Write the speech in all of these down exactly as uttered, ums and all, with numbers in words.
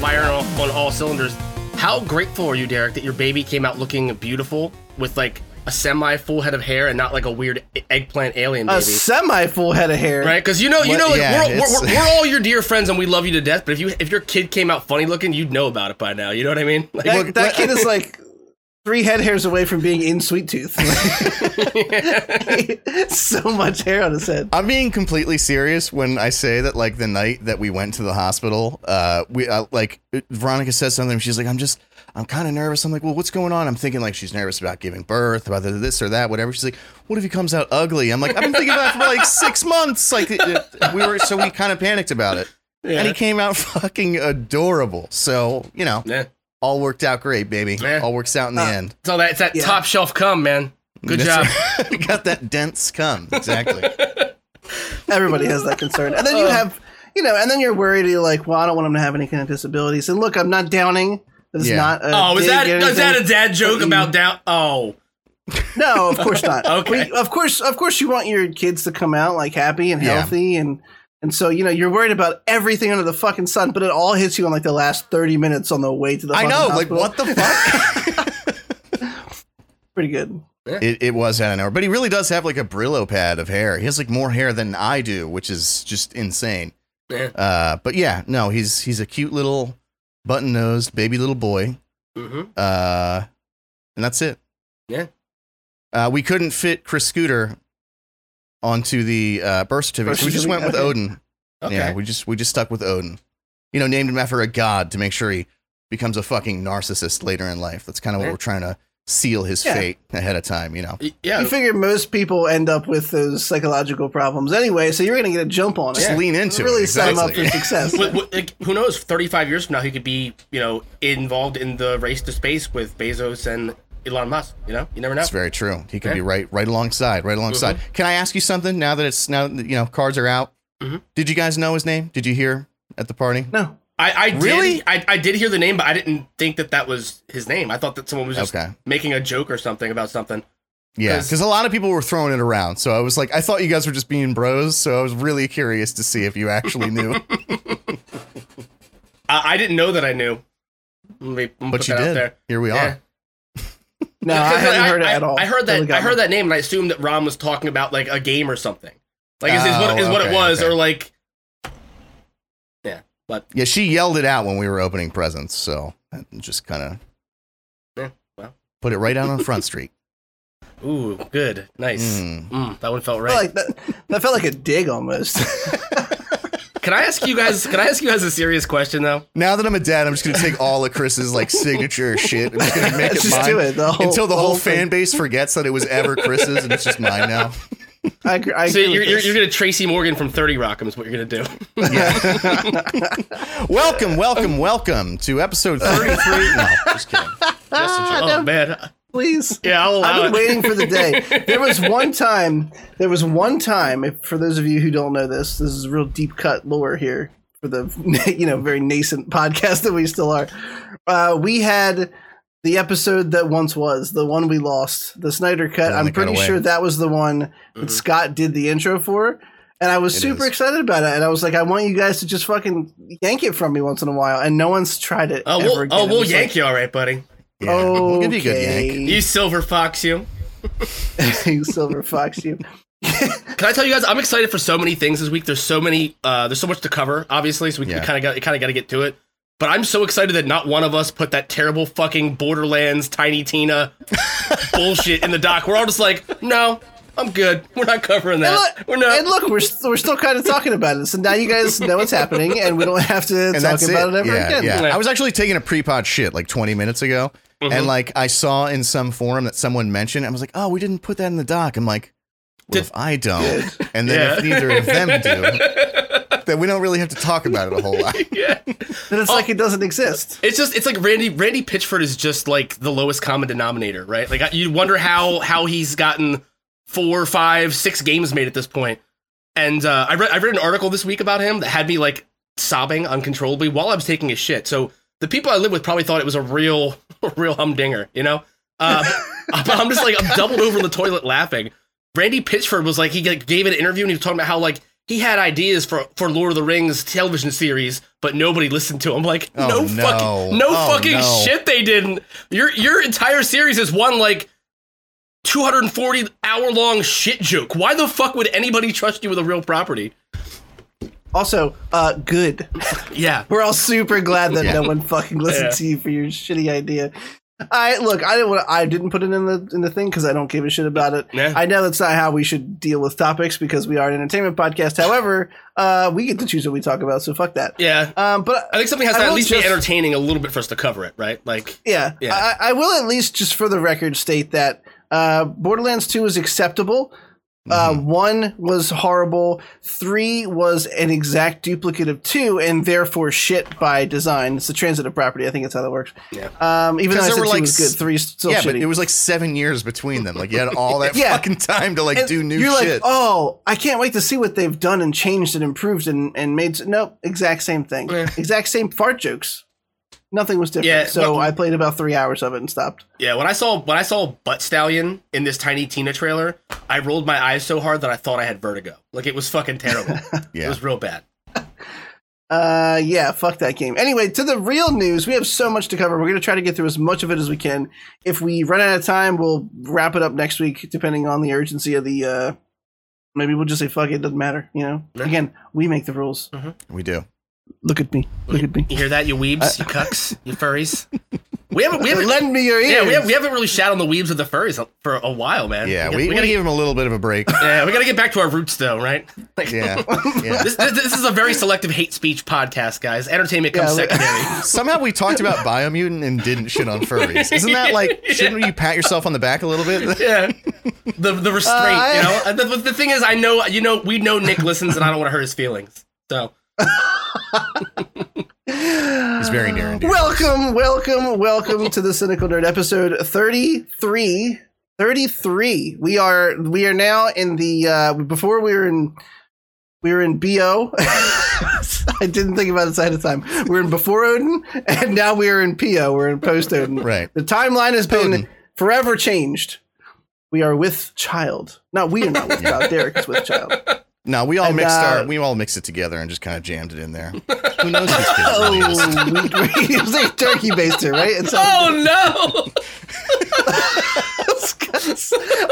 firing off on all cylinders. How grateful are you, Derek, that your baby came out looking beautiful with like a semi full head of hair and not like a weird eggplant alien baby? A semi full head of hair, right? Because you know, you but, know, like, yeah, we're, we're, we're, we're all your dear friends and we love you to death. But if you if your kid came out funny looking, you'd know about it by now. You know what I mean? Like, that, that kid is like three head hairs away from being in Sweet Tooth. So much hair on his head. I'm being completely serious when I say that, like, the night that we went to the hospital, uh, we uh, like Veronica says something. She's like, I'm just, I'm kind of nervous. I'm like, well, what's going on? I'm thinking, like, she's nervous about giving birth, about this or that, whatever. She's like, what if he comes out ugly? I'm like, I've been thinking about it for like six months. Like, we were, so we kind of panicked about it. Yeah. And he came out fucking adorable. So, you know. Yeah. All worked out great, baby. Man. All works out in the uh, end. So that, it's that yeah. top shelf cum, man. Good That's job. Right. Got that dense cum. Exactly. Everybody has that concern. And then you have, you know, and then you're worried. You're like, well, I don't want him to have any kind of disabilities. And look, I'm not downing. It's yeah. not a Oh, is that, is that a dad joke about down? Oh. No, of course not. Okay. We, of course, of course you want your kids to come out like happy and healthy yeah. and... And so, you know, you're worried about everything under the fucking sun, but it all hits you in like the last thirty minutes on the way to the fucking I know, hospital. Like, what the fuck? Pretty good. It, it was out of nowhere. But he really does have like a Brillo pad of hair. He has like more hair than I do, which is just insane. Uh, but yeah, no, he's he's a cute little button-nosed baby little boy. Mm-hmm. Uh, and that's it. Yeah. Uh, we couldn't fit Chris Scooter onto the uh, birth certificate. So we just went with Odin. Okay. Yeah, we just we just stuck with Odin. You know, named him after a god to make sure he becomes a fucking narcissist later in life. That's kind of what we're trying to seal his yeah. fate ahead of time, you know. Yeah. You figure most people end up with those psychological problems anyway, so you're going to get a jump on it. Just yeah. lean into really it. Really set exactly. him up for yeah. success. w- w- like, who knows, thirty-five years from now, he could be, you know, involved in the race to space with Bezos and Elon Musk, you know, you never know. It's very true. He could yeah. be right, right alongside, right alongside. Mm-hmm. Can I ask you something now that it's now, that, you know, cards are out? Mm-hmm. Did you guys know his name? Did you hear at the party? No, I, I really, did, I, I did hear the name, but I didn't think that that was his name. I thought that someone was just okay. making a joke or something about something. Yeah, because a lot of people were throwing it around. So I was like, I thought you guys were just being bros. So I was really curious to see if you actually knew. I, I didn't know that I knew. Let me but you did. Out there. Here we yeah. are. No, I haven't I, heard it I, at all. I heard that really I heard me. that name, and I assumed that Ron was talking about like a game or something. Like is, is, what, is oh, okay, what it was, okay. or like, yeah. But yeah, she yelled it out when we were opening presents, so I just kind of yeah, well. put it right out on Front Street. Ooh, good, nice. Mm. Mm, that one felt right. I felt like that, that felt like a dig almost. Can I ask you guys? Can I ask you guys a serious question though? Now that I'm a dad, I'm just gonna take all of Chris's like signature shit. I'm just gonna make it just mine do it, the whole, until the, the whole thing. Fan base forgets that it was ever Chris's and it's just mine now. I agree. I so agree you're, you're, you're gonna Tracy Morgan from thirty Rock 'em is what you're gonna do. Yeah. welcome, welcome, welcome to episode thirty-three. No, just kidding. Just enjoy. Oh man. Please. Yeah, I'll allow I've been it. waiting for the day. There was one time, there was one time, if, for those of you who don't know this, this is real deep cut lore here for the, you know, very nascent podcast that we still are. Uh, we had the episode that once was, the one we lost, the Snyder Cut. I'm pretty sure that was the one mm-hmm. that Scott did the intro for. And I was it super is. excited about it. And I was like, I want you guys to just fucking yank it from me once in a while. And no one's tried it. Oh, ever we'll, again. Oh, we'll yank like, you all right, buddy. Yeah. Okay. We'll give you a good yank. You silver fox, you. You silver fox, you. Can I tell you guys? I'm excited for so many things this week. There's so many. Uh, there's so much to cover, obviously. So we yeah. kind of got, kind of got to get to it. But I'm so excited that not one of us put that terrible fucking Borderlands Tiny Tina bullshit in the doc. We're all just like, no, I'm good. We're not covering that. And look, we're not. And look, we're st- we're still kind of talking about it. So now you guys know what's happening, and we don't have to and talk about it, it ever yeah, again. Yeah. I was actually taking a pre-pod shit like twenty minutes ago. Mm-hmm. And like I saw in some forum that someone mentioned, I was like, "Oh, we didn't put that in the doc." I'm like, well, Did- "If I don't, and then yeah. if neither of them do, then we don't really have to talk about it a whole lot." yeah, then it's oh, like it doesn't exist. It's just it's like Randy Randy Pitchford is just like the lowest common denominator, right? Like you wonder how how he's gotten four, five, six games made at this point. And uh, I read I read an article this week about him that had me like sobbing uncontrollably while I was taking a shit. So the people I live with probably thought it was a real, a real humdinger, you know? Uh, but I'm just like, I'm doubled over in the toilet laughing. Randy Pitchford was like, he like, gave an interview and he was talking about how like he had ideas for, for Lord of the Rings television series, but nobody listened to him. Like, oh, no, no fucking no oh, fucking no. shit they didn't. Your your entire series is one like two hundred forty hour long shit joke. Why the fuck would anybody trust you with a real property? Also, uh, good. Yeah. We're all super glad that yeah. no one fucking listened yeah. to you for your shitty idea. I look, I didn't want I didn't put it in the in the thing because I don't give a shit about it. Yeah. I know that's not how we should deal with topics because we are an entertainment podcast. However, uh, we get to choose what we talk about, so fuck that. Yeah. Um, but I think something has I to at least just, be entertaining a little bit for us to cover it, right? Like, yeah. yeah. I, I will at least just for the record state that uh, Borderlands two is acceptable. Uh, mm-hmm. One was horrible. Three was an exact duplicate of two, and therefore shit by design. It's a transitive property. I think that's how that works. Yeah. Um, even though I said two like was good, three's still yeah, shitty. But it was like seven years between them. Like you had all that yeah. fucking time to like and do new you're shit. You're like, oh, I can't wait to see what they've done and changed and improved and and made. Nope, exact same thing. Yeah. Exact same fart jokes. Nothing was different. Yeah, so when, I played about three hours of it and stopped. Yeah, when I saw when I saw Butt Stallion in this Tiny Tina trailer, I rolled my eyes so hard that I thought I had vertigo. Like it was fucking terrible. yeah. It was real bad. Uh, yeah, fuck that game. Anyway, to the real news, we have so much to cover. We're gonna try to get through as much of it as we can. If we run out of time, we'll wrap it up next week, depending on the urgency of the. Uh, maybe we'll just say fuck it. It doesn't matter. You know. Yeah. Again, we make the rules. Mm-hmm. We do. Look at me. Look at me. You hear that, you weebs, you cucks, you furries? We haven't, we haven't lend me your ears. Yeah, we haven't, we haven't really shat on the weebs of the furries for a while, man. Yeah, we, we, we gotta give them a little bit of a break. Yeah, we gotta get back to our roots, though, right? Like, yeah. yeah. This, this, this is a very selective hate speech podcast, guys. Entertainment comes yeah, secondary. Somehow we talked about Biomutant and didn't shit on furries. Isn't that like? Shouldn't yeah. you pat yourself on the back a little bit? Yeah. The the restraint, uh, you know. I, the, the thing is, I know you know we know Nick listens, and I don't want to hurt his feelings, so. It's very near and dear. Welcome, welcome, welcome to the Cynical Nerd episode thirty-three. thirty-three. We are we are now in the uh, before we were in we were in B O. I didn't think about it ahead of time. We're in before Odin, and now we are in P O. We're in post Odin. Right. The timeline has been Odin. Forever changed. We are with child. No, we are not with child. Derek is with child. No, we all and, mixed uh, our we all mixed it together and just kind of jammed it in there. Who knows? Who's oh, it was like turkey baster, right? It's oh no!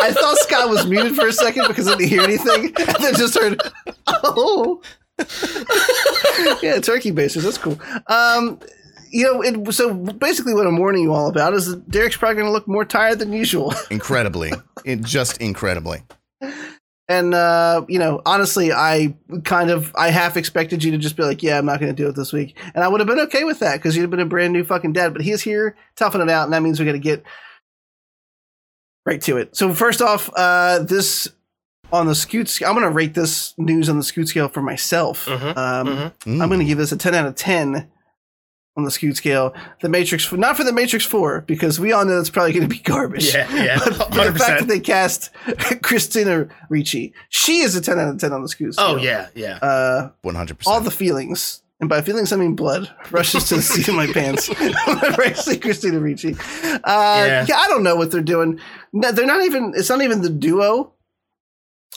I thought Scott was muted for a second because I didn't hear anything, and then just heard oh. Yeah, turkey basters. That's cool. Um, you know, it, so basically, what I'm warning you all about is that Derek's probably going to look more tired than usual. Incredibly, it, just incredibly. And, uh, you know, honestly, I kind of, I half expected you to just be like, yeah, I'm not going to do it this week. And I would have been okay with that because you'd have been a brand new fucking dad. But he's here toughing it out. And that means we got to get right to it. So first off, uh, this on the Scoot scale, I'm going to rate this news on the Scoot scale for myself. Mm-hmm. Um, mm-hmm. I'm going to give this a ten out of ten on the Scoot scale. The Matrix, not for the Matrix four, because we all know that's probably going to be garbage. Yeah, yeah. But the fact that they cast Christina Ricci, she is a ten out of ten on the Scoot scale. Oh, yeah, yeah. Uh, one hundred percent. All the feelings, and by feelings I mean blood, rushes to the seat of my pants. I see Christina Ricci. Uh, yeah. yeah, I don't know what they're doing. No, they're not even, it's not even the duo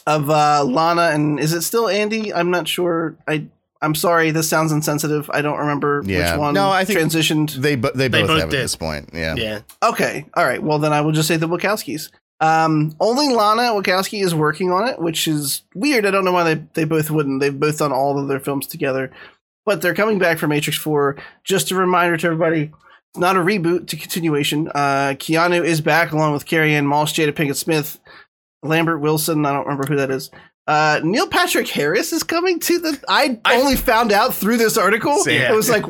of uh, Lana and is it still Andy? I'm not sure. I. I'm sorry, this sounds insensitive. I don't remember yeah. which one no, I think transitioned. They, bo- they, they both, both have did. At this point. Yeah. yeah. Okay. All right. Well, then I will just say the Wachowskis. Um, only Lana Wachowski is working on it, which is weird. I don't know why they, they both wouldn't. They've both done all of their films together. But they're coming back for Matrix four. Just a reminder to everybody, it's not a reboot, it's a continuation. Uh, Keanu is back along with Carrie-Anne Moss, Jada Pinkett Smith, Lambert Wilson. I don't remember who that is. Uh, Neil Patrick Harris is coming to the. I, I only found out through this article. Sam. I was like,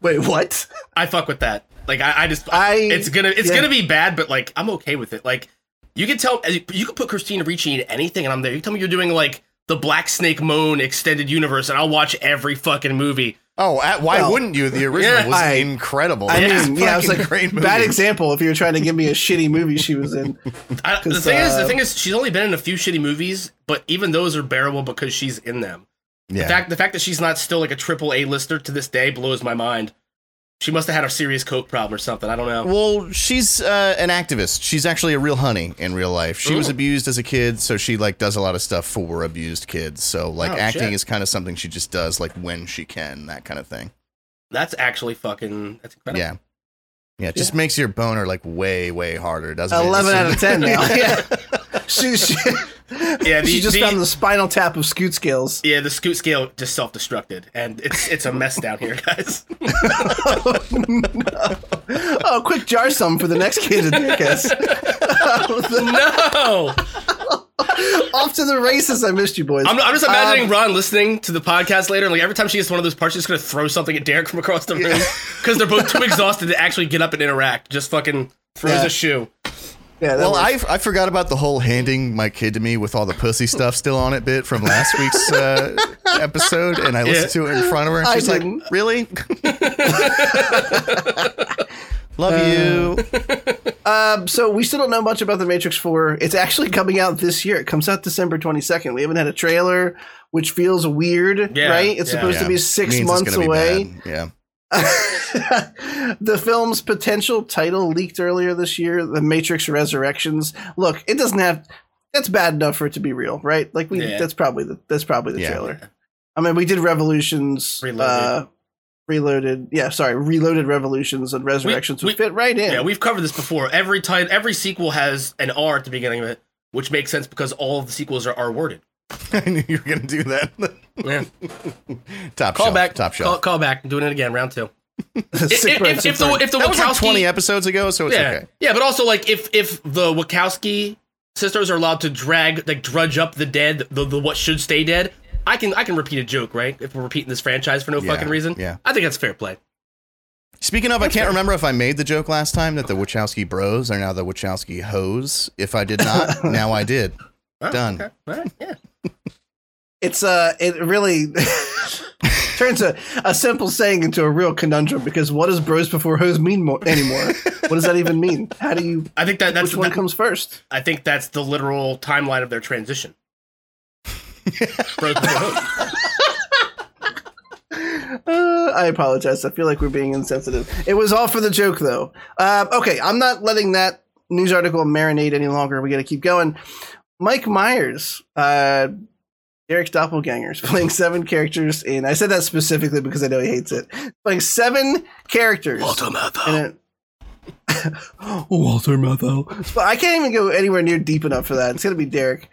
"Wait, what?" I fuck with that. Like, I, I just, I, it's gonna, it's yeah. gonna be bad, but like, I'm okay with it. Like, you can tell, you can put Christina Ricci in anything, and I'm there. You tell me you're doing like the Black Snake Moan extended universe, and I'll watch every fucking movie. Oh, at, why well, wouldn't you? The original yeah, was I, incredible. I mean, yeah, I was like, great movie. Bad example if you were trying to give me a shitty movie she was in. I, the thing uh, is, the thing is, she's only been in a few shitty movies, but even those are bearable because she's in them. Yeah. The fact, the fact that she's not still like a triple A lister to this day blows my mind. She must have had a serious coke problem or something. I don't know. Well, she's uh, an activist. She's actually a real honey in real life. She Ooh. was abused as a kid, so she like does a lot of stuff for abused kids. So like oh, acting shit. is kind of something she just does like when she can, that kind of thing. That's actually fucking that's incredible. Yeah. Yeah, it just yeah. makes your boner like way, way harder, doesn't it? Eleven out of ten now. yeah, she, she, yeah, the, she just the, found the spinal tap of scoot scales. Yeah, the scoot scale just self-destructed, and it's it's a mess down here, guys. oh, no. oh, quick jar some for the next kid to drink us. No. Off to the races. I missed you, boys. I'm, I'm just imagining um, Ron listening to the podcast later, and like every time she gets one of those parts, she's going to throw something at Derek from across the room because yeah. they're both too exhausted to actually get up and interact. Just fucking throws yeah. a shoe. Yeah, well, I, I forgot about the whole handing my kid to me with all the pussy stuff still on it bit from last week's uh, episode, and I listened yeah. to it in front of her, and she's like, really? Love um, you. uh, so we still don't know much about The Matrix four. It's actually coming out this year. It comes out December twenty-second. We haven't had a trailer, which feels weird, yeah, right? It's yeah, supposed yeah. to be six months away. Be yeah. The film's potential title leaked earlier this year, The Matrix Resurrections. Look, it doesn't have... That's bad enough for it to be real, right? Like we, yeah. That's probably the, that's probably the yeah. trailer. I mean, we did Revolutions... Reloaded. Uh, Reloaded, yeah, sorry, Reloaded Revolutions and Resurrections we, we, would fit right in. Yeah, we've covered this before. Every time, every sequel has an R at the beginning of it, which makes sense because all of the sequels are R-worded. I knew you were going to do that. yeah. Top call shelf, back, top shelf. Call, call back, I'm doing it again, round two. it, it, if, if the, if the that was like twenty episodes ago, so it's yeah, okay. Yeah, but also, like, if, if the Wachowski sisters are allowed to drag, like, drudge up the dead, the, the what should stay dead, I can I can repeat a joke, right? If we're repeating this franchise for no yeah, fucking reason. Yeah. I think that's fair play. Speaking of, that's I can't fair. remember if I made the joke last time that the Wachowski bros are now the Wachowski hoes. If I did not, now I did. Oh, done. Okay. All right, yeah. It's, uh, it really turns a, a simple saying into a real conundrum because what does bros before hoes mean more, anymore? What does that even mean? How do you, I think that that's which one that, comes first? I think that's the literal timeline of their transition. uh, I apologize. I feel like we're being insensitive. It was all for the joke, though. Uh, okay, I'm not letting that news article marinate any longer. We got to keep going. Mike Myers, uh, Derek's doppelganger, is playing seven characters in. I said that specifically because I know he hates it. Playing seven characters. Walter Matthau. Walter Matthau. I can't even go anywhere near deep enough for that. It's going to be Derek.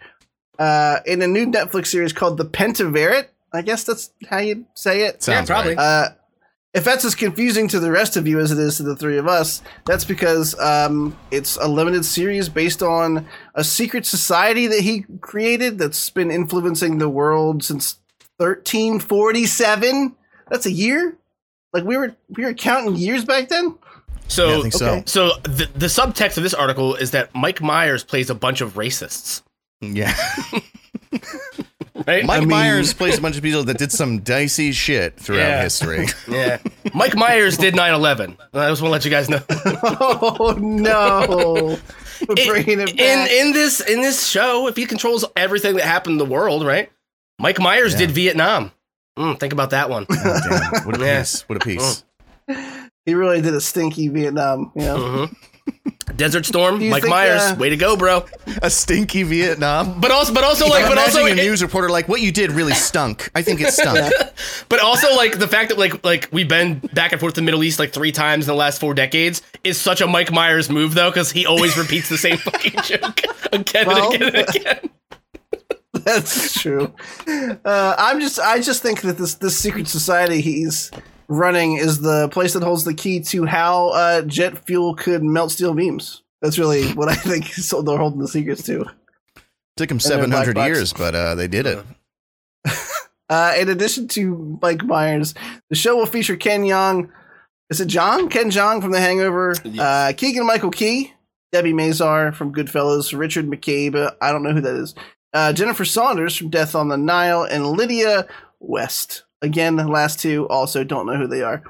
Uh, in a new Netflix series called The Pentaverate, I guess that's how you say it. Sounds yeah, probably. Right. Uh, if that's as confusing to the rest of you as it is to the three of us, that's because um, it's a limited series based on a secret society that he created that's been influencing the world since thirteen forty-seven. That's a year? Like we were we were counting years back then? So, yeah, I think so. Okay. So the, the subtext of this article is that Mike Myers plays a bunch of racists. Yeah. Right? Mike I mean, Myers plays a bunch of people that did some dicey shit throughout yeah. history. Yeah. Mike Myers did nine eleven. I just want to let you guys know. Oh no. It, bringing it back. In in this in this show, if he controls everything that happened in the world, right? Mike Myers yeah. did Vietnam. Mm, think about that one. Oh, damn. What a piece. What a piece. Mm. He really did a stinky Vietnam, you know. Mm-hmm. Desert Storm, Mike Myers, uh, way to go, bro! A stinky Vietnam, but also, but also, like, I'm but also, a it, news reporter, like, what you did really stunk. I think it stunk. But also, like, the fact that, like, like we've been back and forth to the Middle East like three times in the last four decades is such a Mike Myers move, though, because he always repeats the same fucking joke again well, and again and again. That's true. Uh, I'm just, I just think that this this secret society he's running is the place that holds the key to how uh, jet fuel could melt steel beams. That's really what I think so they're holding the secrets to. Took them seven hundred years, but uh, they did it. Uh, in addition to Mike Myers, the show will feature Ken Jeong. Is it Jeong? Ken Jeong from The Hangover. Uh, Keegan-Michael Key. Debbie Mazar from Goodfellas. Richard McCabe. I don't know who that is. Uh, Jennifer Saunders from Death on the Nile. And Lydia West. Again, the last two also don't know who they are.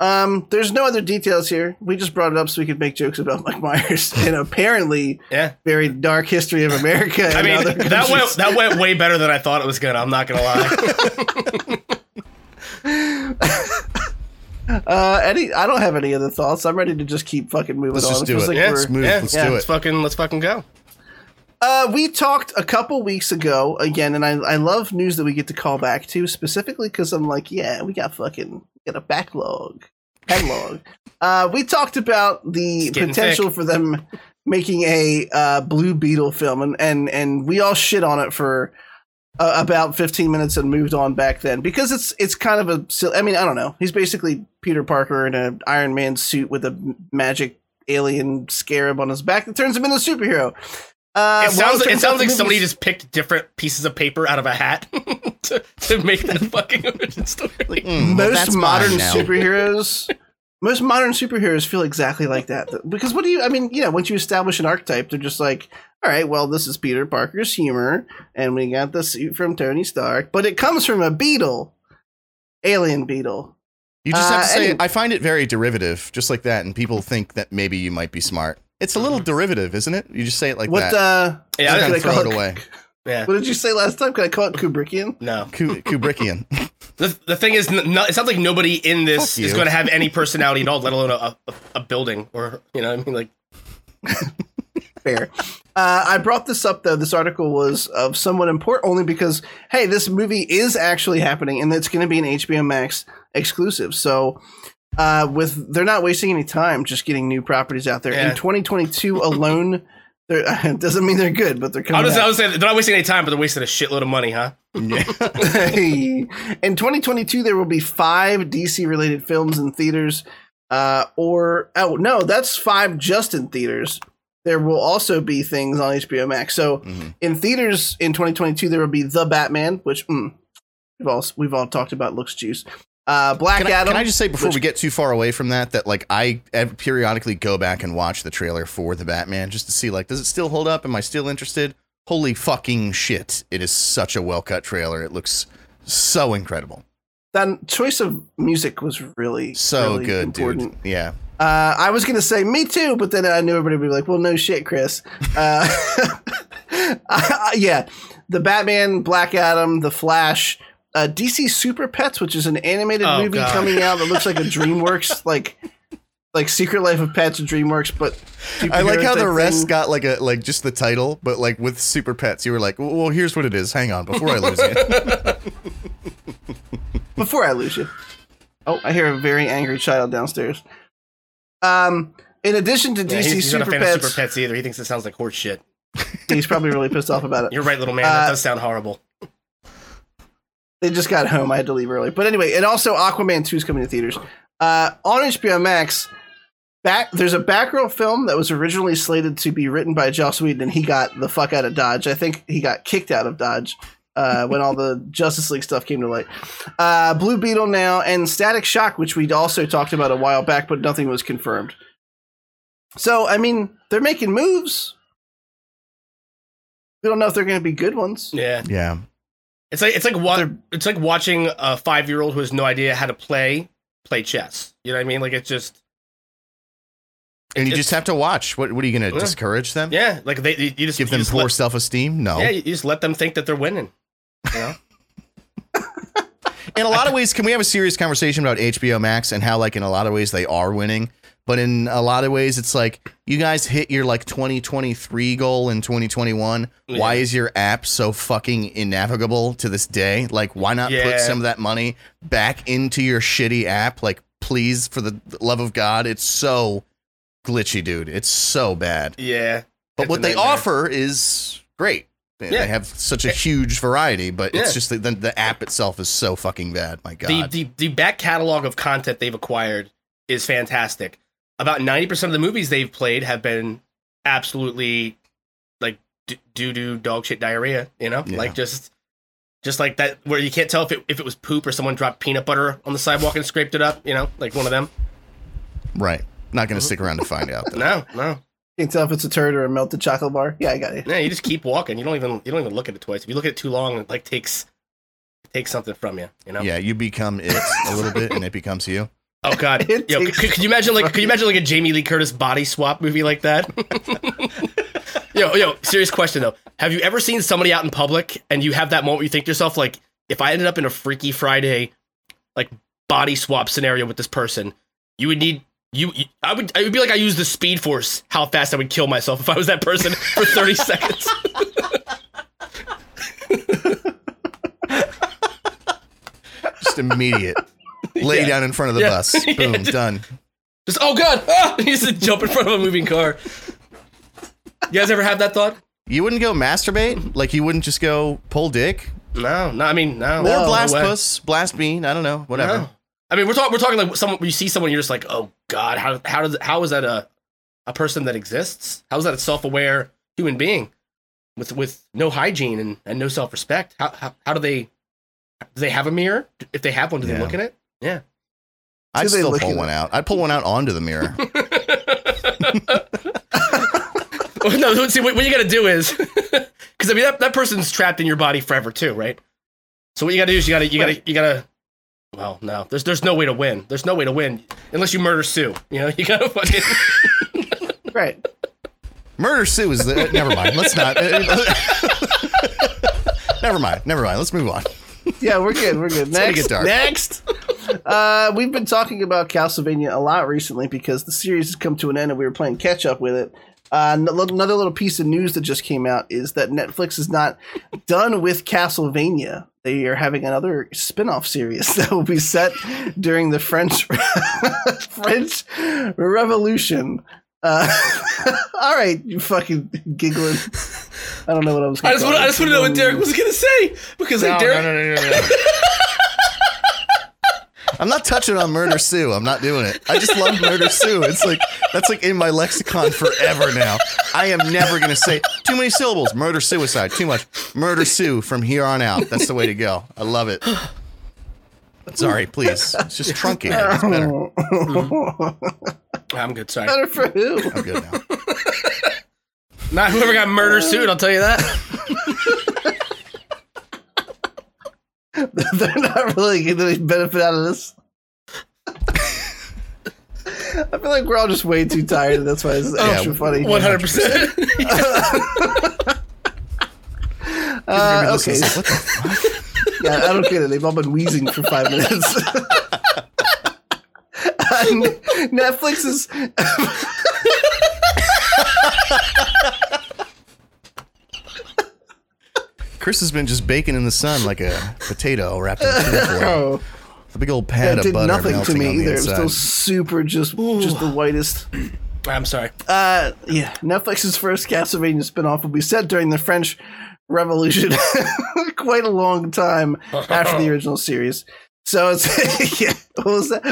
Um, there's no other details here. We just brought it up so we could make jokes about Mike Myers and apparently yeah. very dark history of America. I mean, that went, that went way better than I thought it was going to. I'm not going to lie. Uh, any, I don't have any other thoughts. I'm ready to just keep fucking moving let's on. Just do it. Like yeah, let's move. Yeah, let's yeah, do let's it. Fucking, let's fucking go. Uh, we talked a couple weeks ago again, and I, I love news that we get to call back to specifically because I'm like, yeah, we got fucking got a backlog. Headlong. Uh, we talked about the potential thick. for them making a uh, Blue Beetle film, and, and, and we all shit on it for uh, about fifteen minutes and moved on back then because it's it's kind of a. I mean, I don't know. He's basically Peter Parker in an Iron Man suit with a magic alien scarab on his back that turns him into a superhero. Uh, it sounds like, it sounds like somebody just picked different pieces of paper out of a hat to, to make that fucking origin story. Like, mm, most well, modern superheroes, most modern superheroes feel exactly like that. Because what do you? I mean, you know, once you establish an archetype, they're just like, all right, well, this is Peter Parker's humor, and we got the suit from Tony Stark, but it comes from a beetle, alien beetle. You just have to uh, say, and- I find it very derivative, just like that, and people think that maybe you might be smart. It's a little derivative, isn't it? You just say it like what, that. Uh, yeah, I I throw it, it away. Yeah. What did you say last time? Could I call it Kubrickian? No. Ku- Kubrickian. the, the thing is, no, it sounds like nobody in this is going to have any personality at all, let alone a, a, a building or, you know what I mean? Like, fair. Uh, I brought this up, though. This article was of somewhat import only because, hey, this movie is actually happening and it's going to be an H B O Max exclusive. So... Uh, with they're not wasting any time just getting new properties out there. Yeah. In twenty twenty-two alone, it doesn't mean they're good, but they're coming. I was, I was saying they're not wasting any time, but they're wasting a shitload of money, huh? Yeah. In twenty twenty-two, there will be five D C-related films in theaters. Uh, or oh no, that's five just in theaters. There will also be things on H B O Max. So mm-hmm. in theaters in twenty twenty-two, there will be The Batman, which mm, we've all we've all talked about. Looks juice. Uh, Black can I, Adam. Can I just say before which, we get too far away from that, that like I periodically go back and watch the trailer for The Batman just to see, like, does it still hold up? Am I still interested? Holy fucking shit. It is such a well-cut trailer. It looks so incredible. That choice of music was really, so really good, important. Dude. Yeah. Uh, I was going to say, me too, but then I knew everybody would be like, well, no shit, Chris. Uh, uh, yeah. The Batman, Black Adam, The Flash... Uh, D C Super Pets, which is an animated oh, movie God. coming out that looks like a DreamWorks, like like Secret Life of Pets and DreamWorks, but I like how the rest thing. got like a like just the title, but like with Super Pets, you were like, well, here's what it is. Hang on, before I lose you. Before I lose you. Oh, I hear a very angry child downstairs. Um, in addition to yeah, D C he's, he's Super not a fan Pets, of Super Pets either. He thinks it sounds like horse shit. He's probably really pissed off about it. You're right, little man. That uh, does sound horrible. They just got home. I had to leave early. But anyway, and also Aquaman two is coming to theaters. Uh, on H B O Max, back, there's a Batgirl film that was originally slated to be written by Joss Whedon, and he got the fuck out of Dodge. I think he got kicked out of Dodge uh, when all the Justice League stuff came to light. Uh, Blue Beetle now, and Static Shock, which we also talked about a while back, but nothing was confirmed. So, I mean, they're making moves. We don't know if they're going to be good ones. Yeah. Yeah. It's like it's like wa- it's like watching a five-year-old who has no idea how to play play chess. You know what I mean? Like it's just, and it, you just have to watch. What what are you going to yeah. discourage them? Yeah, like they you just give you them just poor let, self-esteem. No, yeah, you just let them think that they're winning. You know? In a lot of ways, can we have a serious conversation about H B O Max and how, like, in a lot of ways they are winning, but in a lot of ways it's like you guys hit your like twenty twenty-three goal in twenty twenty-one. Yeah. Why is your app so fucking navigable to this day? Like, why not yeah. put some of that money back into your shitty app? Like, please, for the love of God, it's so glitchy, dude. It's so bad. Yeah. But what they offer is great. They yeah. have such a huge variety, but yeah. it's just the, the, the app itself is so fucking bad. My God. The, the, the back catalog of content they've acquired is fantastic. About ninety percent of the movies they've played have been absolutely like doo-doo, dog shit, diarrhea, you know, yeah. like just just like that, where you can't tell if it, if it was poop or someone dropped peanut butter on the sidewalk and scraped it up, you know, like one of them. Right. Not going to stick around to find out. Though. No, no. You can tell if it's a turd or a melted chocolate bar. Yeah, I got it. No, you just keep walking. You don't even you don't even look at it twice. If you look at it too long, it like takes it takes something from you, you know? Yeah, you become it a little bit and it becomes you. Oh God! Yo, could, could you imagine like could you imagine like a Jamie Lee Curtis body swap movie like that? yo, yo, serious question though. Have you ever seen somebody out in public and you have that moment where you think to yourself, like, if I ended up in a Freaky Friday, like body swap scenario with this person, you would need you. you I would. It would be like I use the Speed Force. How fast I would kill myself if I was that person for thirty seconds. Just immediate. Lay yeah. down in front of the yeah. bus. Boom. Yeah, just, done. Just oh god! Ah! You just jump in front of a moving car. You guys ever have that thought? You wouldn't go masturbate? Like, you wouldn't just go pull dick? No, no, I mean, no. Or no, blast no puss, blast bean, I don't know, whatever. No. I mean, we're, talk- we're talking like someone, you see someone, you're just like, oh, God, how how does how is that a, a person that exists? How is that a self-aware human being with with no hygiene and, and no self-respect? How, how how do they, do they have a mirror? If they have one, do yeah. they look in it? Yeah. I'd so still pull one out. I'd pull one out onto the mirror. No, see, what you got to do is, because I mean that, that person's trapped in your body forever too, right? So what you got to do is you got to you got to you got to. Well, no, there's there's no way to win. There's no way to win unless you murder Sue. You know, you got to fucking right. Murder Sue is the, never mind. Let's not. never mind. Never mind. Let's move on. Yeah, we're good. We're good. Next. It's gonna get dark. Next. Uh, we've been talking about Castlevania a lot recently because the series has come to an end and we were playing catch up with it. Uh, another little piece of news that just came out is that Netflix is not done with Castlevania. They are having another spin-off series that will be set during the French French Revolution. Uh, all right, you fucking giggling. I don't know what I was going to say. I just want to know what Derek was going to say. Because no, like Derek. No, no, no, no, no. I'm not touching on Murder Sue. I'm not doing it. I just love Murder Sue. It's like, that's like in my lexicon forever now. I am never going to say too many syllables. Murder, suicide, too much. Murder Sue from here on out. That's the way to go. I love it. Sorry, please. It's just truncated. It's better. I'm good. Sorry. Better for who? I'm good now. Not whoever got Murder Sued, I'll tell you that. They're not really getting any benefit out of this. I feel like we're all just way too tired, and that's why it's oh, extra funny. One hundred percent. Okay. What the fuck? Yeah, I don't get it. They've all been wheezing for five minutes. Netflix is. Chris has been just baking in the sun like a potato wrapped in tinfoil. The big old pad of butter melting on the inside. It did nothing to me either. It was still super, just, just the whitest. I'm sorry. Uh, yeah, Netflix's first Castlevania spinoff will be set during the French Revolution, quite a long time after the original series. So it's yeah, what was that?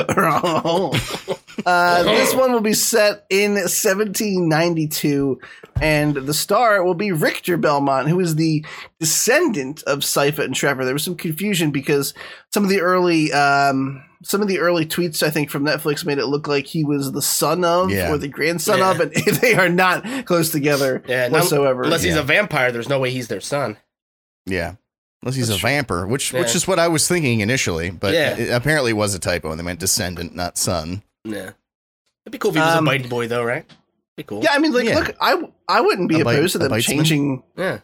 Uh, this one will be set in seventeen ninety-two, and the star will be Richter Belmont, who is the descendant of Sypha and Trevor. There was some confusion because some of the early um, some of the early tweets I think from Netflix made it look like he was the son of yeah. or the grandson yeah. of, and they are not close together yeah, whatsoever. Unless yeah. he's a vampire, there's no way he's their son. Yeah. Unless he's That's a vampire, which yeah. which is what I was thinking initially, but yeah. it apparently was a typo, and they meant descendant, not son. Yeah, it'd be cool if he was um, a bite boy, though, right? It'd be cool. Yeah, I mean, like, yeah. look, I I wouldn't be a opposed bite, to them changing. Yeah.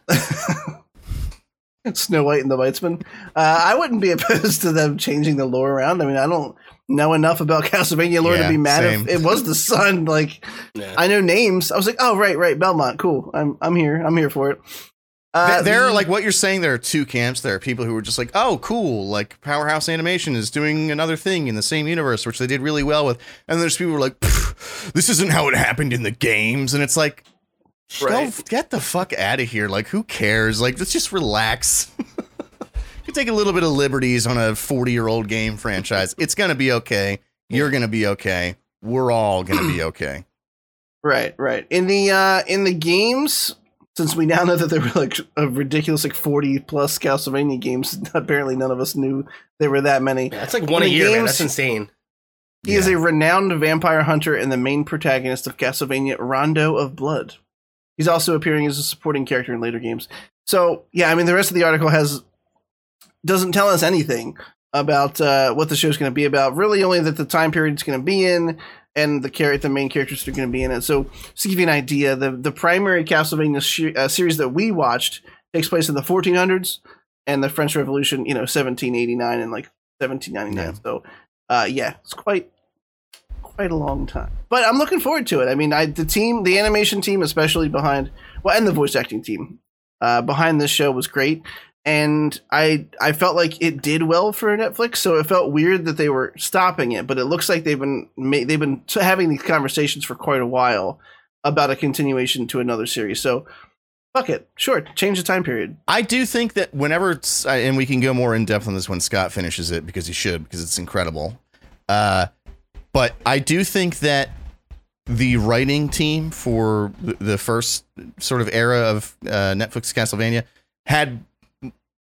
Snow White and the Weitzman. Uh, I wouldn't be opposed to them changing the lore around. I mean, I don't know enough about Castlevania lore yeah, to be mad same. if it was the son. Like, yeah. I know names. I was like, oh right, right, Belmont, cool. I'm I'm here. I'm here for it. Uh, there are, like, what you're saying, there are two camps. There are people who are just like, oh, cool, like, Powerhouse Animation is doing another thing in the same universe, which they did really well with. And there's people who are like, this isn't how it happened in the games. And it's like, right. go get the fuck out of here. Like, who cares? Like, let's just relax. You take a little bit of liberties on a forty-year-old game franchise. It's going to be okay. You're going to be okay. We're all going to be okay. Right, right. In the uh, in the games... Since we now know that there were like a ridiculous like forty plus Castlevania games, apparently none of us knew there were that many. Yeah, that's like one a year, games, man. That's insane. He yeah. is a renowned vampire hunter and the main protagonist of Castlevania Rondo of Blood. He's also appearing as a supporting character in later games. So yeah, I mean the rest of the article has doesn't tell us anything about uh, what the show's going to be about. Really, only that the time period it's going to be in. And the character, the main characters are going to be in it. So, just to give you an idea, the, the primary Castlevania sh- uh, series that we watched takes place in the fourteen hundreds and the French Revolution, you know, seventeen eighty-nine and like seventeen ninety-nine. Yeah. So, uh, yeah, it's quite quite a long time. But I'm looking forward to it. I mean, I, the team, the animation team, especially behind, well, and the voice acting team uh, behind this show was great. And I I felt like it did well for Netflix, so it felt weird that they were stopping it. But it looks like they've been ma- they've been having these conversations for quite a while about a continuation to another series. So fuck it, sure, change the time period. I do think that whenever it's, and we can go more in depth on this when Scott finishes it, because he should, because it's incredible. Uh, but I do think that the writing team for the first sort of era of uh, Netflix Castlevania had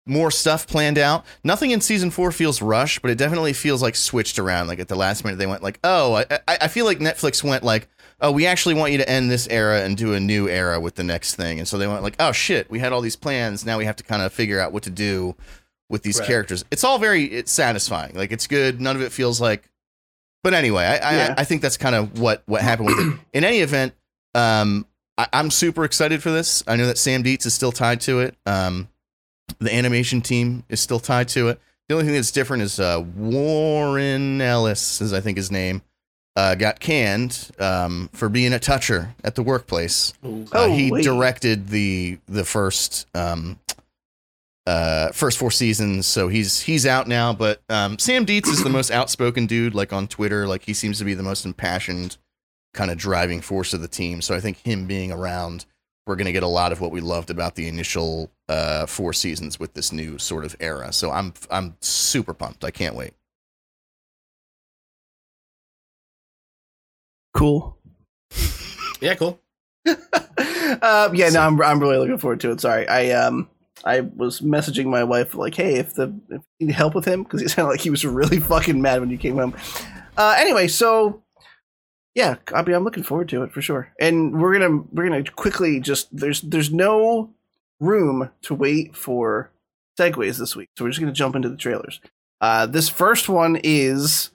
more stuff planned out. Nothing in season four feels rushed, but it definitely feels like switched around. Like at the last minute, they went like, oh, I, I, I feel like Netflix went like, oh, we actually want you to end this era and do a new era with the next thing. And so they went like, oh shit, we had all these plans. Now we have to kind of figure out what to do with these right. characters. It's all very it's satisfying. Like it's good. None of it feels like, but anyway, I, yeah. I, I think that's kind of what, what happened with it. In any event, um, I, I'm super excited for this. I know that Sam Deats is still tied to it. Um, The animation team is still tied to it. The only thing that's different is uh, Warren Ellis, is I think his name, uh, got canned um, for being a toucher at the workplace. Oh, uh, he wait. directed the the first um, uh, first four seasons, so he's he's out now. But um, Sam Deats is the most outspoken dude, like on Twitter. Like he seems to be the most impassioned kind of driving force of the team. So I think him being around, we're going to get a lot of what we loved about the initial uh, four seasons with this new sort of era. So I'm I'm super pumped. I can't wait. Cool. Yeah, cool. um, yeah, so, no, I'm I'm really looking forward to it. Sorry, I um I was messaging my wife like, hey, if the if you need help with him, because he sounded like he was really fucking mad when you came home. Uh, anyway, so. Yeah, I mean, I'm looking forward to it for sure, and we're gonna we're gonna quickly just there's there's no room to wait for segues this week, so we're just gonna jump into the trailers. Uh, this first one is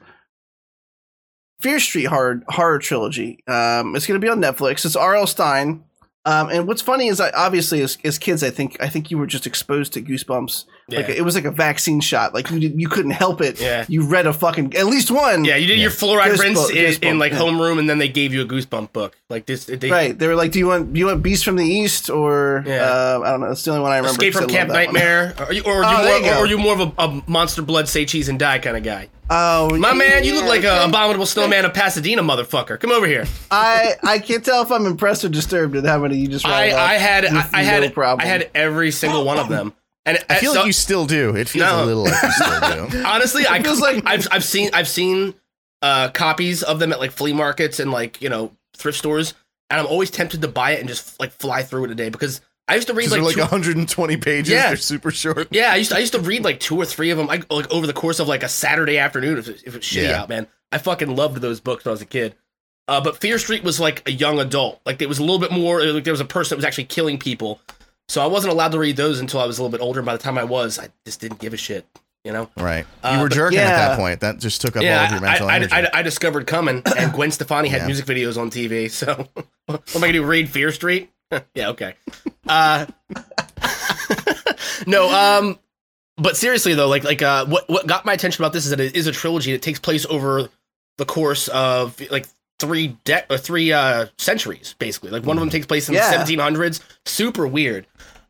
Fear Street horror horror trilogy. Um, it's gonna be on Netflix. It's R L. Stine, um, and what's funny is I obviously as, as kids, I think I think you were just exposed to Goosebumps. Yeah. Like it was like a vaccine shot. Like you did, you couldn't help it. Yeah. You read a fucking at least one. Yeah, you did yeah. your fluoride rinse in, in like yeah. homeroom, and then they gave you a Goosebump book. Like this, they, right? They were like, "Do you want do you want Beast from the East or yeah. uh, I don't know." That's the only one I remember. Escape from Camp Nightmare, or, you, or, are oh, more, or are you more of a, a Monster Blood, Say Cheese and Die kind of guy? Oh, my yeah, man, you look like an abominable snowman of Pasadena, motherfucker. Come over here. I, I can't tell if I'm impressed or disturbed at how many you just. I I had I, I had no problem. I had every single one of them. And I feel so, like you still do. It feels no. a little like you still do. Honestly, I feels like I've I've seen I've seen uh, copies of them at like flea markets and like you know thrift stores, and I'm always tempted to buy it and just like fly through it a day because I used to read like, like two, one hundred twenty pages. Yeah. They're super short. Yeah, I used to, I used to read like two or three of them like, like over the course of like a Saturday afternoon if it, if it's shitty yeah. out, man. I fucking loved those books when I was a kid. Uh, but Fear Street was like a young adult. Like it was a little bit more. Like there was a person that was actually killing people. So I wasn't allowed to read those until I was a little bit older. And by the time I was, I just didn't give a shit, you know? Right. Uh, you were jerking yeah. at that point. That just took up yeah, all of your mental I, I, energy. I, I, I discovered Coming, and Gwen Stefani had yeah. music videos on T V. So what am I going to do, read Fear Street? yeah, okay. Uh, no, um, but seriously, though, like like uh, what, what got my attention about this is that it is a trilogy that takes place over the course of, like, three de- or three uh, centuries, basically. Like, one mm. of them takes place in yeah. the seventeen hundreds. Super weird.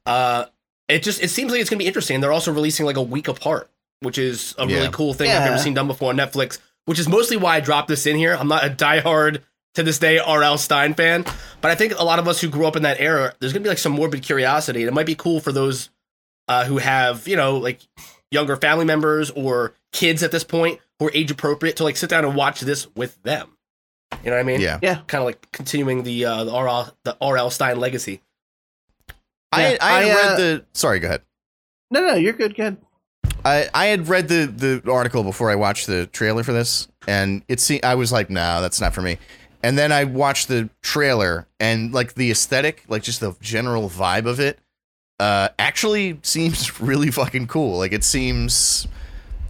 Uh, it just it seems like it's gonna be interesting. They're also releasing like a week apart, which is a yeah. really cool thing yeah. I've never seen done before on Netflix. Which is mostly why I dropped this in here. I'm not a diehard to this day R L. Stine fan, but I think a lot of us who grew up in that era, there's gonna be like some morbid curiosity, and it might be cool for those uh, who have you know like younger family members or kids at this point who are age appropriate to like sit down and watch this with them. You know what I mean? Yeah, yeah. Kind of like continuing the uh, the R L the R L. Stine legacy. Yeah, I I, I read uh, the sorry, go ahead. No, no, you're good, good. I, I had read the, the article before I watched the trailer for this, and it se- I was like, no, nah, that's not for me. And then I watched the trailer, and like the aesthetic, like just the general vibe of it, uh, actually seems really fucking cool. Like it seems,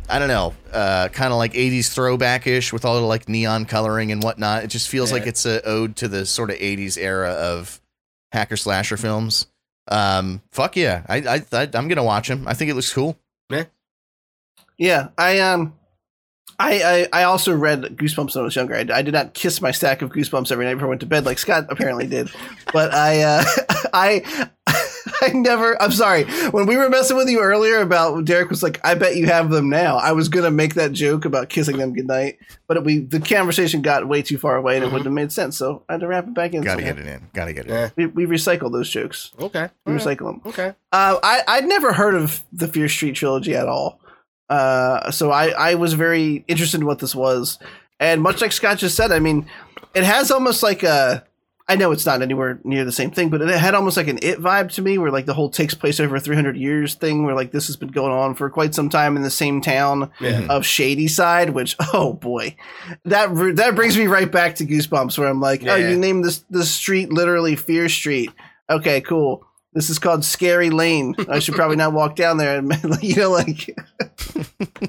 I don't know, uh, kind of like eighties throwback-ish with all the like neon coloring and whatnot. It just feels yeah. like it's an ode to the sort of eighties era of hacker slasher films. Um, fuck yeah. I, I, I, I'm going to watch him. I think it looks cool. Yeah. Yeah. I, um, I, I, I also read Goosebumps when I was younger. I, I did not kiss my stack of Goosebumps every night before I went to bed, like Scott apparently did. But I, uh, I, I never. I'm sorry. When we were messing with you earlier about Derek was like, I bet you have them now. I was gonna make that joke about kissing them goodnight, but we the conversation got way too far away and it mm-hmm. wouldn't have made sense. So I had to wrap it back in. Gotta somehow. get it in. Gotta get it. Yeah. in. We, we recycle those jokes. Okay. We All recycle right. them. Okay. Uh, I I'd never heard of the Fear Street trilogy at all. Uh, so I, I was very interested in what this was. And much like Scott just said, I mean, it has almost like a, I know it's not anywhere near the same thing, but it had almost like an It vibe to me where like the whole takes place over three hundred years thing where like this has been going on for quite some time in the same town yeah. of Shadyside, which, oh boy, that that brings me right back to Goosebumps where I'm like, yeah. oh, you named this, this street literally Fear Street. Okay, cool. This is called Scary Lane. I should probably not walk down there. And, you know, like,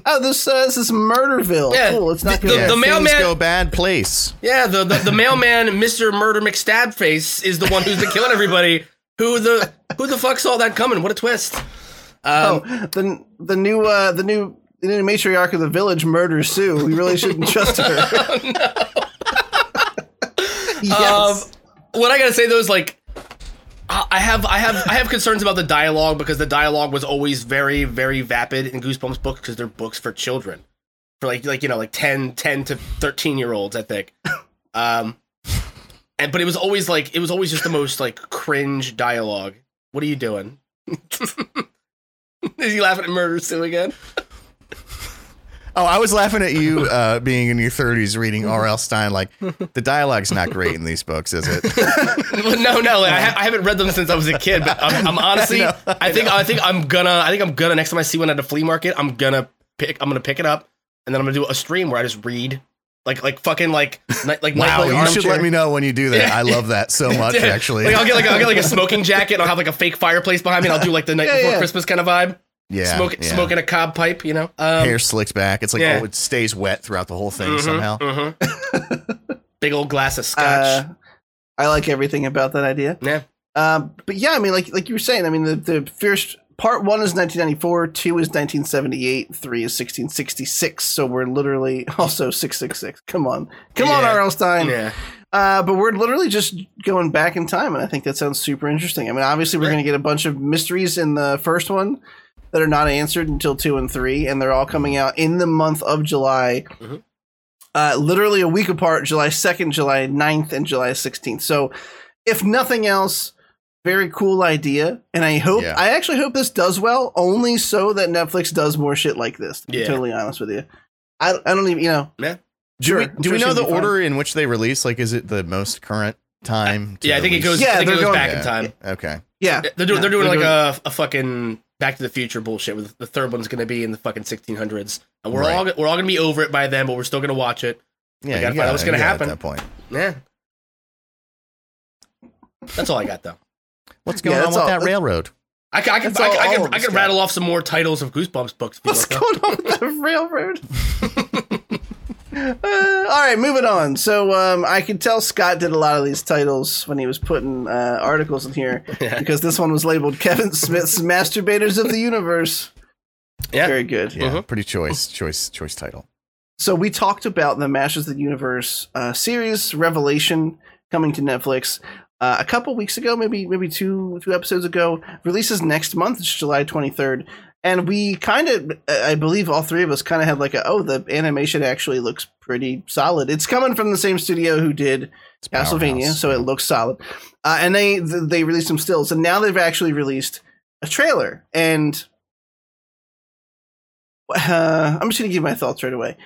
oh, this, uh, this is Murderville. Yeah. Cool. It's not going to go bad place. Yeah, the, the, the mailman, Mister Murder McStabface, is the one who's been killing everybody. Who the who the fuck saw that coming? What a twist. Um, oh, the, the new uh, the new the new matriarch of the village murders Sue. We really shouldn't trust her. Oh, no. Yes. Um, what I got to say, though, is like, I have I have I have concerns about the dialogue because the dialogue was always very, very vapid in Goosebumps books because they're books for children. For like like you know, like ten, ten to thirteen year olds, I think. Um and but it was always like it was always just the most like cringe dialogue. What are you doing? Is he laughing at Murder Sue again? Oh, I was laughing at you uh, being in your thirties reading R L. Stine. Like, the dialogue's not great in these books, is it? no, no. Like, I, ha- I haven't read them since I was a kid. But I'm, I'm honestly, I, know, I, I think, know. I think I'm gonna, I think I'm gonna. Next time I see one at a flea market, I'm gonna pick, I'm gonna pick it up, and then I'm gonna do a stream where I just read, like, like fucking, like, ni- like. Wow, you should let me know when you do that. Yeah. I love that so much. Yeah. Actually, like, I'll get like, I'll get like a smoking jacket. And I'll have like a fake fireplace behind me. And I'll do like the night yeah, before yeah. Christmas kind of vibe. Yeah, Smoke, yeah, smoking a cob pipe, you know. Um, Hair slicked back. It's like yeah. oh, it stays wet throughout the whole thing mm-hmm, somehow. Mm-hmm. Big old glass of scotch. Uh, I like everything about that idea. Yeah. Um, but yeah, I mean, like like you were saying, I mean, the the first part one is nineteen ninety-four, two is nineteen seventy-eight, three is sixteen sixty-six. So we're literally also six six six. Come on, come yeah. on, R L. Stine. Yeah. Uh, but we're literally just going back in time, and I think that sounds super interesting. I mean, obviously, we're yeah. going to get a bunch of mysteries in the first one that are not answered until two and three, and they're all coming out in the month of July, mm-hmm. uh, literally a week apart, July second, July ninth, and July sixteenth. So if nothing else, very cool idea. And I hope, yeah. I actually hope this does well, only so that Netflix does more shit like this, to yeah. be totally honest with you. I, I don't even, you know. Yeah. Sure. Do we, do we know the order in which they release? Like, is it the most current time? Yeah, I think it goes, yeah, I think it goes going, back yeah. in time. Okay. Yeah. They're doing, no, they're doing they're like doing, a, a fucking Back to the Future bullshit. With the third one's going to be in the fucking sixteen hundreds, and we're right. all we're all going to be over it by then, but we're still going to watch it. Yeah, we gotta you find out what's going to happen at that point. Yeah, that's all I got though. What's going yeah, on with all, that railroad? I can I can I, all, I, I can, I can rattle off some more titles of Goosebumps books. What's going on with that railroad? uh, all right, moving on. So um, I can tell Scott did a lot of these titles when he was putting uh, articles in here yeah. because this one was labeled Kevin Smith's Masturbators of the Universe. Yeah, very good. Yeah, uh-huh. pretty choice, choice, choice title. So we talked about the Masters of the Universe uh, series Revelation coming to Netflix uh, a couple weeks ago, maybe maybe two two episodes ago. Releases next month, it's July twenty-third. And we kind of, I believe all three of us kind of had like a, oh, the animation actually looks pretty solid. It's coming from the same studio who did it's Castlevania, Powerhouse. So it looks solid. Uh, and they they released some stills, and now they've actually released a trailer. And uh, I'm just going to give my thoughts right away.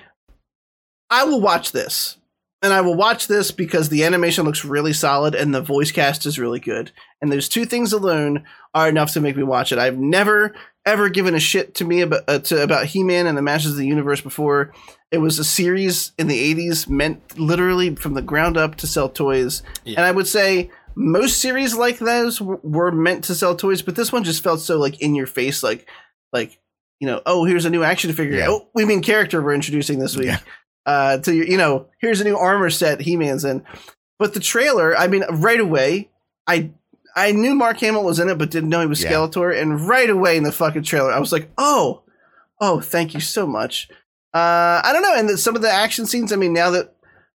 I will watch this. And I will watch this because the animation looks really solid and the voice cast is really good. And those two things alone are enough to make me watch it. I've never ever given a shit to me about uh, to, about He-Man and the Masters of the Universe before. It was a series in the eighties meant literally from the ground up to sell toys. Yeah. And I would say most series like those w- were meant to sell toys, but this one just felt so like in your face, like, like you know, oh, here's a new action figure. Yeah. Oh, we mean character we're introducing this week. Yeah. Uh, to you know, here's a new armor set He-Man's in. But the trailer, I mean, right away, I I knew Mark Hamill was in it, but didn't know he was Skeletor. Yeah. And right away in the fucking trailer, I was like, oh, oh, thank you so much. Uh, I don't know. And the, some of the action scenes, I mean, now that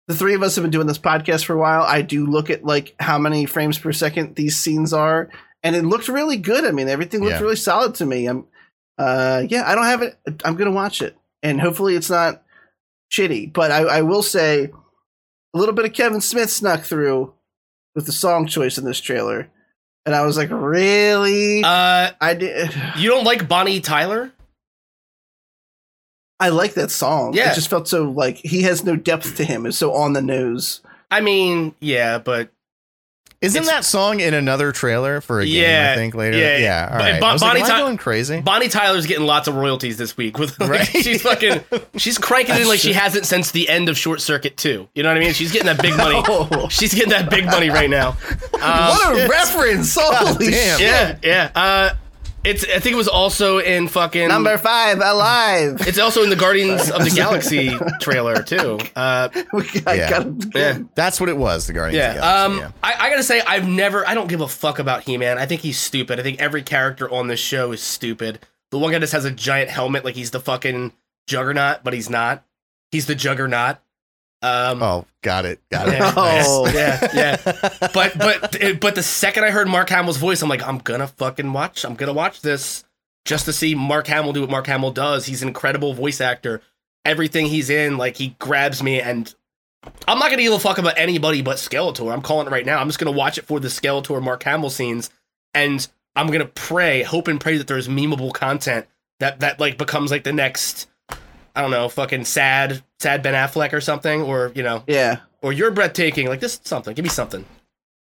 the three of us have been doing this podcast for a while, I do look at like how many frames per second these scenes are. And it looked really good. I mean, everything looked yeah. really solid to me. I'm, uh, yeah, I don't have it. I'm going to watch it. And hopefully it's not shitty. But I, I will say a little bit of Kevin Smith snuck through with the song choice in this trailer. And I was like, really? Uh, I did. You don't like Bonnie Tyler? I like that song. Yeah. It just felt so like he has no depth to him. It's so on the nose. I mean, yeah, but. Isn't it's, that song in another trailer for a game, yeah, I think, later? Yeah, yeah. All right. Bo- I was Bonnie like, am I going crazy? Bonnie Tyler's getting lots of royalties this week. With like, right? She's fucking, she's cranking in like she hasn't since the end of Short Circuit two. You know what I mean? She's getting that big money. oh. She's getting that big money right now. Um, what a reference. Holy damn. Yeah, yeah. Uh, it's. I think it was also in fucking... Number five, Alive. It's also in the Guardians of the Galaxy trailer, too. Uh, I yeah. Gotta, yeah. That's what it was, the Guardians yeah. of the Galaxy. Um, yeah. I, I gotta say, I've never... I don't give a fuck about He-Man. I think he's stupid. I think every character on this show is stupid. The one guy just has a giant helmet like he's the fucking Juggernaut, but he's not. He's the Juggernaut. Um, oh, got it. Got it. Yeah, oh, yeah, yeah. But but but the second I heard Mark Hamill's voice, I'm like, I'm gonna fucking watch. I'm gonna watch this just to see Mark Hamill do what Mark Hamill does. He's an incredible voice actor. Everything he's in, like, he grabs me, and I'm not gonna give a fuck about anybody but Skeletor. I'm calling it right now. I'm just gonna watch it for the Skeletor Mark Hamill scenes, and I'm gonna pray, hope and pray that there's memeable content that that like becomes like the next. I don't know, fucking sad, sad Ben Affleck or something, or, you know, yeah, or you're breathtaking, like this something. Give me something.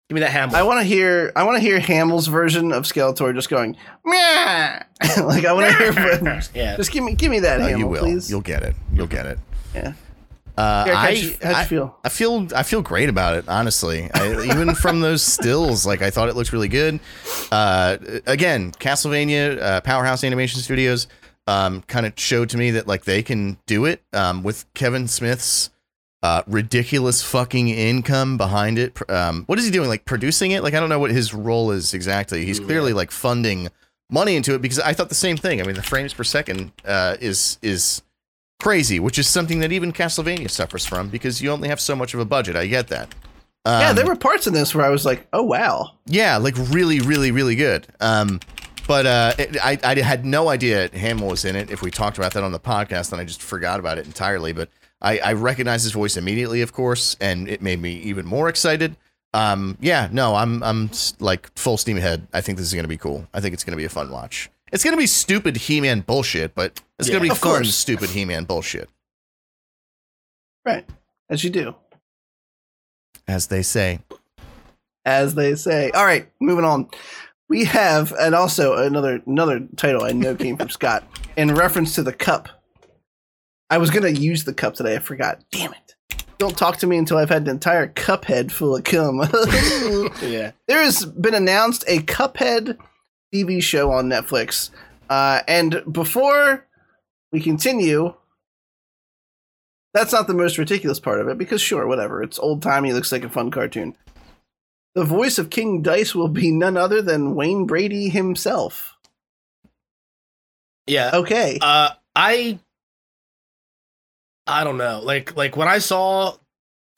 Give me that Hamill. I want to hear, I want to hear Hamill's version of Skeletor just going, meh. Like I want to hear, yeah. Just give me, give me that uh, Hamill, you will. Please. You'll get it. You'll get it. Yeah. Uh, Eric, I, how'd you, how'd you feel? I, I feel, I feel great about it. Honestly, I, even from those stills, like I thought it looked really good. Uh, again, Castlevania, uh, Powerhouse Animation Studios. Um, kind of showed to me that like they can do it um, with Kevin Smith's uh, ridiculous fucking income behind it. Um, what is he doing? Like producing it? Like, I don't know what his role is exactly. He's clearly like funding money into it because I thought the same thing. I mean, the frames per second uh, is is crazy, which is something that even Castlevania suffers from because you only have so much of a budget. I get that. Um, yeah, there were parts in this where I was like, oh, wow. Yeah, like really, really, really good. Um But uh, it, I, I had no idea Hamill was in it. If we talked about that on the podcast, then I just forgot about it entirely. But I, I recognized his voice immediately, of course, and it made me even more excited. Um, yeah, no, I'm I'm like full steam ahead. I think this is going to be cool. I think it's going to be a fun watch. It's going to be stupid He-Man bullshit, but it's yeah, going to be fun, course. Stupid He-Man bullshit. Right. As you do. As they say. As they say. All right, moving on. We have, and also another another title I know came from Scott, in reference to the cup. I was going to use the cup today. I forgot. Damn it. Don't talk to me until I've had an entire Cuphead full of cum. Yeah. There has been announced a Cuphead T V show on Netflix. Uh, and before we continue, that's not the most ridiculous part of it, because sure, whatever. It's old-timey. Looks like a fun cartoon. The voice of King Dice will be none other than Wayne Brady himself. Yeah. Okay. Uh, I. I don't know. Like, like when I saw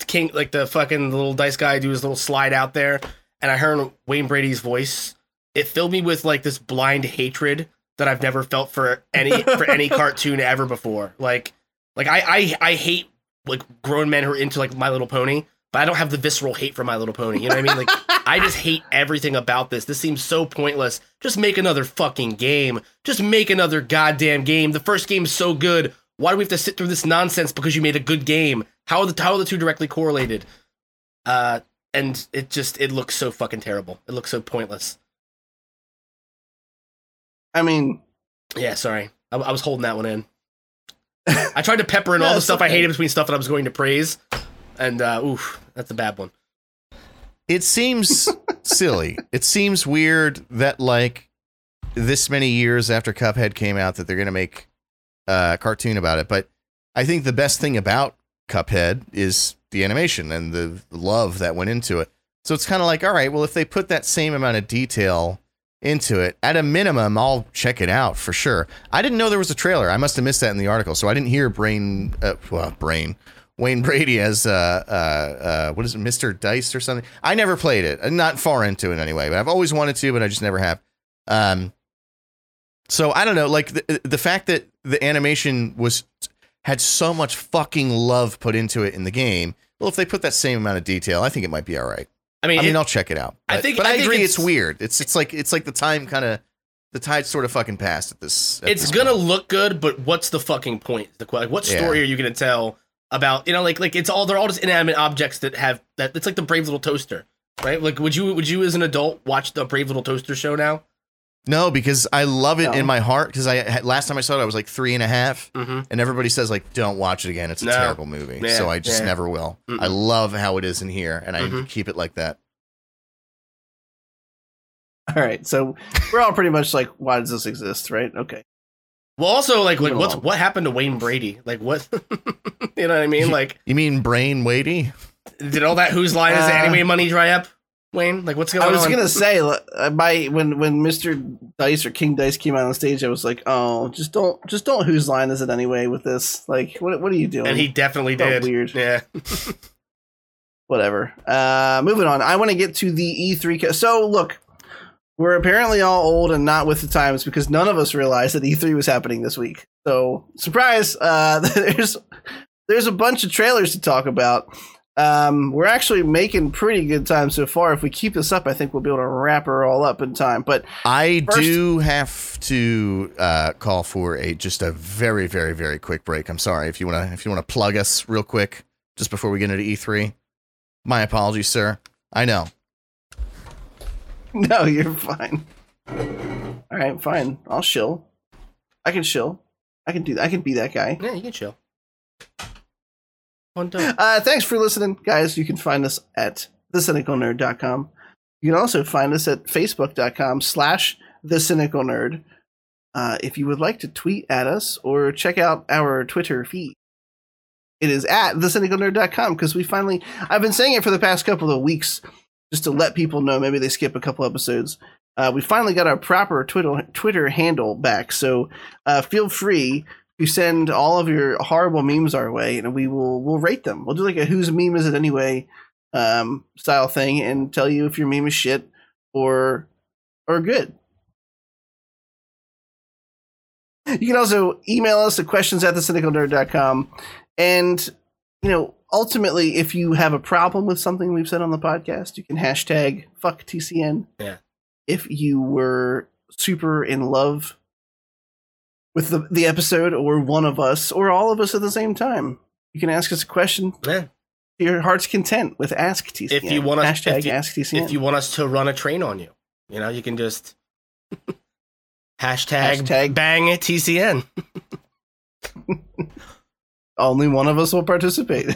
King, like the fucking little Dice guy do his little slide out there, and I heard Wayne Brady's voice, it filled me with like this blind hatred that I've never felt for any for any cartoon ever before. Like, like I, I I hate like grown men who are into like My Little Pony. But I don't have the visceral hate for My Little Pony. You know what I mean? Like, I just hate everything about this. This seems so pointless. Just make another fucking game. Just make another goddamn game. The first game's so good. Why do we have to sit through this nonsense because you made a good game? How are the, how are the two directly correlated? Uh, and it just, it looks so fucking terrible. It looks so pointless. I mean... Yeah, sorry. I, I was holding that one in. I tried to pepper in all the stuff okay. I hated between stuff that I was going to praise. And, uh, oof, that's a bad one. It seems silly. It seems weird that, like, this many years after Cuphead came out that they're going to make a cartoon about it. But I think the best thing about Cuphead is the animation and the love that went into it. So it's kind of like, all right, well, if they put that same amount of detail into it. At a minimum, I'll check it out for sure. I didn't know there was a trailer. I must have missed that in the article, so I didn't hear Brain, uh, well, Brain, Wayne Brady as, uh, uh, uh, what is it, Mister Dice or something? I never played it. I'm not far into it anyway, but I've always wanted to, but I just never have. Um, so I don't know, like the, the fact that the animation was had so much fucking love put into it in the game. Well, if they put that same amount of detail, I think it might be all right. I mean, I mean, it, I'll check it out. But I think, but I, I think agree, it's, it's weird. It's it's like it's like the time kind of the tide sort of fucking passed at this. At it's this gonna point. Look good, but what's the fucking point? The like, what story yeah. are you gonna tell about? You know, like like it's all they're all just inanimate objects that have that. It's like the Brave Little Toaster, right? Like, would you would you as an adult watch the Brave Little Toaster show now? No, because I love it no. in my heart. Because I last time I saw it, I was like three and a half, mm-hmm. and everybody says like, "Don't watch it again. It's a no. terrible movie." Yeah, so I just yeah. never will. Mm-mm. I love how it is in here, and I mm-hmm. keep it like that. All right, so we're all pretty much like, "Why does this exist?" Right? Okay. Well, also like, like what's what happened to Wayne Brady? Like, what? You know what I mean? Like, you mean Brain Brady? Did all that Whose Line uh, Is It Anyway money dry up? Wayne, like what's going on? I was on? gonna say, my when when Mister Dice or King Dice came out on stage, I was like, oh, just don't, just don't. Whose Line Is It Anyway? With this, like, what what are you doing? And he definitely did. Weird, yeah. Whatever. Uh, moving on. I want to get to the E three. Ca- so look, we're apparently all old and not with the times because none of us realized that E three was happening this week. So surprise. Uh, there's there's a bunch of trailers to talk about. Um, we're actually making pretty good time so far. If we keep this up, I think we'll be able to wrap her all up in time. But I first, do have to uh, call for a just a very, very, very quick break. I'm sorry if you want to if you want to plug us real quick just before we get into E three. My apologies, sir. I know. No, you're fine. All right, fine. I'll chill. I can chill. I can do that. I can be that guy. Yeah, you can chill. Uh, thanks for listening, guys. You can find us at the cynical nerd dot com. You can also find us at facebook dot com slash the cynical nerd. Uh, if you would like to tweet at us or check out our Twitter feed, it is at the cynical nerd dot com because we finally, I've been saying it for the past couple of weeks just to let people know, maybe they skip a couple episodes. Uh, we finally got our proper Twitter, Twitter handle back, so uh, feel free You send all of your horrible memes our way, and we will we'll rate them. We'll do like a Whose Meme Is It Anyway um, style thing, and tell you if your meme is shit or or good. You can also email us at questions at the cynical nerd dot com. And you know, ultimately, if you have a problem with something we've said on the podcast, you can hashtag fuck T C N. Yeah. If you were super in love with the, the episode, or one of us, or all of us at the same time, you can ask us a question. Yeah. Your heart's content with Ask T C N. If you want us, hashtag if you, Ask T C N. If you want us to run a train on you, you know, you can just hashtag, hashtag bang T C N. Only one of us will participate.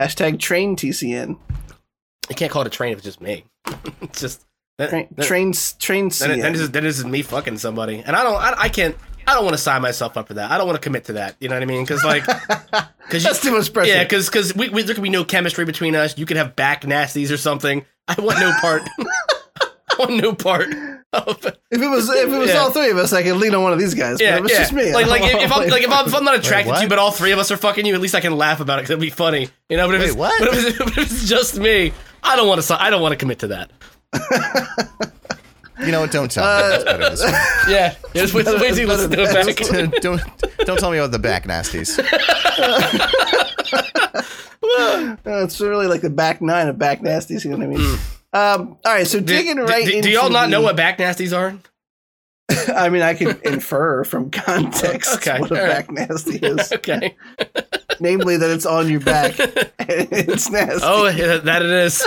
Hashtag train T C N. I can't call it a train if it's just me. It's just. Train, that, train, train. Then this is then this is me fucking somebody, and I don't, I, I can't, I don't want to sign myself up for that. I don't want to commit to that. You know what I mean? Because like, because that's too much pressure. Yeah, because because we, we there could be no chemistry between us. You could have back nasties or something. I want no part. I want no part. Of, if it was if it was yeah. all three of us, I could lean on one of these guys. Yeah, but it's yeah. just me. Like like if, if I'm like if I'm, if I'm not attracted Wait, to you, but all three of us are fucking you, at least I can laugh about it because it'd be funny. You know, but if Wait, it's what? But if it's, if it's just me, I don't want to. I don't want to commit to that. You know what? Don't tell uh, me. Better this yeah, just wait, wait till you listen to it back. Don't don't tell me about the back nasties. uh, it's really like the back nine of back nasties. You know what I mean? Um, all right, so digging do, right. Do, into do y'all not know what back nasties are? I mean, I can infer from context okay, what a right. back nasty is. Okay, namely that it's on your back. It's nasty. Oh, yeah, that it is.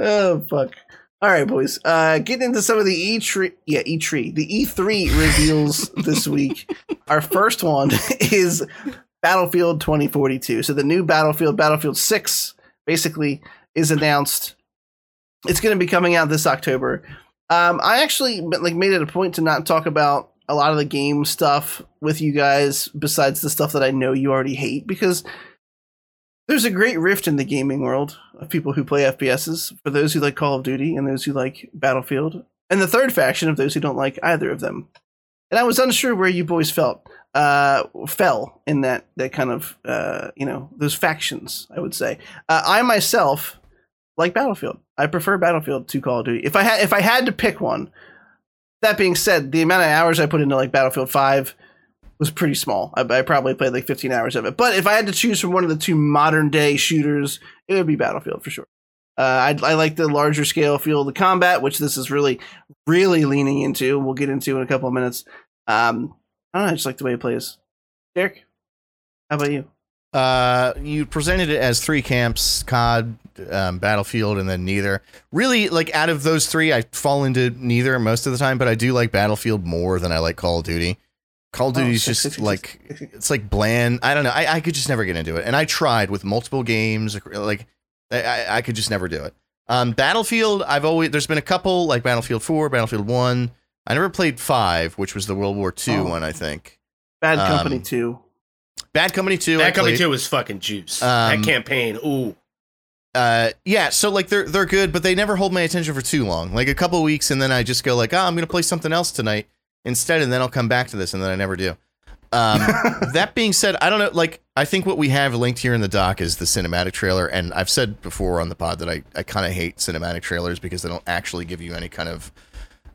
Oh fuck! All right, boys. Uh, getting into some of the E tree, yeah, E tree. The E three reveals this week. Our first one is Battlefield twenty forty-two. So the new Battlefield, Battlefield six, basically is announced. It's going to be coming out this October. Um, I actually like made it a point to not talk about a lot of the game stuff with you guys, besides the stuff that I know you already hate, because There's a great rift in the gaming world of people who play F P Ses for those who like Call of Duty and those who like Battlefield, and the third faction of those who don't like either of them. And I was unsure where you boys felt uh, fell in that that kind of uh, you know those factions. I would say uh, I myself like Battlefield. I prefer Battlefield to Call of Duty. If I had if I had to pick one. That being said, the amount of hours I put into like Battlefield five was pretty small. I, I probably played like fifteen hours of it. But if I had to choose from one of the two modern day shooters, it would be Battlefield for sure. Uh, I, I like the larger scale feel of the combat, which this is really, really leaning into. We'll get into in a couple of minutes. Um, I don't know. I just like the way it plays. Derek, how about you? Uh, you presented it as three camps, C O D, um, Battlefield, and then neither. Really, like, out of those three, I fall into neither most of the time, but I do like Battlefield more than I like Call of Duty. Call of oh, Duty's just, six, like, six, six. It's, like, bland. I don't know. I, I could just never get into it. And I tried with multiple games. Like, I, I could just never do it. Um, Battlefield, I've always... There's been a couple, like Battlefield four, Battlefield one. I never played five, which was the World War Two oh. one, I think. Bad um, Company two. Bad Company two. Bad Company two was fucking juice. Um, that campaign, ooh. Uh, yeah, so, like, they're they're good, but they never hold my attention for too long. Like, a couple weeks, and then I just go, like, oh, I'm going to play something else tonight instead, and then I'll come back to this, and then I never do. Um, that being said, I don't know, like, I think what we have linked here in the doc is the cinematic trailer, and I've said before on the pod that I, I kind of hate cinematic trailers because they don't actually give you any kind of...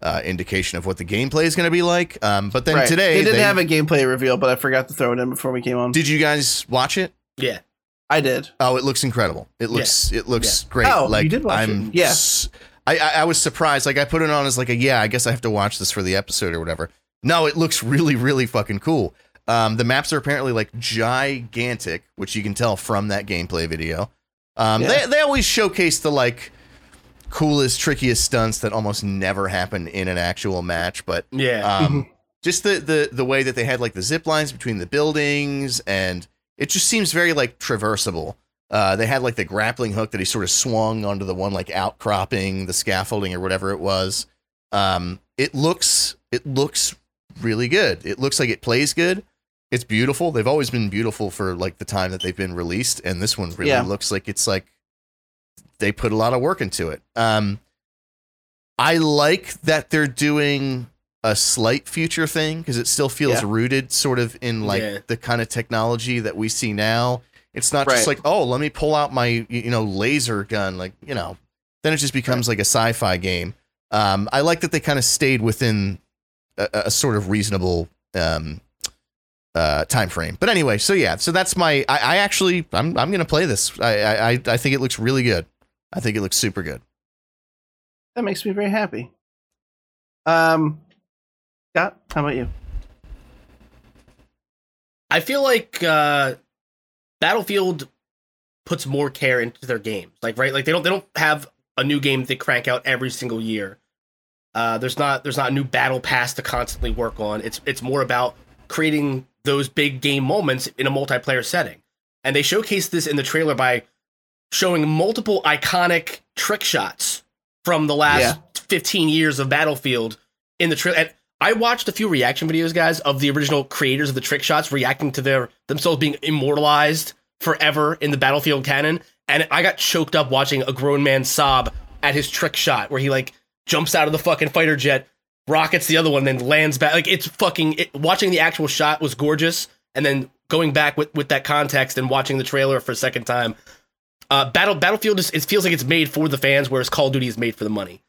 Uh, indication of what the gameplay is going to be like. Um, but then right. today... They didn't they, have a gameplay reveal, but I forgot to throw it in before we came on. Did you guys watch it? Yeah. I did. Oh, it looks incredible. It looks yeah. it looks yeah. great. Oh, like, you did watch I'm, it? Yes. Yeah. I, I, I was surprised. Like, I put it on as like, a yeah, I guess I have to watch this for the episode or whatever. No, it looks really, really fucking cool. Um, the maps are apparently, like, gigantic, which you can tell from that gameplay video. Um, yeah. they, they always showcase the, like... coolest, trickiest stunts that almost never happen in an actual match, but yeah, um, just the, the the way that they had like the zip lines between the buildings, and it just seems very like traversable. Uh, they had like the grappling hook that he sort of swung onto the one like outcropping, the scaffolding or whatever it was. Um, it looks it looks really good. It looks like it plays good. It's beautiful. They've always been beautiful for like the time that they've been released, and this one really yeah. looks like it's like. They put a lot of work into it. Um, I like that they're doing a slight future thing because it still feels yeah. rooted sort of in like yeah. the kind of technology that we see now. It's not right. just like, oh, let me pull out my, you know, laser gun. Like, you know, then it just becomes right. like a sci-fi game. Um, I like that they kind of stayed within a, a sort of reasonable um, uh, time frame. But anyway, so yeah, so that's my, I, I actually, I'm, I'm going to play this. I, I, I think it looks really good. I think it looks super good. That makes me very happy. Um, Scott, how about you? I feel like uh, Battlefield puts more care into their games. Like, right? Like they don't they don't have a new game they crank out every single year. Uh, there's not there's not a new battle pass to constantly work on. It's it's more about creating those big game moments in a multiplayer setting. And they showcase this in the trailer by showing multiple iconic trick shots from the last yeah. fifteen years of Battlefield in the trailer. And I watched a few reaction videos, guys, of the original creators of the trick shots reacting to their themselves being immortalized forever in the Battlefield canon. And I got choked up watching a grown man sob at his trick shot where he like jumps out of the fucking fighter jet, rockets the other one, then lands back. Like it's fucking it, watching the actual shot was gorgeous. And then going back with, with that context and watching the trailer for a second time, Uh, Battle Battlefield is, it feels like it's made for the fans, whereas Call of Duty is made for the money,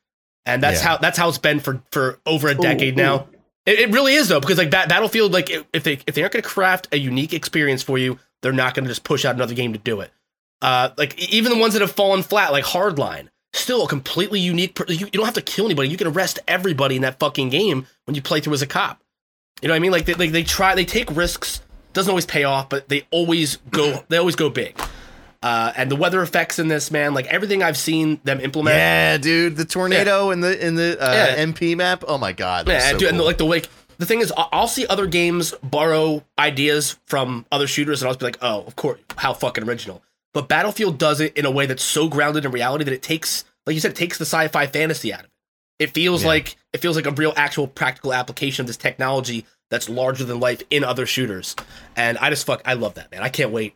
and that's yeah. how that's how it's been for, for over a decade ooh, ooh. now. It, it really is though, because like ba- Battlefield, like if they if they aren't going to craft a unique experience for you, they're not going to just push out another game to do it. Uh, like even the ones that have fallen flat, like Hardline, still a completely unique. Per- you, you don't have to kill anybody; you can arrest everybody in that fucking game when you play through as a cop. You know what I mean? Like they, like they try, they take risks. Doesn't always pay off, but they always go. They always go big. Uh, and the weather effects in this, man, like everything I've seen them implement. Yeah, dude, the tornado yeah. in the in the uh, yeah. M P map. Oh my god, yeah, so dude, cool. And the, like the like the thing is, I'll see other games borrow ideas from other shooters, and I'll just be like, oh, of course, how fucking original. But Battlefield does it in a way that's so grounded in reality that it takes, like you said, it takes the sci-fi fantasy out of it. It feels yeah. like it feels like a real, actual, practical application of this technology that's larger than life in other shooters. And I just fuck, I love that, man. I can't wait.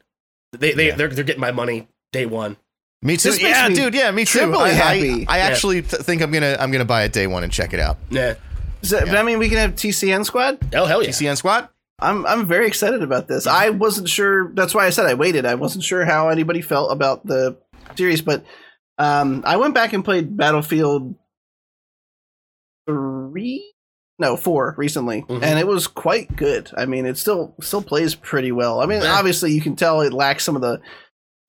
They they yeah. they're, they're getting my money day one. Me too. Yeah, me dude. Yeah, me too. I, happy. I, I actually yeah. th- think I'm gonna I'm gonna buy it day one and check it out. Yeah. So, yeah. But I mean, we can have T C N Squad. Oh hell yeah, T C N Squad. I'm I'm very excited about this. I wasn't sure. That's why I said I waited. I wasn't sure how anybody felt about the series, but um, I went back and played Battlefield three, no four recently, mm-hmm. and it was quite good. I mean, it still still plays pretty well. I mean, yeah. obviously you can tell it lacks some of the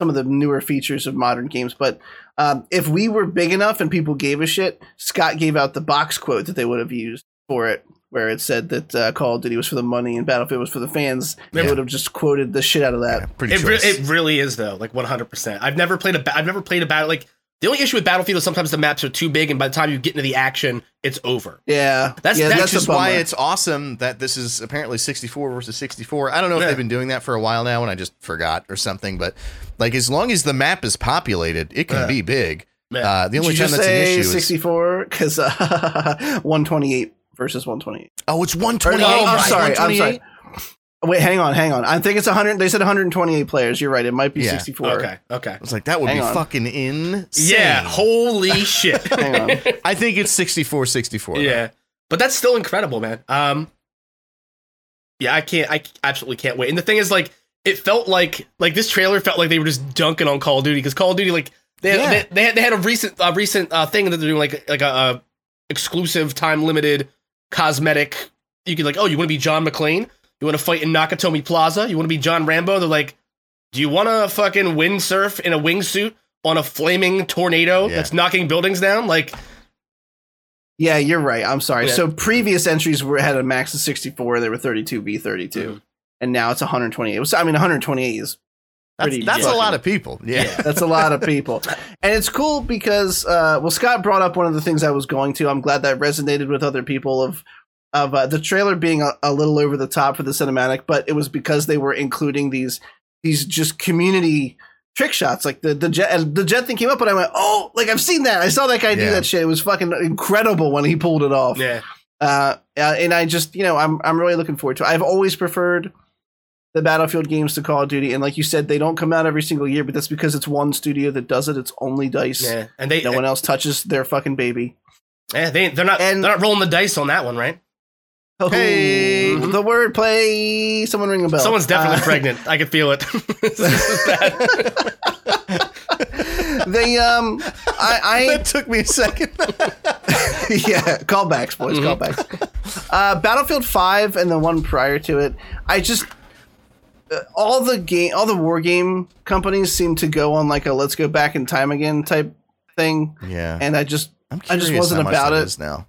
some of the newer features of modern games, but um, if we were big enough and people gave a shit, Scott gave out the box quote that they would have used for it, where it said that uh, Call of Duty was for the money and Battlefield was for the fans. They yeah. would have just quoted the shit out of that. Yeah, pretty it, re- it really is though, like one hundred percent. I've never played a ba- I've never played a battle. Like the only issue with Battlefield is sometimes the maps are too big, and by the time you get into the action, it's over. Yeah, that's yeah, that's, that's just why it's awesome that this is apparently sixty-four versus sixty-four. I don't know if yeah. they've been doing that for a while now, and I just forgot or something. But like, as long as the map is populated, it can yeah. be big. Yeah. Uh, the only Did time that's say an issue sixty-four? Is sixty-four because uh, one twenty-eight. Versus one twenty-eight. Oh, it's one twenty-eight. Oh, I'm right. sorry. I'm sorry. Wait, hang on, hang on. I think it's one hundred. They said one hundred twenty-eight players. You're right. It might be yeah. sixty-four. Okay, okay. I was like, that would hang be on. fucking insane. Yeah, holy shit. Hang on. I think it's sixty-four sixty-four. Yeah, right? But that's still incredible, man. Um, yeah, I can't. I absolutely can't wait. And the thing is, like, it felt like like this trailer felt like they were just dunking on Call of Duty because Call of Duty, like, they had, yeah. they, they had they had a recent uh, recent uh, thing that they're doing, like like a, a exclusive time limited. Cosmetic, you could like, oh, you want to be John McClane? You want to fight in Nakatomi Plaza? You want to be John Rambo? They're like, do you want to fucking windsurf in a wingsuit on a flaming tornado yeah. that's knocking buildings down? Like, yeah, you're right. I'm sorry. Yeah. So previous entries were had a max of sixty-four. They were thirty-two v thirty-two, mm-hmm. and now it's one hundred twenty-eight. So I mean, one hundred twenty-eight is pretty. That's, that's a lot of people. Yeah. yeah, that's a lot of people, and it's cool because uh, well, Scott brought up one of the things I was going to. I'm glad that resonated with other people of of uh, the trailer being a, a little over the top for the cinematic, but it was because they were including these these just community trick shots, like the the jet the jet thing came up, and I went, oh, like I've seen that. I saw that guy yeah. do that shit. It was fucking incredible when he pulled it off. Yeah, uh, and I just you know I'm I'm really looking forward to it. I've always preferred the Battlefield games to Call of Duty, and like you said, they don't come out every single year, but that's because it's one studio that does it. It's only DICE, yeah, and they no one else touches their fucking baby. Yeah, they they're not and, they're not rolling the dice on that one, right? Oh, hey, mm-hmm. the wordplay. Someone ring a bell. Someone's definitely uh, pregnant. I can feel it. This is bad. They um, I, I that took me a second. Yeah, callbacks, boys, mm-hmm. callbacks. Uh, Battlefield five and the one prior to it. I just. All the game, all the war game companies seem to go on like a "let's go back in time again" type thing. Yeah, and I just, I'm I just wasn't how about much it is now.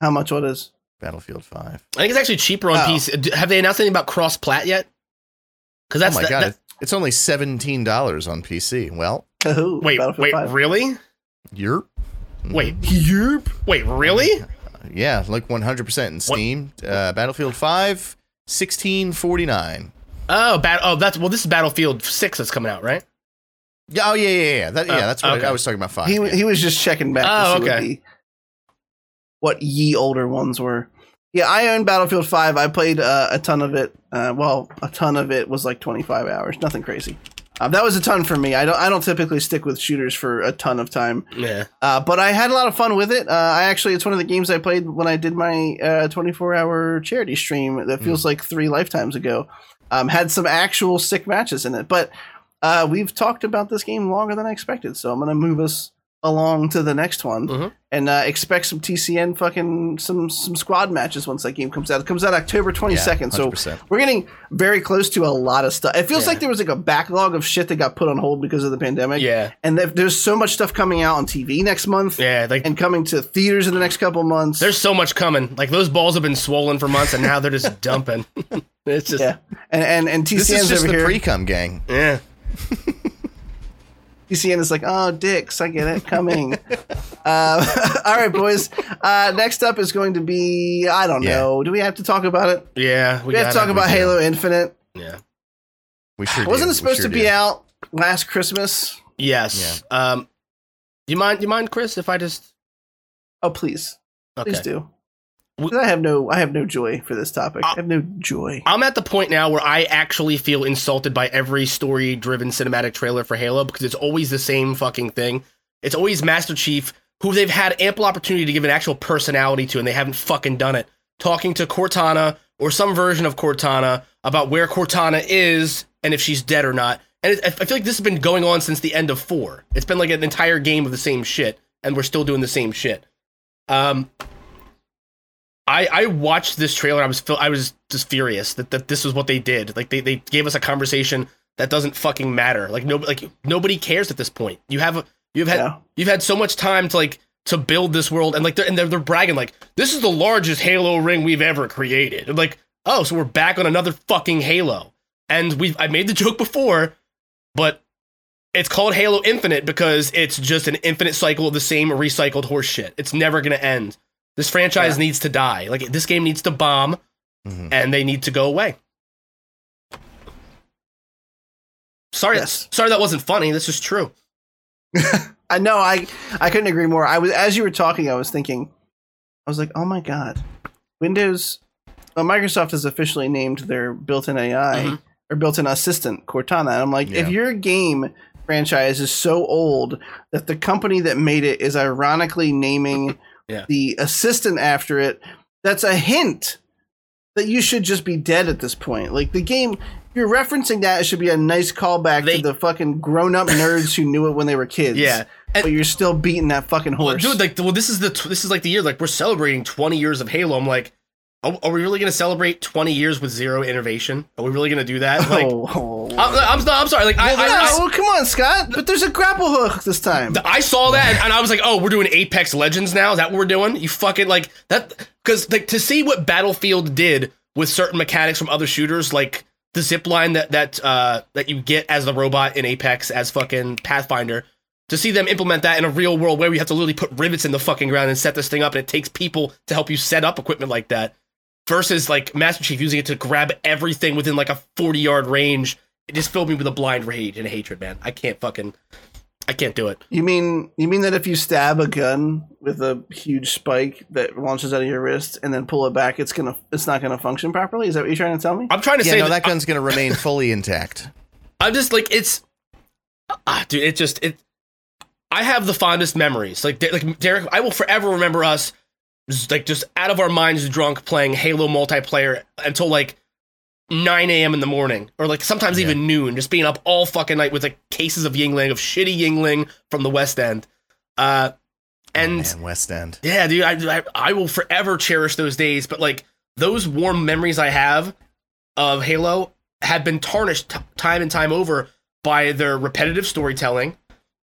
How much? What is Battlefield Five? I think it's actually cheaper on oh. P C. Have they announced anything about cross-plat yet? Because that's oh my that, god, that, it's only seventeen dollars on P C. Well, oh, wait, wait, five. Really? Yerp. Mm. Wait, yerp. Wait, really? Yeah, like one hundred percent in Steam. Uh, Battlefield Five. sixteen forty-nine. Oh, bat- oh, that's well. This is Battlefield six that's coming out, right? Yeah. Oh, yeah, yeah, yeah. That, oh, yeah, that's what okay. I, I was talking about. Five. He yeah. he was just checking back. Oh, to see okay. What, the, what ye older ones were? Yeah, I own Battlefield five. I played uh, a ton of it. Uh, well, a ton of it was like twenty-five hours. Nothing crazy. Um, that was a ton for me. I don't. I don't typically stick with shooters for a ton of time. Yeah. Uh, but I had a lot of fun with it. Uh, I actually, it's one of the games I played when I did my uh, twenty-four hour charity stream. That feels mm. like three lifetimes ago. Um, had some actual sick matches in it. But uh, we've talked about this game longer than I expected. So I'm gonna move us along to the next one mm-hmm. and uh, expect some T C N fucking some some squad matches once that game comes out. It comes out October twenty-second, yeah, so we're getting very close to a lot of stuff. It feels yeah. like there was like a backlog of shit that got put on hold because of the pandemic. Yeah, and there's so much stuff coming out on T V next month. Yeah, like, and coming to theaters in the next couple months. There's so much coming. Like those balls have been swollen for months, and now they're just dumping. It's just yeah, and and, and T C N's this is just over the pre-cum gang. Yeah. T C N is like, oh, dicks, I get it, coming. uh, all right, boys. Uh, next up is going to be, I don't yeah. know. Do we have to talk about it? Yeah. We, we have to talk it. about we Halo do. Infinite. Yeah. We sure Wasn't do. it supposed sure to be do. out last Christmas? Yes. Yeah. Um, do you mind, do you mind, Chris, if I just... Oh, please. Okay. Please do. I have no, I have no joy for this topic. I, I have no joy. I'm at the point now where I actually feel insulted by every story-driven cinematic trailer for Halo because it's always the same fucking thing. It's always Master Chief, who they've had ample opportunity to give an actual personality to, and they haven't fucking done it. Talking to Cortana or some version of Cortana about where Cortana is and if she's dead or not. And it, I feel like this has been going on since the end of four. It's been like an entire game of the same shit, and we're still doing the same shit. Um, I I watched this trailer. I was I was just furious that, that this was what they did. Like they, they gave us a conversation that doesn't fucking matter. Like no like nobody cares at this point. You have a, you've had yeah. you've had so much time to like to build this world, and like they're and they're, they're bragging like this is the largest Halo ring we've ever created. And like oh, so we're back on another fucking Halo. And we I made the joke before, but it's called Halo Infinite because it's just an infinite cycle of the same recycled horse shit. It's never gonna end. This franchise yeah. needs to die. Like, this game needs to bomb, mm-hmm. and they need to go away. Sorry, yes. sorry that wasn't funny. This is true. I know. I I couldn't agree more. I was as you were talking, I was thinking, I was like, oh my god, Windows. Well, Microsoft has officially named their built-in A I mm-hmm. or built-in assistant Cortana. And I'm like, yeah. if your game franchise is so old that the company that made it is ironically naming. Yeah. The assistant after it, that's a hint that you should just be dead at this point. Like, the game, if you're referencing that, it should be a nice callback they, to the fucking grown-up nerds who knew it when they were kids. Yeah. And, but you're still beating that fucking horse. Well, dude, like, well, this is the this is like the year, like, we're celebrating twenty years of Halo. I'm like, are, are we really going to celebrate twenty years with zero innovation? Are we really going to do that? Like, oh. I'm, I'm, I'm sorry. Like, well, I, I, I, well, come on, Scott. But there's a grapple hook this time. I saw that, and, and I was like, oh, we're doing Apex Legends now? Is that what we're doing? You fucking, like, that... Because, like, to see what Battlefield did with certain mechanics from other shooters, like the zipline that, that, uh, that you get as the robot in Apex as fucking Pathfinder, to see them implement that in a real world where we have to literally put rivets in the fucking ground and set this thing up, and it takes people to help you set up equipment like that. Versus, like, Master Chief using it to grab everything within, like, a forty-yard range. It just filled me with a blind rage and hatred, man. I can't fucking... I can't do it. You mean you mean that if you stab a gun with a huge spike that launches out of your wrist and then pull it back, it's gonna it's not going to function properly? Is that what you're trying to tell me? I'm trying to yeah, say... no, that, that gun's going to remain fully intact. I'm just, like, it's... Ah, dude, it just... it. I have the fondest memories. Like, like Derek, I will forever remember us... like just out of our minds drunk playing Halo multiplayer until like nine a.m. in the morning or like sometimes yeah. even noon, just being up all fucking night with like cases of Yingling, of shitty Yingling from the West End. Uh, and oh man, West End. Yeah, dude, I, I, I will forever cherish those days. But like those warm memories I have of Halo have been tarnished t- time and time over by their repetitive storytelling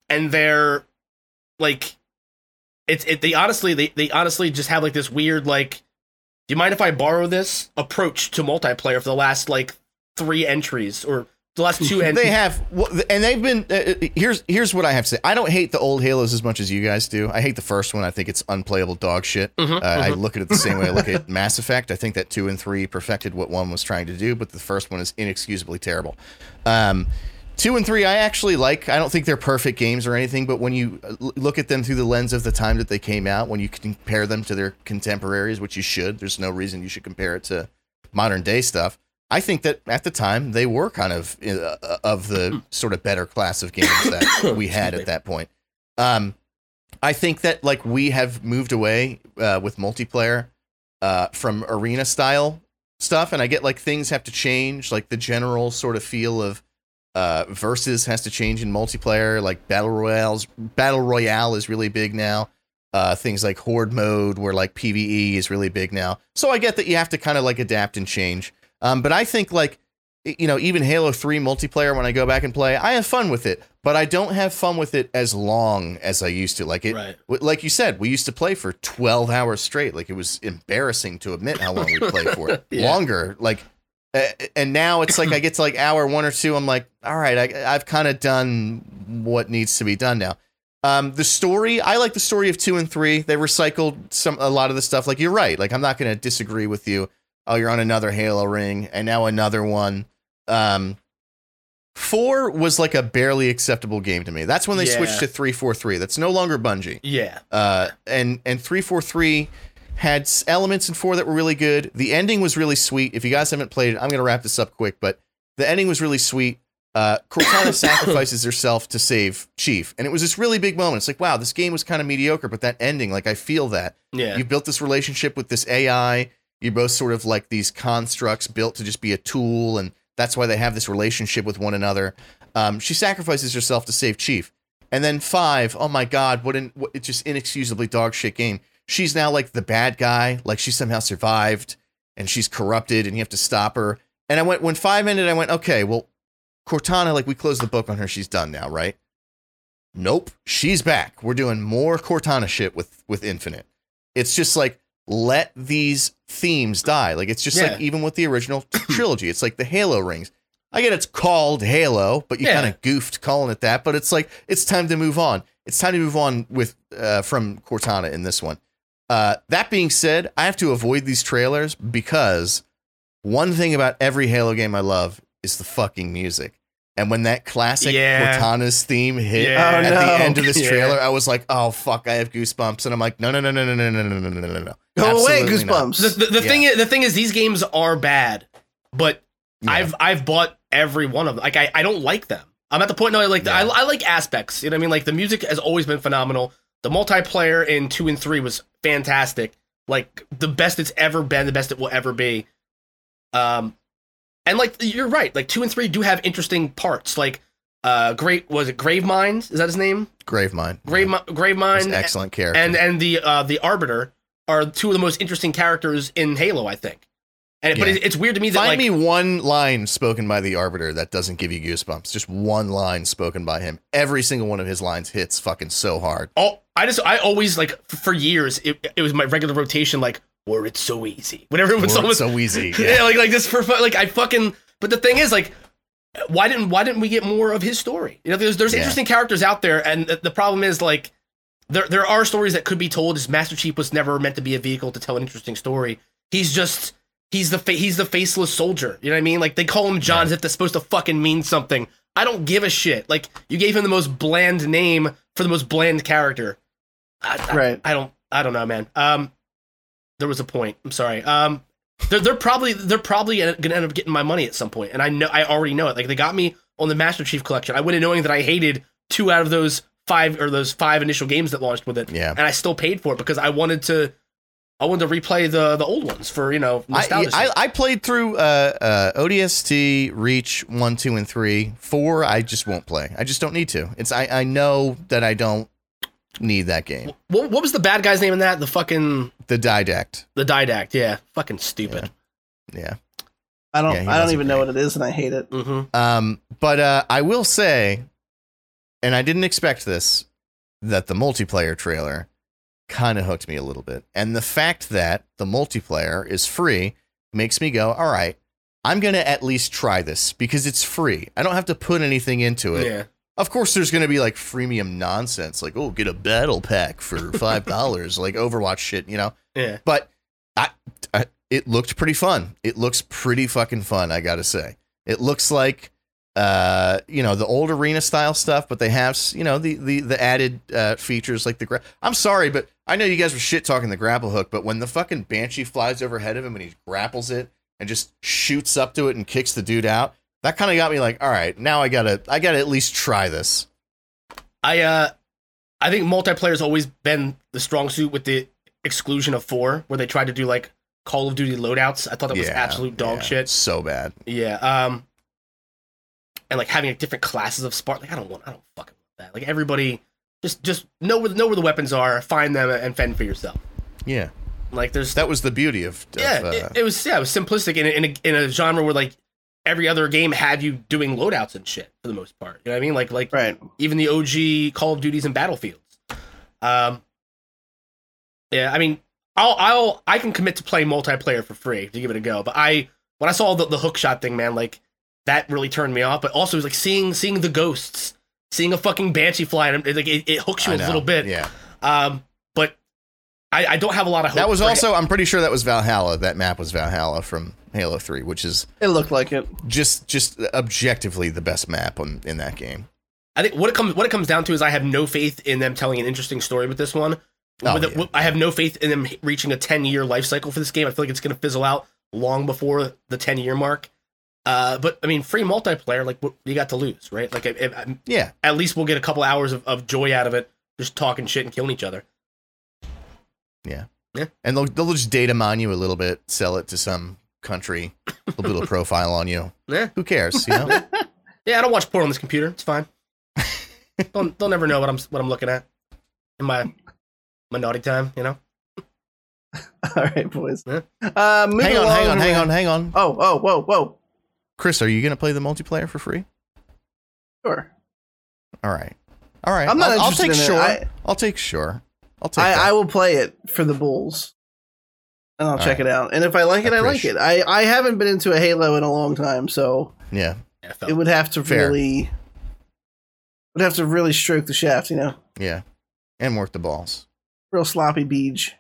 and their like... It's it. They honestly, they, they honestly just have like this weird like, do you mind if I borrow this approach to multiplayer for the last like three entries or the last two entries? They have, and they've been. Uh, here's here's what I have to say. I don't hate the old Halos as much as you guys do. I hate the first one. I think it's unplayable dog shit. Mm-hmm, uh, mm-hmm. I look at it the same way I look at Mass Effect. I think that two and three perfected what one was trying to do, but the first one is inexcusably terrible. Um, Two and three, I actually like. I don't think they're perfect games or anything, but when you look at them through the lens of the time that they came out, when you compare them to their contemporaries, which you should, there's no reason you should compare it to modern day stuff. I think that at the time, they were kind of uh, of the sort of better class of games that we had at that point. Um, I think that like we have moved away uh, with multiplayer uh, from arena style stuff, and I get like things have to change, like the general sort of feel of Uh, versus has to change in multiplayer, like battle royales. Battle royale is really big now. Uh, things like horde mode, where like P V E is really big now. So I get that you have to kind of like adapt and change. Um, but I think like you know, even Halo three multiplayer, when I go back and play, I have fun with it. But I don't have fun with it as long as I used to. Like it, right. like you said, we used to play for twelve hours straight. Like it was embarrassing to admit how long we played for. It. Yeah. Longer, like. Uh, and now it's like I get to like hour one or two. I'm like, all right, I, I've kind of done what needs to be done now. Um, the story, I like the story of two and three. They recycled some a lot of the stuff. Like you're right. Like I'm not going to disagree with you. Oh, you're on another Halo ring and now another one. Um, four was like a barely acceptable game to me. That's when they yeah. switched to three four three. That's no longer Bungie. Yeah. Uh, and and three four three had elements in four that were really good. The ending was really sweet. If you guys haven't played it, I'm going to wrap this up quick, but the ending was really sweet. Uh, Cortana sacrifices herself to save Chief. And it was this really big moment. It's like, wow, this game was kind of mediocre, but that ending, like, I feel that. Yeah. You built this relationship with this A I. You're both sort of like these constructs built to just be a tool. And that's why they have this relationship with one another. Um, she sacrifices herself to save Chief. And then five, oh my God, what an what, it's just inexcusably dog shit game. She's now like the bad guy, like she somehow survived and she's corrupted and you have to stop her. And I went, when five ended, I went, okay, well, Cortana, like we closed the book on her. She's done now, right? Nope. She's back. We're doing more Cortana shit with, with Infinite. It's just like, let these themes die. Like, it's just yeah. like, even with the original trilogy, it's like the Halo rings. I get it's called Halo, but you yeah. kind of goofed calling it that, but it's like, it's time to move on. It's time to move on with, uh, from Cortana in this one. Uh, that being said, I have to avoid these trailers because one thing about every Halo game I love is the fucking music. And when that classic yeah. Cortana's theme hit yeah. oh, at no. the end of this trailer, yeah. I was like, oh, fuck, I have goosebumps. And I'm like, no, no, no, no, no, no, no, no, no, no, no, no. Go away, goosebumps. Not. The, the, the, yeah. thing is, the thing is, these games are bad, but yeah. I've I've bought every one of them. Like, I, I don't like them. I'm at the point now, I like yeah. the, I, I like aspects. You know what I mean? Like, the music has always been phenomenal. The multiplayer in two and three was fantastic, like the best it's ever been, the best it will ever be. Um, and like you're right, like two and three do have interesting parts. Like, uh, great was it Gravemind? Is that his name? Gravemind. Gravemind. Yeah. Gravemind. Excellent character. And and the uh, the Arbiter are two of the most interesting characters in Halo, I think. And yeah. but it, it's weird to me that find like, me one line spoken by the Arbiter that doesn't give you goosebumps. Just one line spoken by him. Every single one of his lines hits fucking so hard. Oh. I just, I always, like, for years, it, it was my regular rotation, like, were it so easy. Whenever it was almost, so easy. Yeah. yeah, like, like, this for fun, like, I fucking, but the thing is, like, why didn't, why didn't we get more of his story? You know, there's, there's yeah. interesting characters out there, and the, the problem is, like, there, there are stories that could be told. As Master Chief was never meant to be a vehicle to tell an interesting story. He's just, he's the, fa- he's the faceless soldier. You know what I mean? Like, they call him John yeah. as if that's supposed to fucking mean something. I don't give a shit. Like, you gave him the most bland name for the most bland character. I, right. I, I don't, I don't know, man. Um, there was a point. I'm sorry. Um, they're, they're probably, they're probably going to end up getting my money at some point. And I know, I already know it. Like, they got me on the Master Chief collection. I went in knowing that I hated two out of those five or those five initial games that launched with it. Yeah. And I still paid for it because I wanted to, I wanted to replay the, the old ones for, you know, nostalgia. I, I, I played through uh, uh, O D S T, Reach, one, two, and three. four, I just won't play. I just don't need to. It's I, I know that I don't need that game. What, what was the bad guy's name in that? The fucking... The Didact. The Didact, yeah. Fucking stupid. Yeah. yeah. I don't yeah, I don't even know what it is, and I hate it. Mm-hmm. Um, But uh, I will say, and I didn't expect this, that the multiplayer trailer kind of hooked me a little bit. And the fact that the multiplayer is free makes me go, all right, I'm going to at least try this because it's free. I don't have to put anything into it. Yeah. Of course, there's going to be like freemium nonsense, like, oh, get a battle pack for five dollars, like Overwatch shit, you know? Yeah. But I, I, it looked pretty fun. It looks pretty fucking fun, I got to say. It looks like, uh, you know, the old arena style stuff, but they have, you know, the, the, the added uh, features like the gra- I'm sorry, but I know you guys were shit talking the grapple hook, but when the fucking Banshee flies overhead of him and he grapples it and just shoots up to it and kicks the dude out, that kind of got me like, all right, now I gotta, I gotta at least try this. I, uh, I think multiplayer's always been the strong suit with the exclusion of four, where they tried to do like Call of Duty loadouts. I thought that was yeah, absolute dog yeah, shit. So bad. Yeah. Um, and like having like, different classes of Spartan, like I don't want, I don't fucking want that. Like everybody. Just, just know where, know where the weapons are. Find them and fend for yourself. Yeah, like there's that was the beauty of, of yeah. Uh, it, it was yeah, it was simplistic in a, in a in a genre where like every other game had you doing loadouts and shit for the most part. You know what I mean? Like like right. even the O G Call of Duties and Battlefields. Um, yeah, I mean, I'll I'll I can commit to playing multiplayer for free to give it a go. But I when I saw the the hookshot thing, man, like that really turned me off. But also it was like seeing seeing the ghosts. Seeing a fucking Banshee fly, and it, like it, it hooks you a little bit. Yeah. Um, but I, I don't have a lot of hope. That was also, it. I'm pretty sure that was Valhalla. That map was Valhalla from Halo three, which is it looked like it. Just, just objectively the best map on, in that game. I think what it comes, what it comes down to is I have no faith in them telling an interesting story with this one, Oh, the, yeah. I have no faith in them reaching a ten-year life cycle for this game. I feel like it's going to fizzle out long before the ten-year mark. Uh, but, I mean, free multiplayer, like, what you got to lose, right? Like, I, I, yeah, at least we'll get a couple hours of, of joy out of it, just talking shit and killing each other. Yeah. Yeah. And they'll, they'll just data mine you a little bit, sell it to some country, they'll do a profile on you. Yeah. Who cares, you know? Yeah, I don't watch porn on this computer. It's fine. they'll, they'll never know what I'm what I'm looking at in my... my naughty time, you know? All right, boys. Uh, hang on, hang on, hang on, hang on. Oh, oh, whoa, whoa. Chris, are you going to play the multiplayer for free? Sure. All right. All right. I'm not I'll, interested I'll take in sure. I, I'll take sure. I'll take I, I will play it for the Bulls. And I'll All check right. it out. And if I like it, I, I like it. I, I haven't been into a Halo in a long time, so yeah, it would have to Fair. really... would have to really stroke the shaft, you know? Yeah. And work the balls. Real sloppy beach.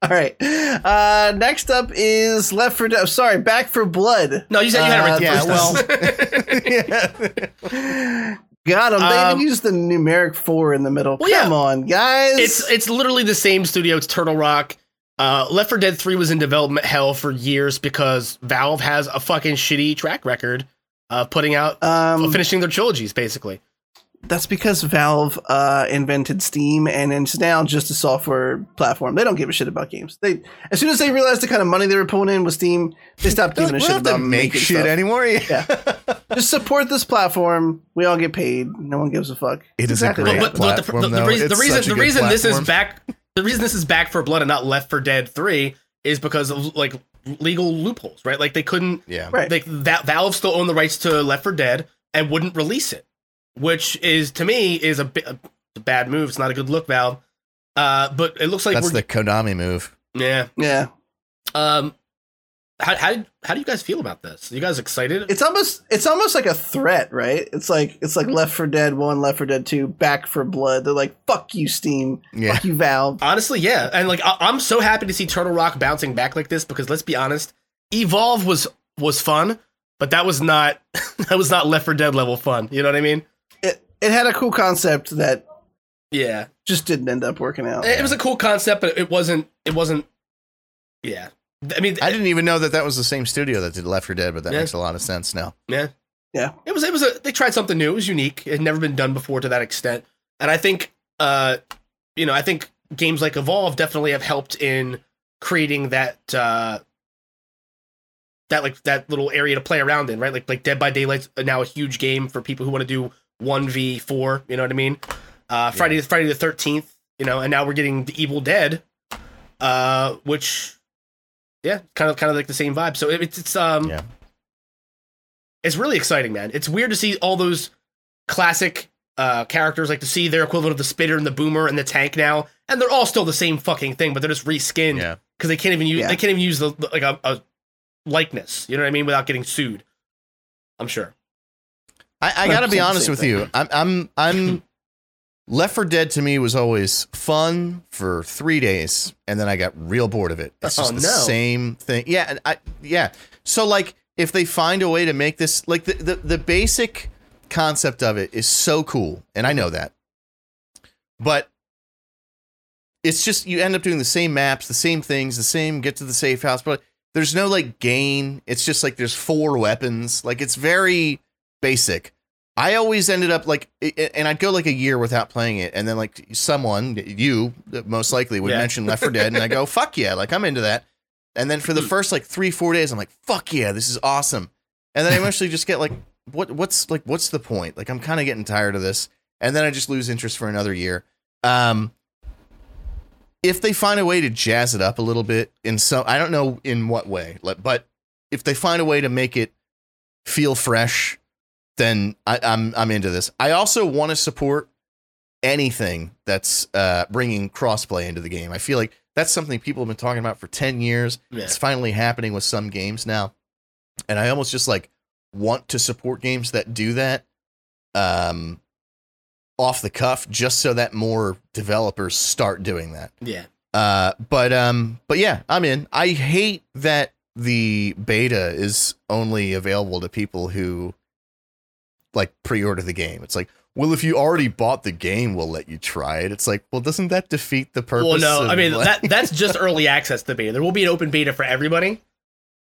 All right. Uh, next up is Left for Dead. Sorry, Back for Blood. No, you said you had it right. Yeah, well. yeah. Got them. Um, they even used the numeric four in the middle. Well, Come yeah. on, guys. It's it's literally the same studio. It's Turtle Rock. Uh, Left four Dead three was in development hell for years because Valve has a fucking shitty track record of putting out, um, finishing their trilogies, basically. That's because Valve uh, invented Steam, and it's now just a software platform. They don't give a shit about games. They, as soon as they realized the kind of money they were pulling in with Steam, they stopped giving a shit about make making shit stuff. anymore. Yeah, yeah. Just support this platform. We all get paid. No one gives a fuck. It is exactly. a great but, but, platform. The, the, the, the reason, the reason, the reason this is back, the reason this is Back for Blood and not Left for Dead three is because of like legal loopholes, right? Like they couldn't. Yeah. Right. They, that Valve still owned the rights to Left for Dead and wouldn't release it. Which is, to me, is a, bi- a bad move. It's not a good look, Valve. Uh, but it looks like that's we're... the Konami move. Yeah, yeah. Um, how how how do you guys feel about this? Are you guys excited? It's almost it's almost like a threat, right? It's like it's like Left four Dead one, Left four Dead two, Back for Blood. They're like, fuck you, Steam. Yeah. Fuck you, Valve. Honestly, yeah. And like, I- I'm so happy to see Turtle Rock bouncing back like this because let's be honest, Evolve was was fun, but that was not that was not Left four Dead level fun. You know what I mean? It it had a cool concept that yeah just didn't end up working out. It was a cool concept, but it wasn't it wasn't yeah. I mean, I it, didn't even know that that was the same studio that did Left four Dead, but that yeah. makes a lot of sense now. Yeah, yeah. It was it was a they tried something new. It was unique. It had never been done before to that extent. And I think uh you know I think games like Evolve definitely have helped in creating that uh that like that little area to play around in, right? Like like Dead by Daylight's now a huge game for people who want to do one v four, you know what I mean? Uh, Friday, yeah. Friday the thirteenth, you know, and now we're getting the Evil Dead, uh, which, yeah, kind of, kind of like the same vibe. So it, it's, it's, um, yeah. it's really exciting, man. It's weird to see all those classic uh, characters, like to see their equivalent of the Spitter and the Boomer and the Tank now, and they're all still the same fucking thing, but they're just reskinned because yeah. they can't even use, yeah. they can't even use the, the like a, a likeness, you know what I mean, without getting sued. I'm sure. I, I gotta be honest with you. I'm, I'm, I'm. Left four Dead to me was always fun for three days, and then I got real bored of it. It's just oh, the no. same thing. Yeah, and I, yeah. So like, if they find a way to make this, like the, the the basic concept of it is so cool, and I know that, but it's just you end up doing the same maps, the same things, the same get to the safe house, but there's no like gain. It's just like there's four weapons. Like it's very basic. I always ended up like, and I'd go like a year without playing it, and then like someone, you most likely would yeah. mention Left four Dead, and I go, fuck yeah, like I'm into that. And then for the first like three, four days, I'm like, fuck yeah, this is awesome. And then I eventually just get like, what, what's like, what's the point? Like I'm kind of getting tired of this, and then I just lose interest for another year. Um, if they find a way to jazz it up a little bit, in some, I don't know in what way, but if they find a way to make it feel fresh, then I, I'm I'm into this. I also want to support anything that's uh, bringing crossplay into the game. I feel like that's something people have been talking about for ten years. Yeah. It's finally happening with some games now, and I almost just like want to support games that do that um, off the cuff, just so that more developers start doing that. Yeah. Uh, but um, but yeah, I'm in. I hate that the beta is only available to people who like pre-order the game. It's like, well, if you already bought the game, we'll let you try it. It's like, well, doesn't that defeat the purpose? Well, no, of, I mean, like... that that's just early access to beta. There will be an open beta for everybody.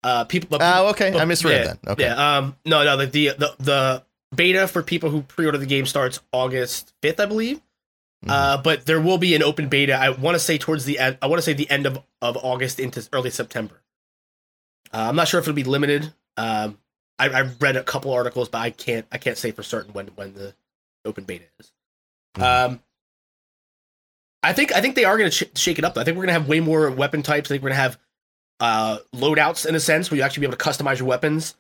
Uh, people. Oh, uh, okay. But, I misread yeah, that. Okay. Yeah. Um. No. No. The, the the the beta for people who pre-order the game starts August fifth, I believe. Mm-hmm. Uh, but there will be an open beta. I want to say towards the end. I want to say the end of, of August into early September. Uh, I'm not sure if it'll be limited. Um, I, I've read a couple articles, but I can't. I can't say for certain when when the open beta is. Mm-hmm. Um. I think I think they are going to sh- shake it up. I think we're going to have way more weapon types. I think we're going to have uh, loadouts in a sense where you actually be able to customize your weapons.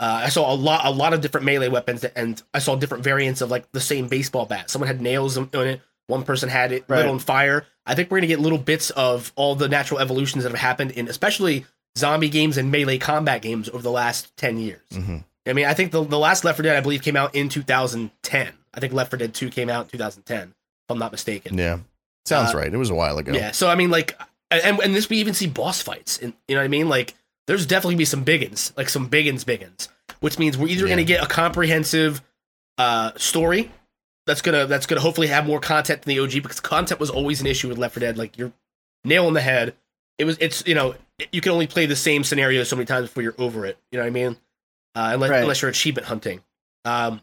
Uh, I saw a lot a lot of different melee weapons that, and I saw different variants of like the same baseball bat. Someone had nails on it. One person had it lit on fire. I think we're going to get little bits of all the natural evolutions that have happened in especially zombie games and melee combat games over the last ten years. Mm-hmm. I mean, I think the, the last Left four Dead, I believe, came out in two thousand ten. I think Left four Dead two came out in two thousand ten, if I'm not mistaken. Yeah, sounds uh, right. It was a while ago. Yeah, so I mean, like, and, and this we even see boss fights. In, you know what I mean? Like, there's definitely be some biggins, like some biggins, biggins, which means we're either yeah. going to get a comprehensive uh, story that's gonna that's gonna hopefully have more content than the O G, because content was always an issue with Left four Dead. Like, you're nail on the head. It was it's you know you can only play the same scenario so many times before you're over it. You know what I mean? Uh, unless right. unless you're achievement hunting. Um,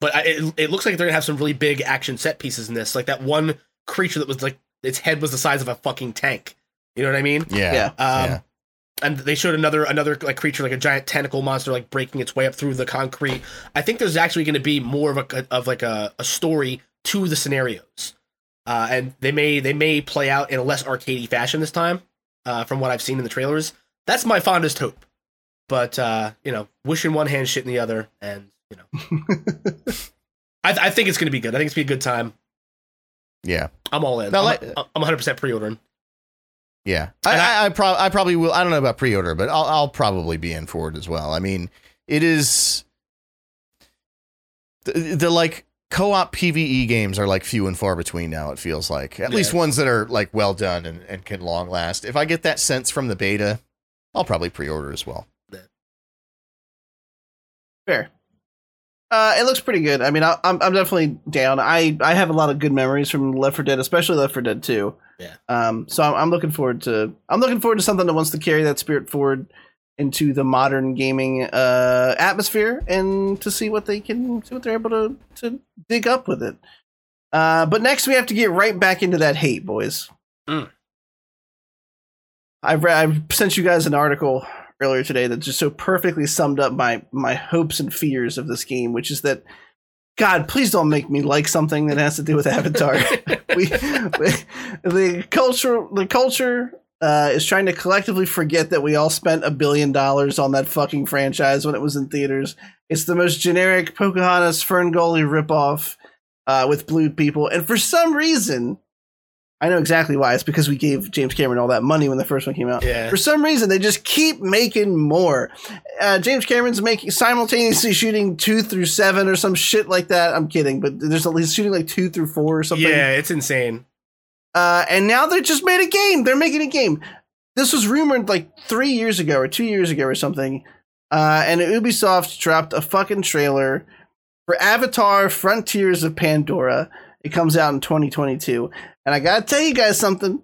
but I, it it looks like they're gonna have some really big action set pieces in this. Like that one creature that was like its head was the size of a fucking tank. You know what I mean? Yeah. yeah. Um, yeah. And they showed another another like creature, like a giant tentacle monster, like breaking its way up through the concrete. I think there's actually going to be more of a of like a, a story to the scenarios, uh, and they may they may play out in a less arcadey fashion this time, uh, from what I've seen in the trailers. That's my fondest hope, but uh, you know, wish in one hand, shit in the other, and you know, I, th- I think it's going to be good. I think it's going to be a good time. Yeah, I'm all in. No, I'm, like, I'm one hundred percent pre-ordering. Yeah, I I, I, pro- I probably will. I don't know about pre-order, but I'll I'll probably be in for it as well. I mean, it is the, the like co-op P V E games are like few and far between now. It feels like at yeah. least ones that are like well done and, and can long last. If I get that sense from the beta, I'll probably pre-order as well. Fair. Uh, it looks pretty good. I mean, I, I'm I'm definitely down. I, I have a lot of good memories from Left four Dead, especially Left four Dead two. Yeah. Um. So I'm, I'm looking forward to I'm looking forward to something that wants to carry that spirit forward into the modern gaming uh, atmosphere, and to see what they can see what they're able to, to dig up with it. Uh. But next we have to get right back into that hate, boys. Mm. I've I've sent you guys an article earlier today that just so perfectly summed up my my hopes and fears of this game, which is that, God, please don't make me like something that has to do with Avatar. we, we the culture the culture uh, is trying to collectively forget that we all spent a billion dollars on that fucking franchise when it was in theaters. It's the most generic Pocahontas Ferngully ripoff uh, with blue people, and for some reason. I know exactly why. It's because we gave James Cameron all that money when the first one came out. Yeah. For some reason, they just keep making more. Uh, James Cameron's making simultaneously shooting two through seven or some shit like that. I'm kidding, but there's at least shooting like two through four or something. Yeah, it's insane. Uh, and now they just made a game. They're making a game. This was rumored like three years ago or two years ago or something. Uh, and Ubisoft dropped a fucking trailer for Avatar: Frontiers of Pandora. It comes out in twenty twenty-two. And I gotta tell you guys something.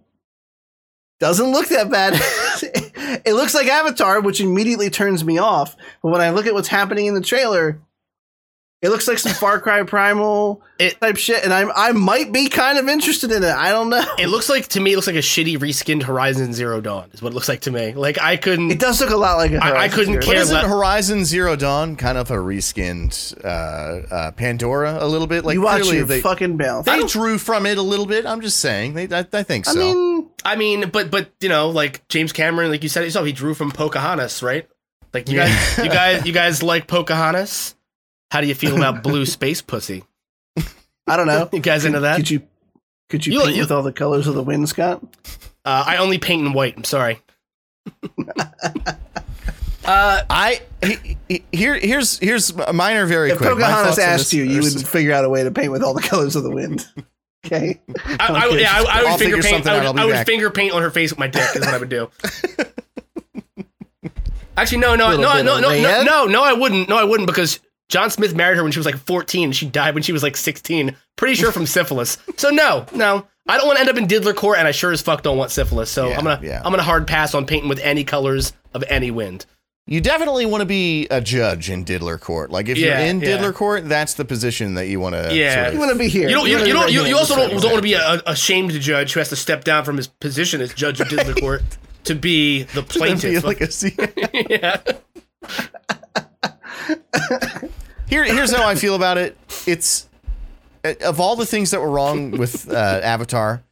Doesn't look that bad. It looks like Avatar, which immediately turns me off. But when I look at what's happening in the trailer, it looks like some Far Cry Primal it, type shit. And I'm I might be kind of interested in it. I don't know. It looks like, to me, it looks like a shitty reskinned Horizon Zero Dawn is what it looks like to me. Like, I couldn't. It does look a lot like a Horizon I, I couldn't Zero. Care less. Isn't Horizon Zero Dawn kind of a reskinned uh, uh, Pandora a little bit? Like, you watch your they, fucking mouth. They drew from it a little bit. I'm just saying. They, I, I think so. I mean, I mean, but, but you know, like James Cameron, like you said yourself, he drew from Pocahontas, right? Like, you yeah. guys, you guys, you guys like Pocahontas? How do you feel about blue space pussy? I don't know. You guys could, into that? Could you could you, you paint you, with all the colors of the wind, Scott? Uh, I only paint in white. I'm sorry. uh, I he, he, here here's here's mine are very if quick. If Pocahontas asked you, you would figure out a way to paint with all the colors of the wind. Okay. I, I, I, yeah, I, I would I'll finger paint. I would, I would finger paint on her face with my dick. Is what I would do. Actually, no, no, no, no, no, no, no, no, no, I wouldn't. No, I wouldn't because. John Smith married her when she was like fourteen. And she died when she was like sixteen. Pretty sure from syphilis. So no, no. I don't want to end up in diddler court, and I sure as fuck don't want syphilis. So yeah, I'm gonna yeah. I'm gonna hard pass on painting with any colors of any wind. You definitely want to be a judge in diddler court. Like if yeah, you're in diddler yeah. court, that's the position that you want to. Yeah, sort of, you want to be here. You don't. You, you, you, don't, you, you also don't, don't want to be a, a shamed judge who has to step down from his position as judge of right. diddler court to be the plaintiff. Be like a C- yeah. Here, here's how I feel about it. It's of all the things that were wrong with uh, Avatar,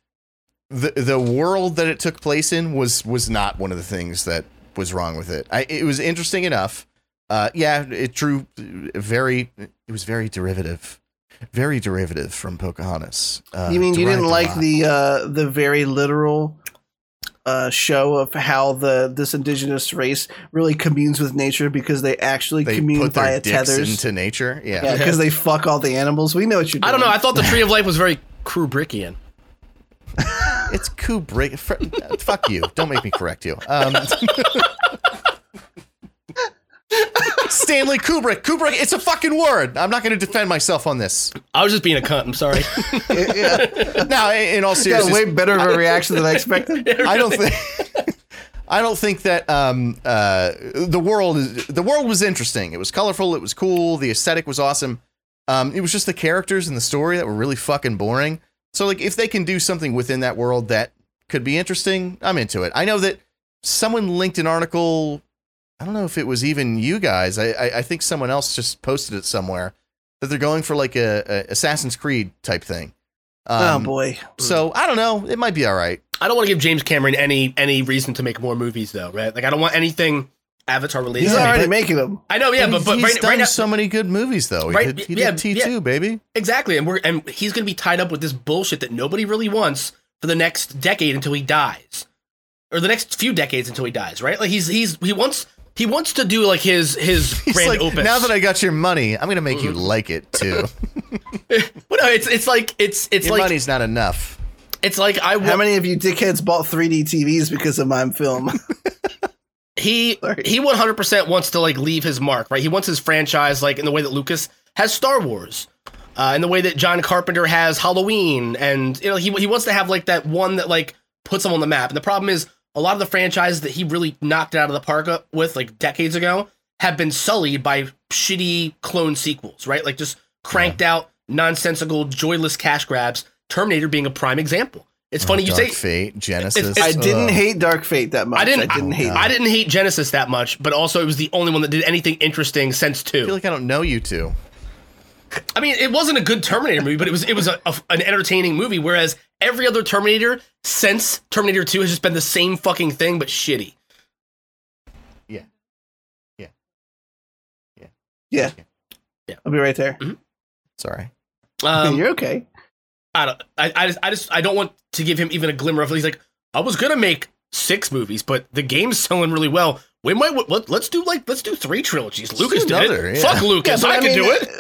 the the world that it took place in was was not one of the things that was wrong with it. I, it was interesting enough. Uh, yeah, it drew very. It was very derivative, very derivative from Pocahontas. Uh, you mean you didn't like the uh, the very literal Uh, show of how the this indigenous race really communes with nature because they actually they commune put their via dicks tethers into nature, yeah, because yeah, they fuck all the animals. We know what you're doing. I don't know. I thought the Tree of Life was very Kubrickian. It's Kubrick. Fuck you! Don't make me correct you. Um, Stanley Kubrick. Kubrick. It's a fucking word. I'm not going to defend myself on this. I was just being a cunt. I'm sorry. yeah. No, in all seriousness, way better of a reaction than I expected. Yeah, really. I don't think. I don't think that um, uh, the world is. The world was interesting. It was colorful. It was cool. The aesthetic was awesome. Um, it was just the characters and the story that were really fucking boring. So, like, if they can do something within that world that could be interesting, I'm into it. I know that someone linked an article. I don't know if it was even you guys. I, I, I think someone else just posted it somewhere that they're going for like a, a Assassin's Creed type thing. Um, oh boy! So I don't know. It might be all right. I don't want to give James Cameron any any reason to make more movies though, right? Like I don't want anything Avatar related. He's already making them. I know, yeah, but but he's right, done right now, so many good movies though. He right, did, he yeah, did T two, yeah, baby. Exactly, and we're and he's going to be tied up with this bullshit that nobody really wants for the next decade until he dies, or the next few decades until he dies, right? Like he's he's he wants. He wants to do like his his He's grand like, opus. Now that I got your money, I'm gonna make mm-hmm. you like it too. Well, no, it's it's like it's it's your like money's not enough. It's like I. Wa- How many of you dickheads bought three D T Vs because of my film? he Sorry. he one hundred percent wants to like leave his mark, right? He wants his franchise like in the way that Lucas has Star Wars, uh, in the way that John Carpenter has Halloween, and you know he he wants to have like that one that like puts him on the map. And the problem is, a lot of the franchises that he really knocked it out of the park up with like decades ago have been sullied by shitty clone sequels, right? Like just cranked yeah. out, nonsensical, joyless cash grabs, Terminator being a prime example. It's oh, funny Dark you say Fate, Genesis. It's, it's, I didn't hate Dark Fate that much. I didn't, I didn't I, hate I didn't hate Genesis that much, but also it was the only one that did anything interesting since two. I feel like I don't know you two. I mean, it wasn't a good Terminator movie, but it was it was a, a, an entertaining movie, whereas every other Terminator since Terminator two has just been the same fucking thing, but shitty. Yeah. Yeah. Yeah. Yeah. Yeah. I'll be right there. Mm-hmm. Sorry. Um, You're okay. I don't. I, I just. I just. I don't want to give him even a glimmer of. He's like, I was gonna make six movies, but the game's selling really well. We might. Let, let's do like. Let's do three trilogies. Let's Lucas did another, it. Yeah. Fuck Lucas. Yeah, I, I mean, can do it. Uh,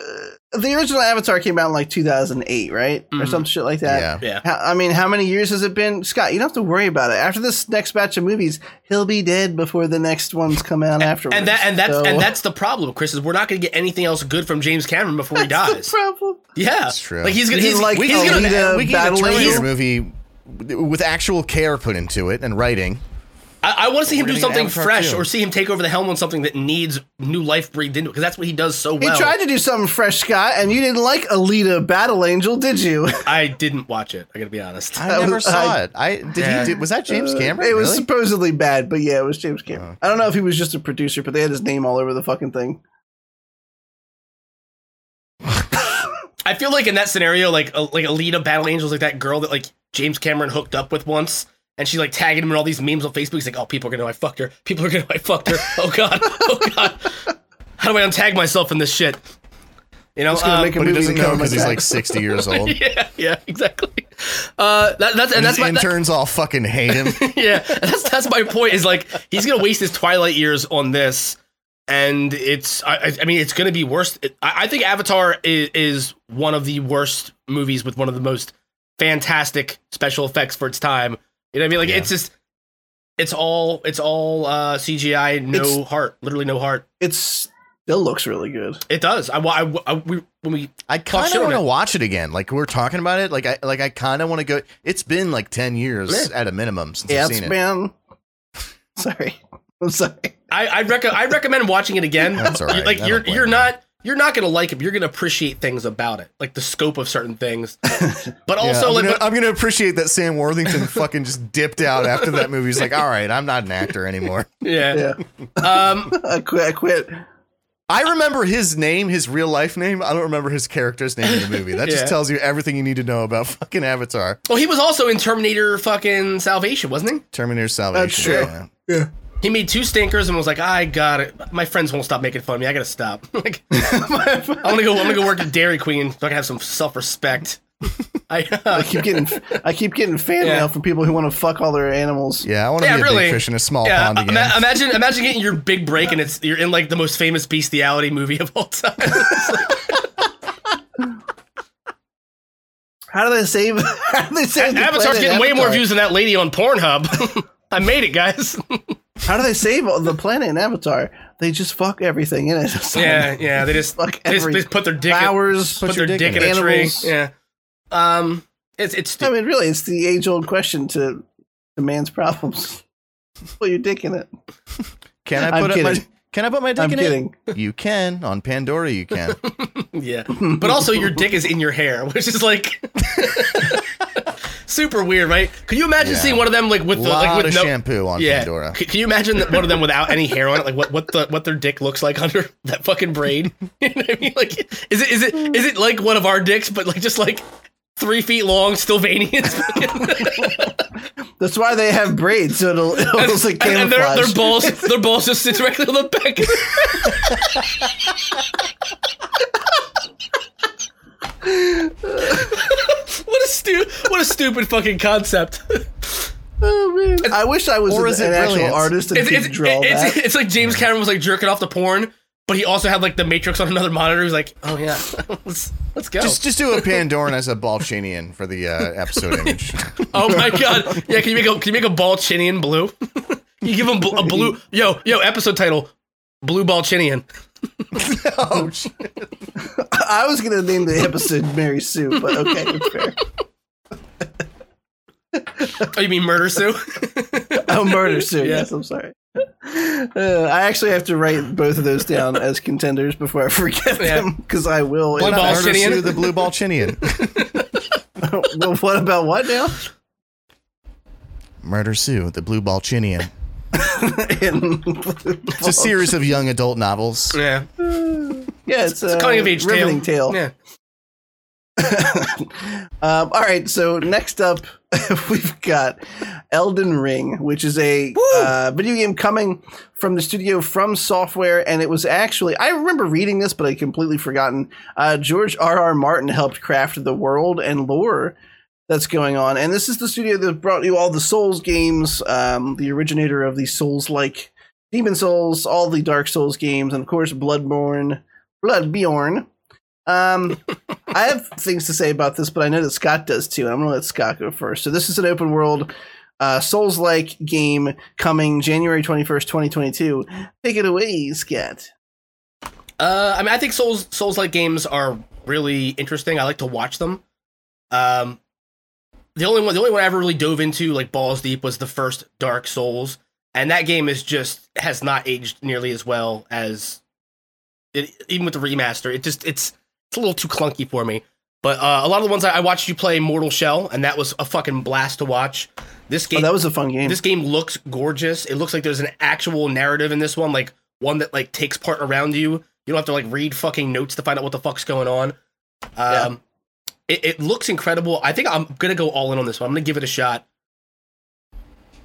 The original Avatar came out in like two thousand eight, right? Mm. Or some shit like that. Yeah. yeah. How, I mean, how many years has it been? Scott, you don't have to worry about it. After this next batch of movies, he'll be dead before the next ones come out and, afterwards. And that and that's so. and that's the problem, Chris, is we're not going to get anything else good from James Cameron before that's he dies. That's the problem. Yeah. That's true. Like he's going he's, he's like, he's oh, going to we can get a Terminator movie with actual care put into it and writing. I, I want to see him do something fresh too, or see him take over the helm on something that needs new life breathed into it, because that's what he does so well. He tried to do something fresh, Scott, and you didn't like Alita Battle Angel, did you? I didn't watch it. I gotta be honest. I never was, saw I, it. I did yeah. he did, was that James uh, Cameron? It was really? supposedly bad, but yeah, it was James Cameron. Okay. I don't know if he was just a producer, but they had his name all over the fucking thing. I feel like in that scenario, like like Alita Battle Angel is like that girl that like James Cameron hooked up with once. And she's like tagging him in all these memes on Facebook. He's like, oh, people are going to know I fucked her. People are going to know I fucked her. Oh, God. Oh, God. How do I untag myself in this shit? You know, um, make a but movie he doesn't know because he's like sixty years old. yeah, yeah, exactly. Uh, that, that's, and, and that's his my, interns that, all fucking hate him. yeah, that's that's my point is like, he's going to waste his twilight years on this. And it's, I, I mean, it's going to be worse. I, I think Avatar is, is one of the worst movies with one of the most fantastic special effects for its time. You know what I mean? Like yeah. it's just, it's all, it's all uh, C G I, no it's, heart, literally no heart. It's It looks really good. It does. I, I, I we when we I kind of want to watch it again. Like we're talking about it. Like I like I kind of want to go. It's been like ten years man. at a minimum since yeah, I've seen it. Been, sorry, I'm sorry. I I, rec- I recommend watching it again. That's all right. Like I you're you're me. not you're not gonna like it. But you're gonna appreciate things about it, like the scope of certain things. But also, yeah, I'm, like, gonna, but, I'm gonna appreciate that Sam Worthington fucking just dipped out after that movie. He's like, all right, I'm not an actor anymore. Yeah. yeah. Um, I quit. I quit. I remember his name, his real life name. I don't remember his character's name in the movie. That yeah. just tells you everything you need to know about fucking Avatar. Well, he was also in Terminator fucking Salvation, wasn't he? Terminator Salvation. That's true. Yeah. yeah. He made two stinkers and was like, I got it. My friends won't stop making fun of me. I got to stop. Like, I want to go, I'm going to go work at Dairy Queen so I can have some self-respect. I, uh, I keep getting I keep getting fan yeah. mail from people who want to fuck all their animals. Yeah, I want to yeah, be a really. big fish in a small yeah, pond again. Ima- imagine, imagine getting your big break and it's you're in like the most famous bestiality movie of all time. How do they save? How do they save? A- Avatar's getting Avatar. way more views than that lady on Pornhub. I made it, guys. How do they save the planet in Avatar? They just fuck everything in it. So yeah, yeah. They just fuck they every, just put their dick flowers, in, put, put their dick, dick in, in a tree. Yeah. Um, it's it's. Stu- I mean, really, it's the age-old question to the man's problems. Put your dick in it. Can I put up my? Can I put my dick I'm in kidding. it? You can on Pandora. You can. yeah, but also your dick is in your hair, which is like super weird, right? Can you imagine yeah. seeing one of them like with the, like with of no shampoo on yeah. Pandora? Can, can you imagine that one of them without any hair on it? Like what what the what their dick looks like under that fucking braid? You know what I mean? Like is it is it is it like one of our dicks, but like just like. Three feet long, Sylvanians. That's why they have braids, so it'll, it'll and, like camouflage. And their, their balls, their balls just sit directly on the back. what a stu- What a stupid fucking concept. Oh, man. I wish I was or an, an actual artist and could draw it's, that. It's, it's like James Cameron was like jerking off the porn. But he also had like the Matrix on another monitor. He's like, "Oh yeah, let's let's go." Just just do a Pandoran as a Balchinian for the uh, episode image. Oh my god, yeah. Can you make a can you make a Balchinian blue? You give him bl- a blue. Yo yo. Episode title: Blue Balchinian. Oh shit. I was gonna name the episode Mary Sue, but okay, it's fair. Oh, you mean Murder Sue? Oh, Murder Sue. Yes, I'm sorry. Uh, I actually have to write both of those down as contenders before I forget yeah. them, because I will. Blue ball Chinian? The blue ball Chinian. Well, what about what now? Murder Sue, the blue ball Chinian. It's ball. a series of young adult novels. Yeah. Uh, yeah, it's, it's uh, a coming of age riveting tale. tale. Yeah. um, all right, so next up. We've got Elden Ring, which is a uh, video game coming from the studio From Software, and it was actually, I remember reading this, but I completely forgotten, uh, George R R. Martin helped craft the world and lore that's going on, and this is the studio that brought you all the Souls games, um, the originator of the Souls-like Demon Souls, all the Dark Souls games, and of course Bloodborne, Bloodborne. Um, I have things to say about this, but I know that Scott does too. I'm going to let Scott go first. So this is an open world uh, Souls-like game coming January twenty-first, twenty twenty-two. Take it away, Scott. Uh, I mean, I think Souls Souls-like games are really interesting. I like to watch them. Um, the only one, the only one I ever really dove into like balls deep was the first Dark Souls, and that game is just has not aged nearly as well as it, even with the remaster. It just it's. It's a little too clunky for me, but uh, a lot of the ones I, I watched you play Mortal Shell, and that was a fucking blast to watch. This game, oh, that was a fun game. This game looks gorgeous. It looks like there's an actual narrative in this one, like one that like takes part around you. You don't have to like read fucking notes to find out what the fuck's going on. Um, yeah. it, it looks incredible. I think I'm gonna go all in on this one. I'm gonna give it a shot.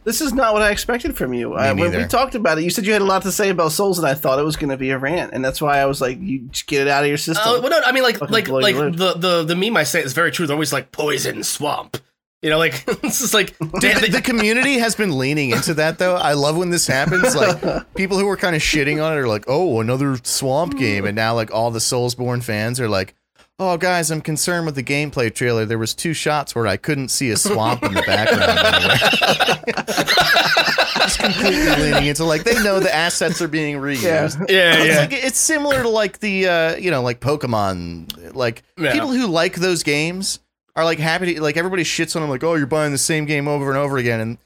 This is not what I expected from you. Uh, when we talked about it, you said you had a lot to say about Souls, and I thought it was going to be a rant, and that's why I was like, "You just get it out of your system." Uh, well, no, I mean, like, Fucking like, like the, the the meme I say is very true. They're always like poison swamp, you know, like it's just like damn, the, the community has been leaning into that though. I love when this happens. Like people who were kind of shitting on it are like, "Oh, another swamp game," and now like all the Soulsborne fans are like, oh, guys, I'm concerned with the gameplay trailer. There was two shots where I couldn't see a swamp in the background. Just completely leaning into, like, they know the assets are being reused. Yeah, yeah. yeah. Like, it's similar to, like, the, uh, you know, like, Pokemon. Like, yeah. people who like those games are, like, happy to, like, everybody shits on them, like, oh, you're buying the same game over and over again. And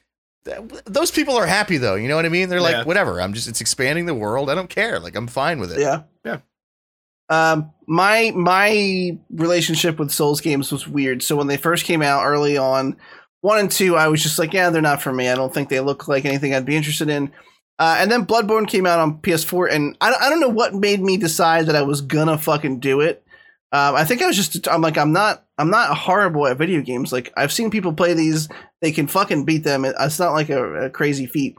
th- those people are happy, though. You know what I mean? They're like, yeah. whatever. I'm just, it's expanding the world. I don't care. Like, I'm fine with it. Yeah, yeah. Um, my, my relationship with Souls games was weird. So when they first came out early on, one and two, I was just like, yeah, they're not for me. I don't think they look like anything I'd be interested in. Uh, and then Bloodborne came out on P S four, and I, I don't know what made me decide that I was gonna fucking do it. Um, I think I was just, I'm like, I'm not, I'm not horrible at video games. Like, I've seen people play these, they can fucking beat them. It's not like a, a crazy feat.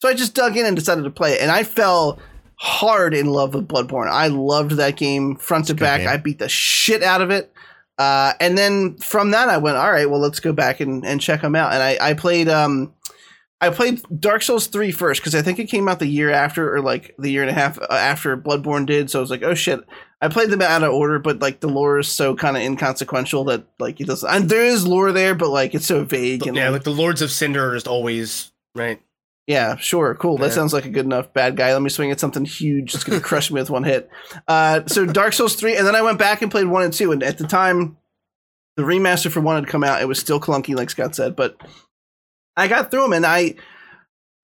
So I just dug in and decided to play it, and I fell hard in love with Bloodborne. I loved that game front to back. Game. I beat the shit out of it. Uh, and then from that, I went, all right, well, let's go back and, and check them out. And I, I played um, I played Dark Souls three first, because I think it came out the year after, or like the year and a half after Bloodborne did. So I was like, oh shit. I played them out of order, but like the lore is so kind of inconsequential that like it doesn't. And there is lore there, but like it's so vague. And, yeah, like, like the Lords of Cinder are just always right. Yeah, sure, cool. That yeah. sounds like a good enough bad guy. Let me swing at something huge that's going to crush me with one hit. Uh, so Dark Souls three, and then I went back and played one and two, and at the time, the remaster for one had come out. It was still clunky, like Scott said, but I got through them, and I,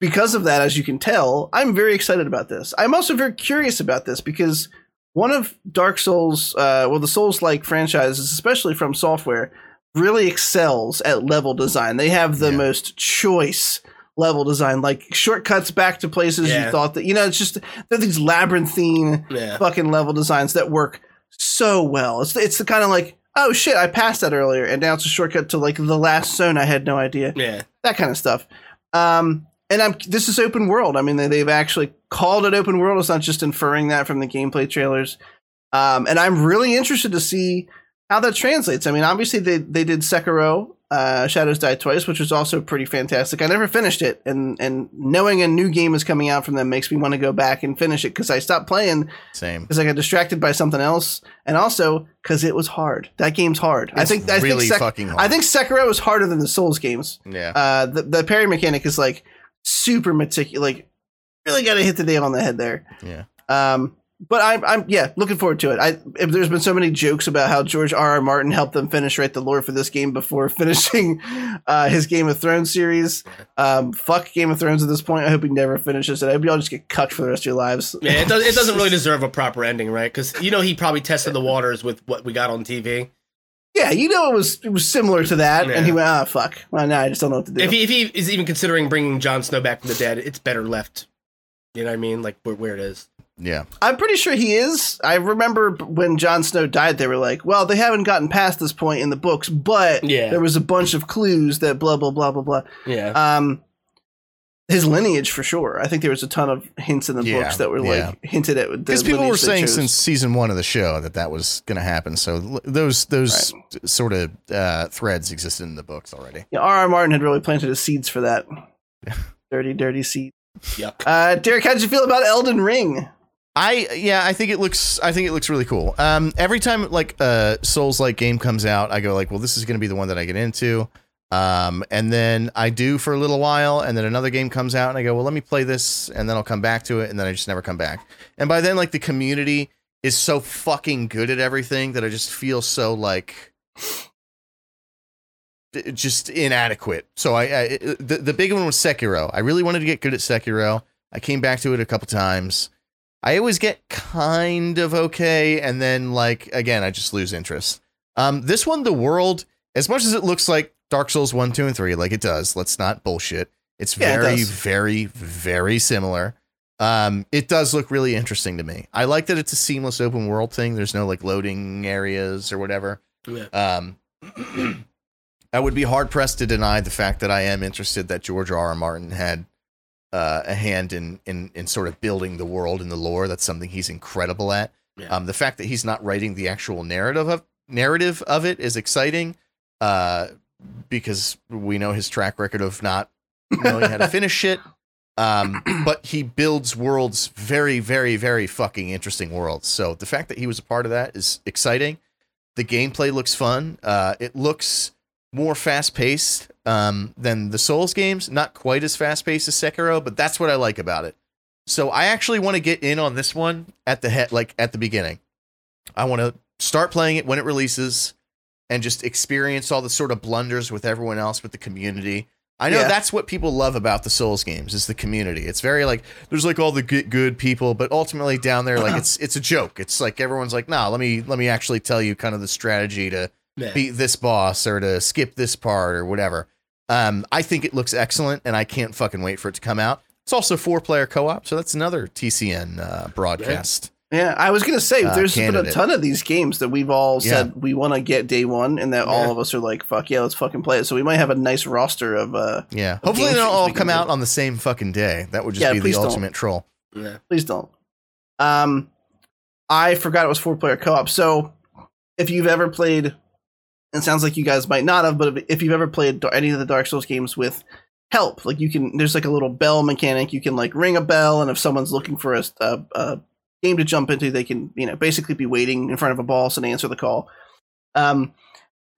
because of that, as you can tell, I'm very excited about this. I'm also very curious about this, because one of Dark Souls, uh, well, the Souls-like franchises, especially from Software, really excels at level design. They have the yeah. most choice level design, like shortcuts back to places yeah. you thought that, you know, it's just, they're these labyrinthine yeah. fucking level designs that work so well. It's, it's the kind of like, oh shit, I passed that earlier, and now it's a shortcut to like the last zone. I had no idea. Yeah. That kind of stuff. Um, and I'm, this is open world. I mean, they, they've actually called it open world. It's not just inferring that from the gameplay trailers. Um, and I'm really interested to see how that translates. I mean, obviously they, they did Sekiro, Uh, Shadows Die Twice, which was also pretty fantastic. I never finished it, and and knowing a new game is coming out from them makes me want to go back and finish it, because I stopped playing same because I got distracted by something else, and also because it was hard. That game's hard. It's I think really I think Sek- fucking hard. I think Sekiro is harder than the Souls games. Yeah. Uh, the the parry mechanic is like super meticulous. Like, really got to hit the nail on the head there. Yeah. Um. But I'm, I'm, yeah, looking forward to it. I, there's been so many jokes about how George R. R. Martin helped them finish write the lore for this game before finishing uh, his Game of Thrones series. Um, fuck Game of Thrones at this point. I hope he never finishes it. I hope y'all just get cucked for the rest of your lives. Yeah, it, does, it doesn't really deserve a proper ending, right? Because you know he probably tested the waters with what we got on T V. Yeah, you know it was it was similar to that, yeah. and he went, ah, oh, fuck. Well, now I just don't know what to do. If he, if he is even considering bringing Jon Snow back from the dead, it's better left. You know what I mean? Like where, where it is. Yeah, I'm pretty sure he is. I remember when Jon Snow died, they were like, well, they haven't gotten past this point in the books, but yeah. there was a bunch of clues that blah, blah, blah, blah, blah. Yeah. Um, his lineage, for sure. I think there was a ton of hints in the yeah. books that were yeah. like hinted at. Because people were saying since season one of the show that that was going to happen. So those those right. sort of uh, threads existed in the books already. Yeah, R R. Martin had really planted his seeds for that. Dirty, dirty seed. Yuck. Uh, Derek, how did you feel about Elden Ring? I yeah, I think it looks I think it looks really cool. Um, every time like a Souls-like game comes out, I go like, well, this is going to be the one that I get into. Um, and then I do for a little while, and then another game comes out, and I go, well, let me play this, and then I'll come back to it, and then I just never come back. And by then, like the community is so fucking good at everything that I just feel so like just inadequate. So I, I the the big one was Sekiro. I really wanted to get good at Sekiro. I came back to it a couple times. I always get kind of okay, and then, like, again, I just lose interest. Um, this one, the world, as much as it looks like Dark Souls one, two, and three, like it does, let's not bullshit. It's yeah, very, it very, very similar. Um, it does look really interesting to me. I like that it's a seamless open world thing. There's no, like, loading areas or whatever. Yeah. Um, I would be hard-pressed to deny the fact that I am interested that George R. R. Martin had Uh, a hand in, in in sort of building the world and the lore. That's something he's incredible at. Yeah. Um, the fact that he's not writing the actual narrative of narrative of it is exciting, uh, because we know his track record of not knowing how to finish it. Um, but he builds worlds, very, very, very fucking interesting worlds. So the fact that he was a part of that is exciting. The gameplay looks fun. Uh, it looks more fast-paced um, than the Souls games. Not quite as fast-paced as Sekiro, but that's what I like about it. So I actually want to get in on this one at the he- like at the beginning. I want to start playing it when it releases and just experience all the sort of blunders with everyone else, with the community. I know yeah. that's what people love about the Souls games is the community. It's very like, there's like all the good, good people, but ultimately down there, like it's, it's a joke. It's like, everyone's like, nah, let me, let me actually tell you kind of the strategy to yeah. beat this boss or to skip this part or whatever. Um, I think it looks excellent and I can't fucking wait for it to come out. It's also four player co-op. So that's another T C N uh, broadcast. Yeah. yeah. I was going to say, uh, there's candidate. been a ton of these games that we've all yeah. said we want to get day one and that yeah. all of us are like, fuck yeah, let's fucking play it. So we might have a nice roster of, uh, yeah. Hopefully they'll all come out on the same fucking day. That would just yeah, be the ultimate don't. troll. Yeah. Please don't. Um, I forgot it was four player co-op. So if you've ever played, it sounds like you guys might not have, but if you've ever played any of the Dark Souls games with help, like you can, there's like a little bell mechanic. You can like ring a bell, and if someone's looking for a, a, a game to jump into, they can, you know, basically be waiting in front of a boss and answer the call. Um,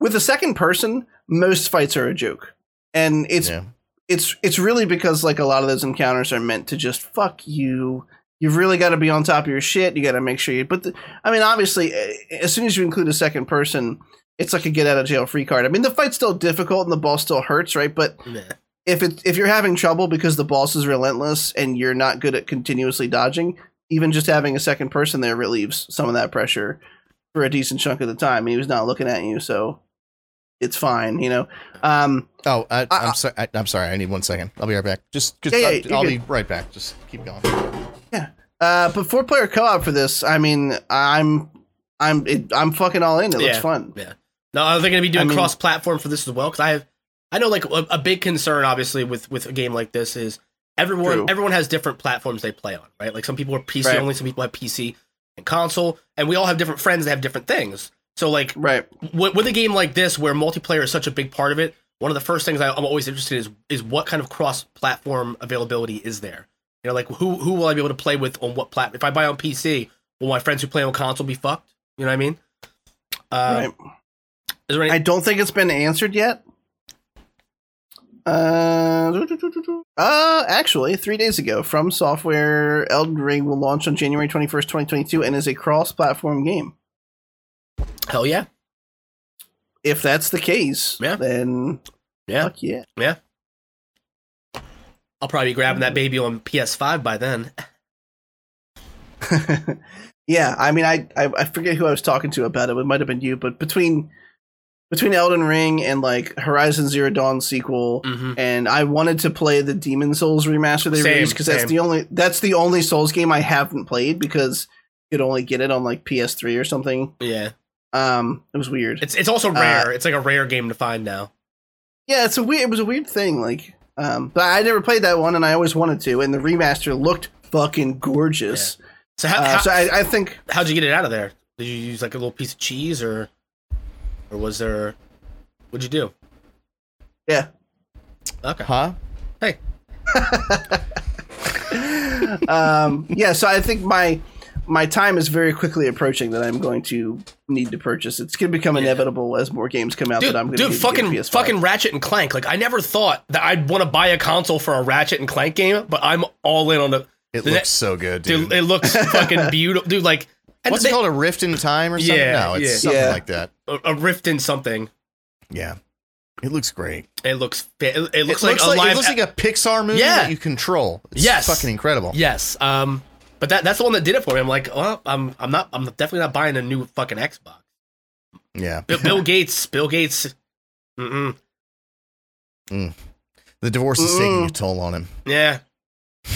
with the second person, most fights are a joke, and it's yeah. it's it's really because like a lot of those encounters are meant to just fuck you. You've really got to be on top of your shit. You got to make sure you. But the, I mean, obviously, as soon as you include a second person, it's like a get out of jail free card. I mean, the fight's still difficult and the boss still hurts, right? But nah. If it if you're having trouble because the boss is relentless and you're not good at continuously dodging, even just having a second person there relieves some of that pressure for a decent chunk of the time. He was not looking at you, so it's fine, you know. Um, oh, I, I'm I, sorry. I, I'm sorry. I need one second. I'll be right back. Just, just yeah, yeah, I'll, I'll be right back. Just keep going. Yeah, uh, but four player co-op for this. I mean, I'm I'm it, I'm fucking all in. It yeah, looks fun. Yeah. No, they're gonna be doing I mean, cross platform for this as well because I have. I know, like a, a big concern, obviously, with, with a game like this is everyone True. everyone has different platforms they play on, right? Like some people are P C right. only, some people have P C and console, and we all have different friends that have different things. So, like, right. w- with a game like this where multiplayer is such a big part of it, one of the first things I, I'm always interested in is is what kind of cross platform availability is there? You know, like who who will I be able to play with on what platform? If I buy on P C, will my friends who play on console be fucked? You know what I mean? Uh, right. Is there any- I don't think it's been answered yet. Uh, uh, actually, three days ago, From Software, Elden Ring will launch on January twenty-first, twenty twenty-two, and is a cross-platform game. Hell yeah! If that's the case, yeah. then yeah, fuck yeah, yeah. I'll probably be grabbing that baby on P S five by then. yeah, I mean, I, I I forget who I was talking to about it. It might have been you, but between. Between Elden Ring and like Horizon Zero Dawn sequel, mm-hmm. and I wanted to play the Demon Souls remaster they same, released because that's the only that's the only Souls game I haven't played because you could only get it on like P S three or something. Yeah, um, it was weird. It's it's also rare. Uh, it's like a rare game to find now. Yeah, it's a weird. It was a weird thing. Like, um, but I never played that one, and I always wanted to. And the remaster looked fucking gorgeous. Yeah. So, how, uh, how, so I, I think how'd you get it out of there? Did you use like a little piece of cheese or? Or was there... What'd you do? Yeah. Okay. Huh? Hey. um, yeah, so I think my my time is very quickly approaching that I'm going to need to purchase. It's going to become inevitable yeah. as more games come out dude, that I'm going to Dude, fucking, fucking Ratchet and Clank. Like, I never thought that I'd want to buy a console for a Ratchet and Clank game, but I'm all in on the... It the looks ne- so good, dude. dude. It looks fucking beautiful. Dude, like... And What's they, it called? A Rift in Time or something? Yeah, no, it's yeah. something yeah. like that. A, a Rift in something. Yeah. It looks great. It looks it, it looks it like looks a like, live... It looks like a Pixar movie yeah. that you control. It's yes. fucking incredible. Yes. Um, but that that's the one that did it for me. I'm like, well, I'm I'm not I'm definitely not buying a new fucking Xbox. Yeah. Bill, Bill Gates, Bill Gates. Mm-mm. Mm. The divorce is mm. taking a toll on him. Yeah.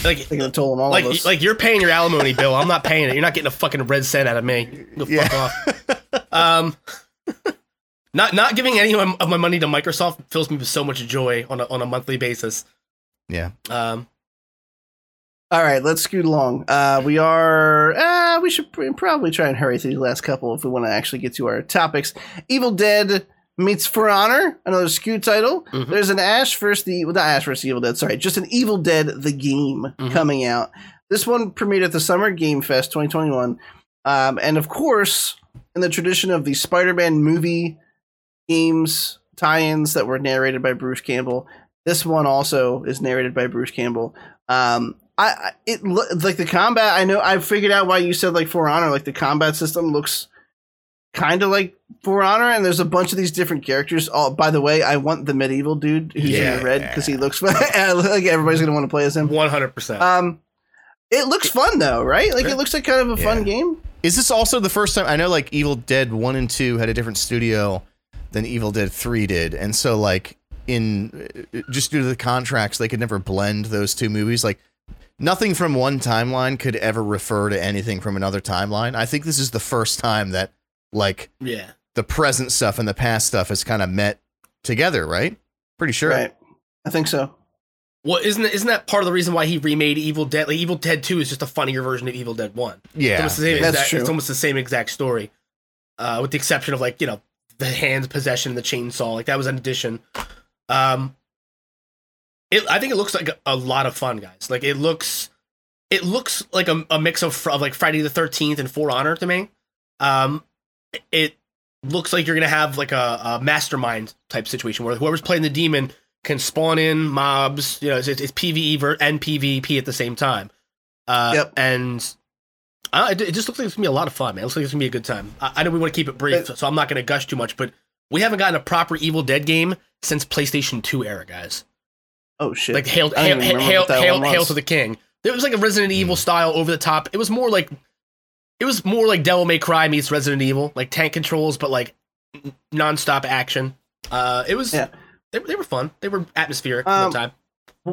Like, all like, of like you're paying your alimony bill. I'm not paying it. You're not getting a fucking red cent out of me. Go yeah. fuck off. Um, not not giving any of my money to Microsoft fills me with so much joy on a, on a monthly basis. Yeah. Um. All right, let's scoot along. Uh, we are. Uh, we should probably try and hurry through the last couple if we want to actually get to our topics. Evil Dead meets For Honor, another S K U title. Mm-hmm. There's an Ash versus the... Well, not Ash versus Evil Dead, sorry. Just an Evil Dead, the game, mm-hmm. coming out. This one premiered at the Summer Game Fest twenty twenty-one. Um, and of course, in the tradition of the Spider-Man movie games tie-ins that were narrated by Bruce Campbell, this one also is narrated by Bruce Campbell. Um, I it like the combat. I know I figured out why you said like For Honor. Like the combat system looks kind of like For Honor, and there's a bunch of these different characters. Oh, by the way, I want the medieval dude who's yeah. in the red because he looks like everybody's gonna want to play as him. One hundred percent. Um, it looks fun though, right? Like it looks like kind of a yeah. fun game. Is this also the first time? I know like Evil Dead one and two had a different studio than Evil Dead three did, and so like in just due to the contracts, they could never blend those two movies. Like nothing from one timeline could ever refer to anything from another timeline. I think this is the first time that like yeah. the present stuff and the past stuff has kind of met together, right? Pretty sure. Right. I think so. Well, isn't isn't that part of the reason why he remade Evil Dead? Like Evil Dead two is just a funnier version of Evil Dead one. Yeah, it's almost the same, that's exact, true. It's almost the same exact story, uh, with the exception of like you know the hand's possession, the chainsaw. Like that was an addition. Um, it I think it looks like a, a lot of fun, guys. Like it looks, it looks like a, a mix of, of like Friday the thirteenth and For Honor to me. Um, it looks like you're gonna have like a, a mastermind type situation where whoever's playing the demon can spawn in mobs. You know, it's, it's PvE and PvP at the same time. Uh, yep. And uh, it, it just looks like it's gonna be a lot of fun, man. It looks like it's gonna be a good time. I, I know we want to keep it brief, so I'm not gonna gush too much, but we haven't gotten a proper Evil Dead game since PlayStation two era, guys. Oh shit! Like hail, hail, hail, hail, hail, hail to the king. It was like a Resident mm. Evil style over the top. It was more like, it was more like Devil May Cry meets Resident Evil, like tank controls, but like nonstop action. Uh, it was, yeah. they, they were fun. They were atmospheric um, at the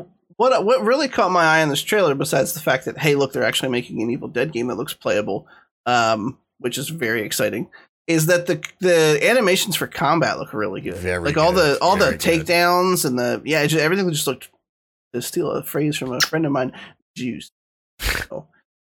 time. What what really caught my eye in this trailer, besides the fact that hey, look, they're actually making an Evil Dead game that looks playable, um, which is very exciting, is that the the animations for combat look really good. Very like all good. the all Very the takedowns and the yeah, just, everything just looked, to steal a phrase from a friend of mine, juice. So,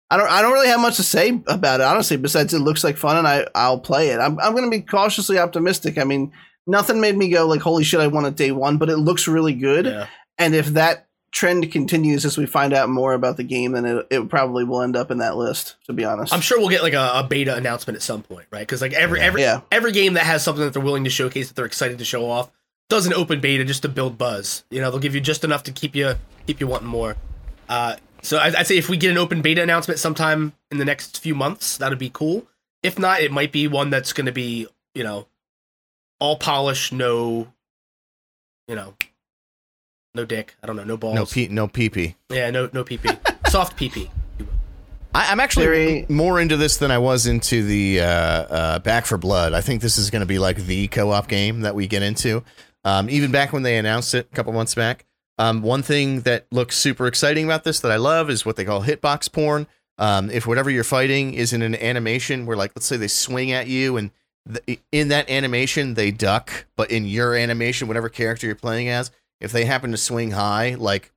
I don't I don't really have much to say about it, honestly, besides it looks like fun and I, I'll play it. I'm I'm gonna be cautiously optimistic. I mean, nothing made me go like holy shit, I want it day one, but it looks really good. Yeah. And if that trend continues as we find out more about the game, then it, it probably will end up in that list, to be honest. I'm sure we'll get like a, a beta announcement at some point, right? Because like every yeah. every yeah. every game that has something that they're willing to showcase, that they're excited to show off, does an open beta just to build buzz. You know, they'll give you just enough to keep you keep you wanting more. Uh, so I, I'd say if we get an open beta announcement sometime in the next few months, that'd be cool. If not, it might be one that's going to be, you know, all polish, no, you know, no dick. I don't know. No balls. No pee. No pee pee. Yeah. No. No pee pee. Soft pee pee. I'm actually Very... more into this than I was into the uh, uh, Back four Blood. I think this is going to be like the co-op game that we get into. Um, even back when they announced it a couple months back. Um, one thing that looks super exciting about this that I love is what they call hitbox porn. Um, if whatever you're fighting is in an animation where, like, let's say they swing at you and th- in that animation they duck, but in your animation, whatever character you're playing as, if they happen to swing high, like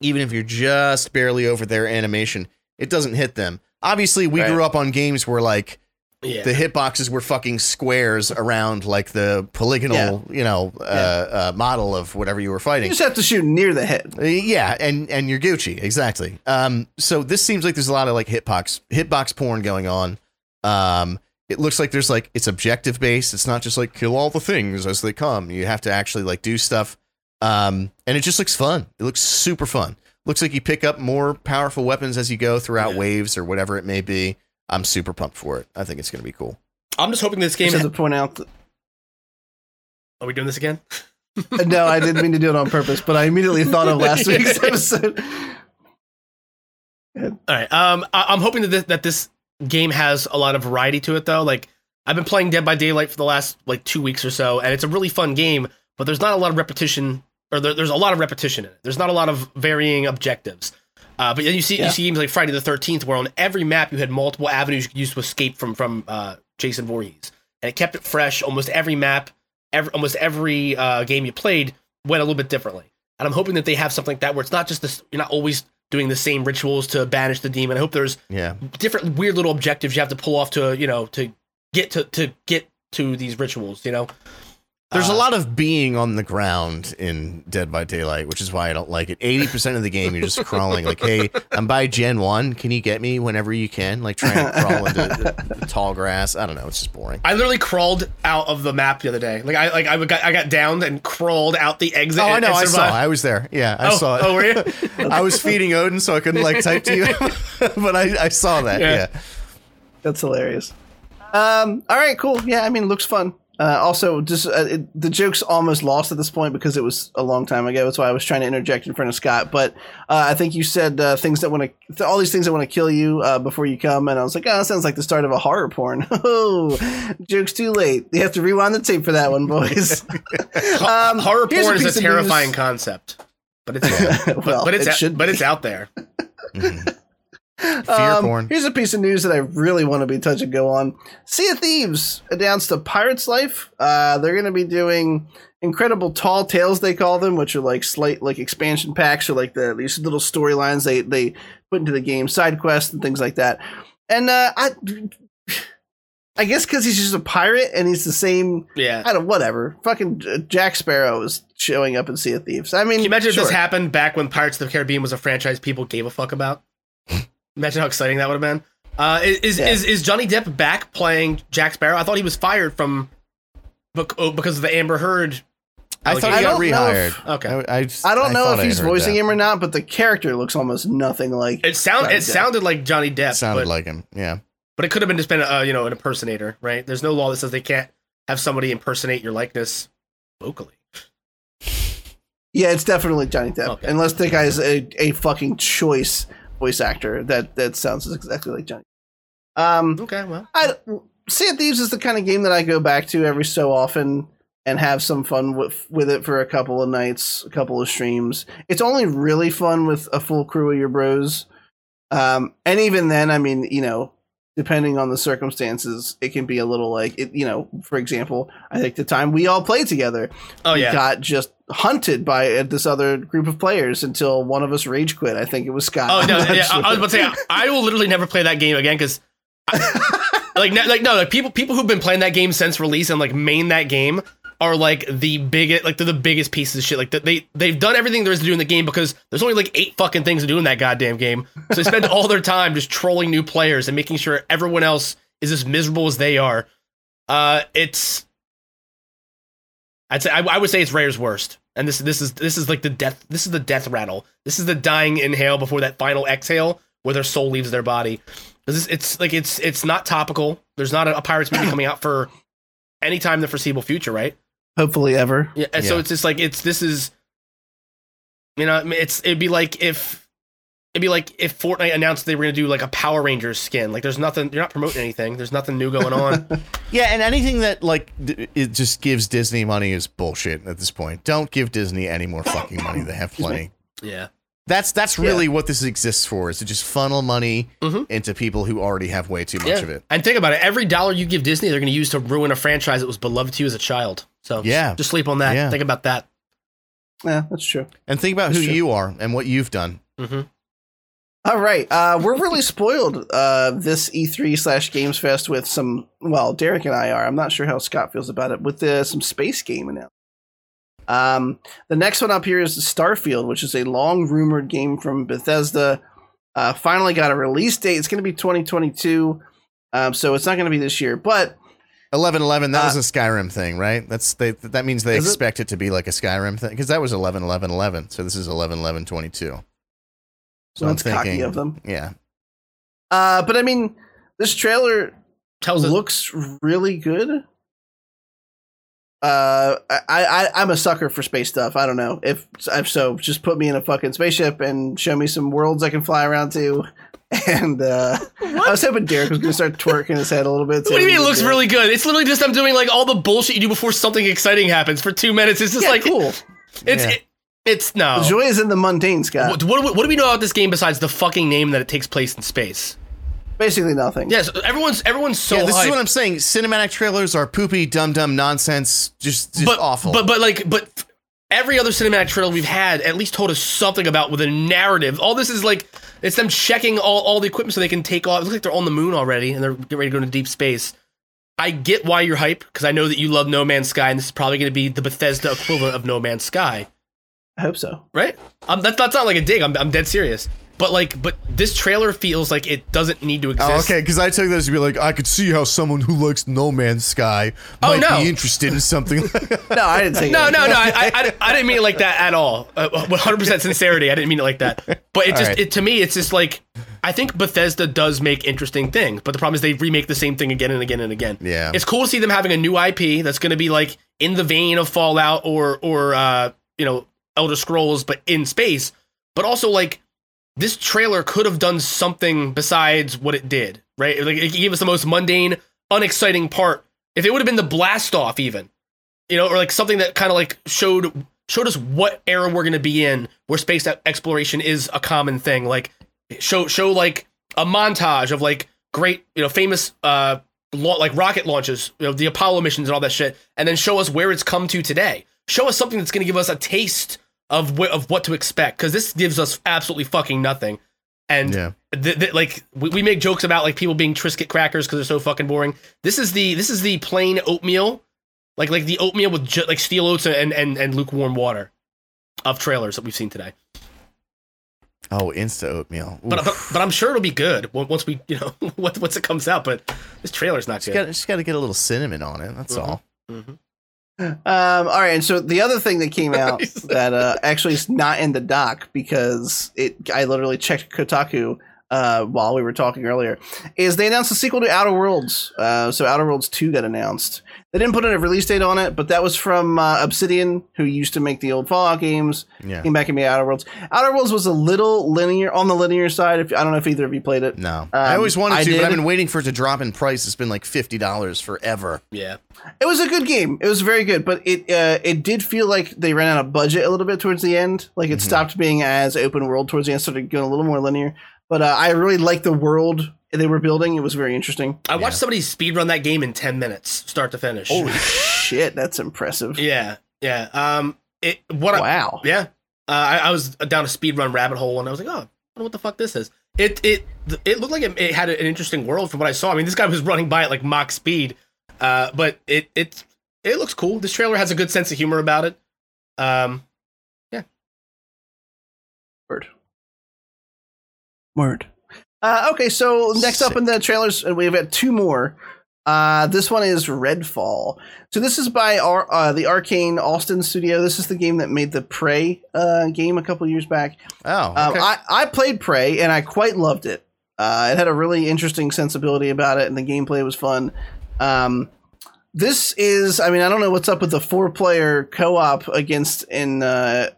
even if you're just barely over their animation, it doesn't hit them. Obviously, we right. grew up on games where like yeah. the hitboxes were fucking squares around like the polygonal, yeah. you know, yeah. uh, uh, model of whatever you were fighting. You just have to shoot near the head. Uh, yeah, and and you're Gucci, exactly. Um, so this seems like there's a lot of like hitbox hitbox porn going on. Um, it looks like there's like it's objective based. It's not just like kill all the things as they come. You have to actually like do stuff. Um, and it just looks fun. It looks super fun. Looks like you pick up more powerful weapons as you go throughout yeah. waves or whatever it may be. I'm super pumped for it. I think it's going to be cool. I'm just hoping this game has to point out. That- Are we doing this again? No, I didn't mean to do it on purpose, but I immediately thought of last week's episode. All right. Um, I- I'm hoping that this, that this game has a lot of variety to it, though. Like I've been playing Dead by Daylight for the last like two weeks or so, and it's a really fun game, but there's not a lot of repetition. Or there, there's a lot of repetition in it. There's not a lot of varying objectives. Uh, but then you see yeah. you see games like Friday the thirteenth, where on every map you had multiple avenues you could use to escape from from uh, Jason Voorhees, and it kept it fresh. Almost every map, every, almost every uh, game you played went a little bit differently. And I'm hoping that they have something like that where it's not just this. You're not always doing the same rituals to banish the demon. I hope there's yeah. different weird little objectives you have to pull off to you know to get to to get to these rituals. You know. There's uh, a lot of being on the ground in Dead by Daylight, which is why I don't like it. eighty percent of the game, you're just crawling. Like, hey, I'm by Gen one. Can you get me whenever you can? Like, trying to crawl into the, the tall grass. I don't know. It's just boring. I literally crawled out of the map the other day. Like, I like I got, I got downed and crawled out the exit. Oh, and, I know. I saw. I was there. Yeah, I oh, saw it. Oh, were you? I was feeding Odin, so I couldn't, like, type to you. But I, I saw that, yeah. yeah. That's hilarious. Um. All right, cool. Yeah, I mean, looks fun. Uh, also, just uh, it, the joke's almost lost at this point because it was a long time ago. That's why I was trying to interject in front of Scott. But uh, I think you said uh, things that want to, th- all these things that want to kill you uh, before you come. And I was like, oh, that sounds like the start of a horror porn. Oh, joke's too late. You have to rewind the tape for that one, boys. um, horror porn is a terrifying news. concept, but it's well, but, but it's it out, but it's out there. Mm-hmm. Um, here's a piece of news that I really want to be touch and go on. Sea of Thieves announced a Pirate's Life. Uh, they're going to be doing incredible tall tales, they call them, which are like slight like expansion packs or like the these little storylines they they put into the game, side quests and things like that. And uh, I, I guess because he's just a pirate and he's the same. Yeah, I don't whatever. Fucking Jack Sparrow is showing up in Sea of Thieves. I mean, can you imagine sure. if this happened back when Pirates of the Caribbean was a franchise people gave a fuck about? Imagine how exciting that would have been. Uh, is, yeah. is is Johnny Depp back playing Jack Sparrow? I thought he was fired from because of the Amber Heard. I thought he got rehired. If, okay, I, I, just, I don't I know if he's voicing that. him or not, but the character looks almost nothing like. It sound Johnny it Depp. sounded like Johnny Depp. It sounded but, like him, yeah. But it could have been just been a, you know an impersonator, right? There's no law that says they can't have somebody impersonate your likeness vocally. Yeah, it's definitely Johnny Depp, okay. Unless the guy is a, a fucking choice. voice actor that that sounds exactly like Johnny. Um, okay, well, I, Sea of Thieves is the kind of game that I go back to every so often and have some fun with with it for a couple of nights, a couple of streams. It's only really fun with a full crew of your bros, um, and even then, I mean, you know, depending on the circumstances, it can be a little like it. You know, for example, I think the time we all played together, oh yeah, we got just. hunted by this other group of players until one of us rage quit. I think it was Scott. Oh no, yeah, sure. I, I was about to say I, I will literally never play that game again because, like, like no, like people people who've been playing that game since release and like main that game are like the biggest, like they're the biggest pieces of shit. Like they they've done everything there is to do in the game because there's only like eight fucking things to do in that goddamn game. So they spend all their time just trolling new players and making sure everyone else is as miserable as they are. Uh, it's, I'd say I, I would say it's Rare's worst. And this this is this is like the death this is the death rattle. This is the dying inhale before that final exhale where their soul leaves their body. It's, it's like it's it's not topical. There's not a, a Pirates movie coming out for any time in the foreseeable future, right? Hopefully ever. Yeah. And yeah. So it's just like it's this is you know it's it'd be like if it'd be like if Fortnite announced they were gonna do like a Power Rangers skin. Like there's nothing. You're not promoting anything. There's nothing new going on. Yeah, and anything that like d- it just gives Disney money is bullshit at this point. Don't give Disney any more fucking money. They have plenty. Yeah, that's that's really yeah. what this exists for, is to just funnel money mm-hmm. into people who already have way too much yeah. of it. And think about it. Every dollar you give Disney, they're gonna use to ruin a franchise that was beloved to you as a child. So yeah, just sleep on that. Yeah. Think about that. Yeah, that's true. And think about that's who true. you are and what you've done. Mm-hmm. All right, uh, we're really spoiled uh, this E three slash Games Fest with some, well, Derek and I are. I'm not sure how Scott feels about it, with uh, some space game in it. Um, the next one up here is Starfield, which is a long-rumored game from Bethesda. Uh, finally got a release date. It's going to be twenty twenty-two, um, so it's not going to be this year, but... eleven eleven, that uh, was a Skyrim thing, right? That's they, That means they expect it? it to be like a Skyrim thing, because that was eleven eleven eleven, so this is eleven eleven twenty-two. So that's I'm thinking, cocky of them. Yeah. Uh, but I mean, this trailer tells looks it. really good. Uh, I, I, I'm a sucker for space stuff. I don't know if, if so, just put me in a fucking spaceship and show me some worlds I can fly around to. And uh, I was hoping Derek was going to start twerking his head a little bit. So what do you mean it looks good. really good? It's literally just I'm doing like all the bullshit you do before something exciting happens for two minutes. It's just yeah, like cool. It's. Yeah. It, It's no. The joy is in the mundane, Scott. What, what, do we, what do we know about this game besides the fucking name that it takes place in space? Basically nothing. Yes, yeah, so everyone's everyone's so. Yeah, this hyped. is what I'm saying. Cinematic trailers are poopy, dumb, dumb nonsense. Just, just but, awful. But but like but every other cinematic trailer we've had at least told us something about with a narrative. All this is like it's them checking all, all the equipment so they can take off. It looks like they're on the moon already and they're getting ready to go into deep space. I get why you're hype, because I know that you love No Man's Sky, and this is probably going to be the Bethesda equivalent of No Man's Sky. I hope so. Right? Um, that, that's not like a dig. I'm, I'm dead serious. But like, but this trailer feels like it doesn't need to exist. Oh, okay, because I took this to be like, I could see how someone who likes No Man's Sky might oh, no. be interested in something. No, I didn't take no, it. No, no, no. I, I, I didn't mean it like that at all. Uh, one hundred percent sincerity. I didn't mean it like that. But it just, right. it, to me, it's just like, I think Bethesda does make interesting things. But the problem is they remake the same thing again and again and again. Yeah. It's cool to see them having a new I P that's going to be like in the vein of Fallout or, or uh, you know, Elder Scrolls, but in space. But also like, this trailer could have done something besides what it did, right? Like, it gave us the most mundane, unexciting part. If it would have been the blast off, even, you know, or like something that kind of like showed showed us what era we're going to be in, where space exploration is a common thing. Like, show show like a montage of like great, you know, famous uh la- like rocket launches, you know, the Apollo missions and all that shit, and then show us where it's come to today. Show us something that's going to give us a taste of wh- of what to expect, because this gives us absolutely fucking nothing. And yeah. th- th- like we, we make jokes about like people being Triscuit crackers because they're so fucking boring. This is the this is the plain oatmeal, like like the oatmeal with ju- like steel oats and, and and lukewarm water of trailers that we've seen today. Oh, Insta oatmeal. But, but but I'm sure it'll be good once we you know once it comes out. But this trailer's not just good. Gotta, just got to get a little cinnamon on it. That's mm-hmm. all. Mm-hmm. Um, all right, and so the other thing that came out that uh, actually is not in the doc because it I literally checked Kotaku uh, while we were talking earlier is they announced a sequel to Outer Worlds. Uh, so Outer Worlds two got announced. They didn't put in a release date on it, but that was from uh, Obsidian, who used to make the old Fallout games. Yeah. Came back and made Outer Worlds. Outer Worlds was a little linear on the linear side. If I don't know if either of you played it. No, um, I always wanted I to, did. But I've been waiting for it to drop in price. It's been like fifty dollars forever. Yeah, it was a good game. It was very good, but it uh, it did feel like they ran out of budget a little bit towards the end. Like it mm-hmm. stopped being as open world towards the end, started going a little more linear. But uh, I really liked the world they were building. It was very interesting. I watched yeah. somebody speedrun that game in ten minutes, start to finish. Holy shit, that's impressive. Yeah, yeah. Um, it. What? Wow. I, yeah. Uh, I, I was down a speedrun rabbit hole, and I was like, oh, I don't know what the fuck this is. It it it looked like it, it had an interesting world from what I saw. I mean, this guy was running by at like mock speed, uh, but it it it looks cool. This trailer has a good sense of humor about it. Um, yeah. Word. Word. Uh, okay, so next Sick. up in the trailers, we've got two more. Uh, this one is Redfall. So this is by our, uh, the Arcane Austin studio. This is the game that made the Prey uh, game a couple years back. Oh, okay. um, I, I played Prey, and I quite loved it. Uh, it had a really interesting sensibility about it, and the gameplay was fun. Um, this is, I mean, I don't know what's up with the four-player co-op against an, uh,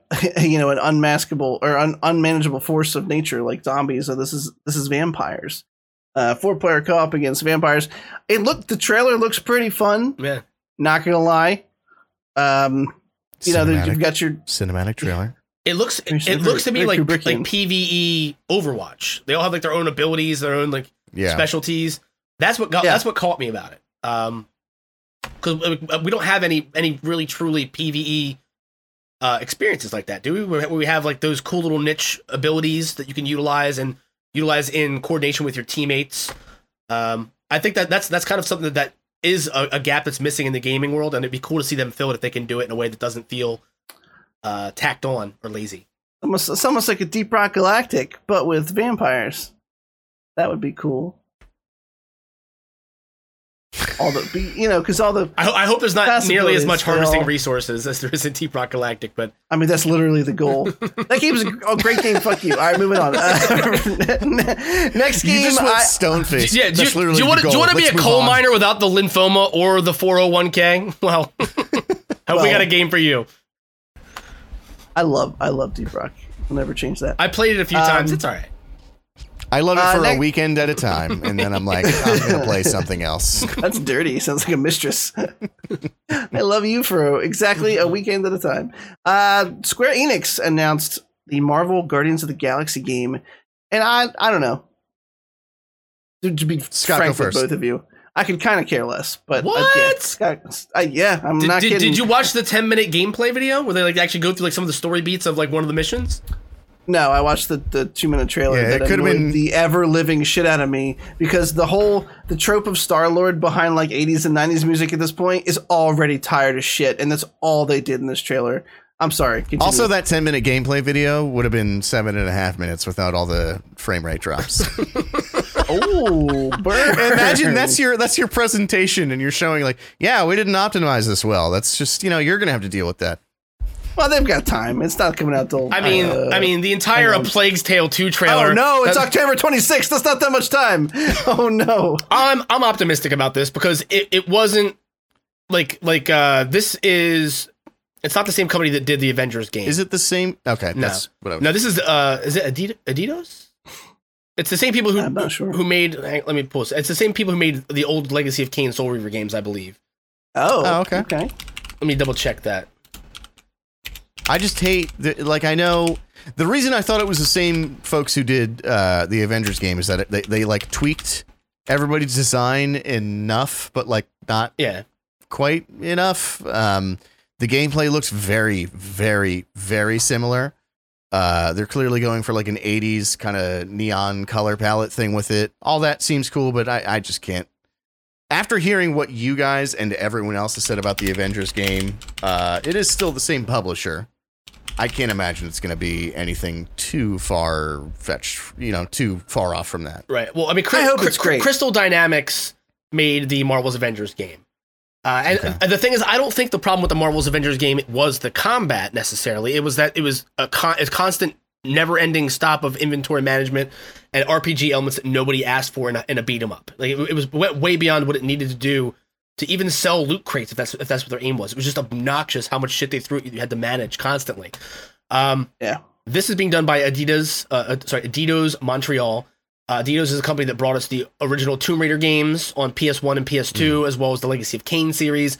you know, an unmaskable or un- unmanageable force of nature like zombies. So this is this is vampires. Uh, four-player co-op against vampires. It looked the trailer looks pretty fun. Yeah, not gonna lie. Um, you cinematic, know, there, you've got your cinematic trailer. It looks it, it looks to me like like P V E Overwatch. They all have like their own abilities, their own like yeah. specialties. That's what got, yeah. that's what caught me about it. Um, because we don't have any any really truly P V E uh, experiences like that, do we? Where we have like those cool little niche abilities that you can utilize and. Utilize in coordination with your teammates. Um, I think that that's that's kind of something that, that is a, a gap that's missing in the gaming world, and it'd be cool to see them fill it if they can do it in a way that doesn't feel uh, tacked on or lazy. Almost, it's almost like a Deep Rock Galactic, but with vampires. That would be cool. All the, you know, because all the I, I hope there's not nearly as much harvesting all... resources as there is in Deep Rock Galactic, but I mean that's literally the goal. That game's a oh, great game. Fuck you. All right, moving on. Uh, next game, you just went I... stone faced. Yeah, do you, do you want to do you want to be a coal on. miner without the lymphoma or the four oh one k? Well, hope well, we got a game for you. I love I love Deep Rock. I'll never change that. I played it a few um, times. It's all right. I love it for uh, next- a weekend at a time, and then I'm like, I'm going to play something else. That's dirty. Sounds like a mistress. I love you for exactly a weekend at a time. Uh, Square Enix announced the Marvel Guardians of the Galaxy game, and I I don't know. To, to be Scott, frank with both of you, I could kind of care less. But what? I, yeah, Scott, I, yeah, I'm did, not did, kidding. Did you watch the ten-minute gameplay video where they like actually go through like some of the story beats of like one of the missions? No, I watched the, the two-minute trailer yeah, that it annoyed been... the ever-living shit out of me, because the whole the trope of Star-Lord behind like eighties and nineties music at this point is already tired as shit, and that's all they did in this trailer. I'm sorry. Continue. Also, that ten-minute gameplay video would have been seven and a half minutes without all the frame rate drops. Oh, burn. Imagine that's your that's your presentation, and you're showing like, yeah, we didn't optimize this well. That's just, you know, you're gonna have to deal with that. Well, they've got time. It's not coming out till. I mean, uh, I mean, the entire A Plague's Tale two trailer. Oh no, it's October twenty-sixth. That's not that much time. Oh no. I'm I'm optimistic about this because it, it wasn't like like uh, this is. It's not the same company that did the Avengers game. Is it the same? Okay, no. That's what I was. No, this is uh, is it Adidas? Adidas? It's the same people who I'm not sure. who made. Hang, let me pull this. It's the same people who made the old Legacy of Kain Soul Reaver games, I believe. Oh, oh okay. okay. Let me double check that. I just hate, the, like, I know, the reason I thought it was the same folks who did uh, the Avengers game is that it, they, they, like, tweaked everybody's design enough, but, like, not yeah. quite enough. Um, the gameplay looks very, very, very similar. Uh, they're clearly going for, like, an eighties kind of neon color palette thing with it. All that seems cool, but I, I just can't. After hearing what you guys and everyone else has said about the Avengers game, uh, it is still the same publisher. I can't imagine it's going to be anything too far-fetched, you know, too far off from that. Right. Well, I mean, Cri- I hope Cri- it's great. Crystal Dynamics made the Marvel's Avengers game. Uh, and okay. the thing is, I don't think the problem with the Marvel's Avengers game was the combat, necessarily. It was that it was a, con- a constant, never-ending stop of inventory management and R P G elements that nobody asked for in a, in a beat-em-up. Like, it, it was way beyond what it needed to do to even sell loot crates, if that's if that's what their aim was. It was just obnoxious how much shit they threw at you, you had to manage constantly. Um, yeah. This is being done by Adidas, uh, sorry, Adidos Montreal. Uh, Adidos is a company that brought us the original Tomb Raider games on P S one and P S two, mm. as well as the Legacy of Kain series.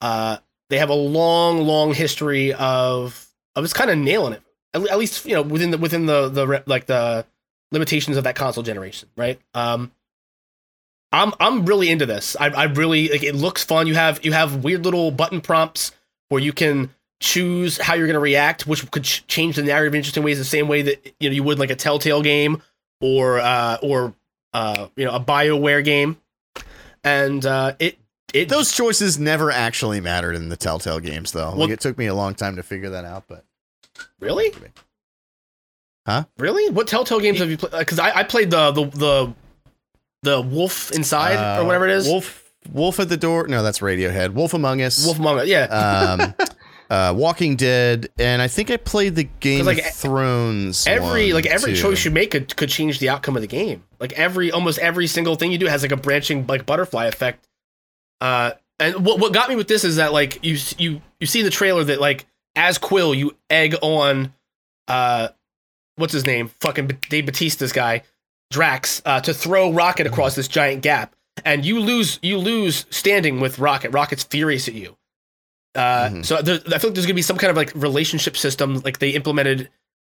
Uh, they have a long, long history of, of it's kind of nailing it, at, at least, you know, within the, within the, the, like the limitations of that console generation. Right. Um, I'm I'm really into this. I I really like it. Looks fun. You have you have weird little button prompts where you can choose how you're going to react, which could ch- change the narrative in interesting ways, the same way that you know you would like a Telltale game or uh, or uh, you know a BioWare game. And uh, it it those choices never actually mattered in the Telltale games though. Well, like it took me a long time to figure that out, but really, huh? Really? What Telltale games it, have you played? Because I, I played the the the The Wolf Inside uh, or whatever it is. Wolf Wolf at the Door. No, that's Radiohead. Wolf Among Us. Wolf Among Us. Yeah. um, uh, Walking Dead. And I think I played the Game like, of Thrones. Every like every too. choice you make could, could change the outcome of the game. Like every almost every single thing you do has like a branching like butterfly effect. Uh, and what what got me with this is that like you you you see in the trailer that like as Quill you egg on uh what's his name fucking Dave Bautista's guy. Drax uh, to throw Rocket across this giant gap, and you lose you lose standing with Rocket. Rocket's furious at you. Uh, mm-hmm. So there, I feel like there's gonna be some kind of like relationship system, like they implemented.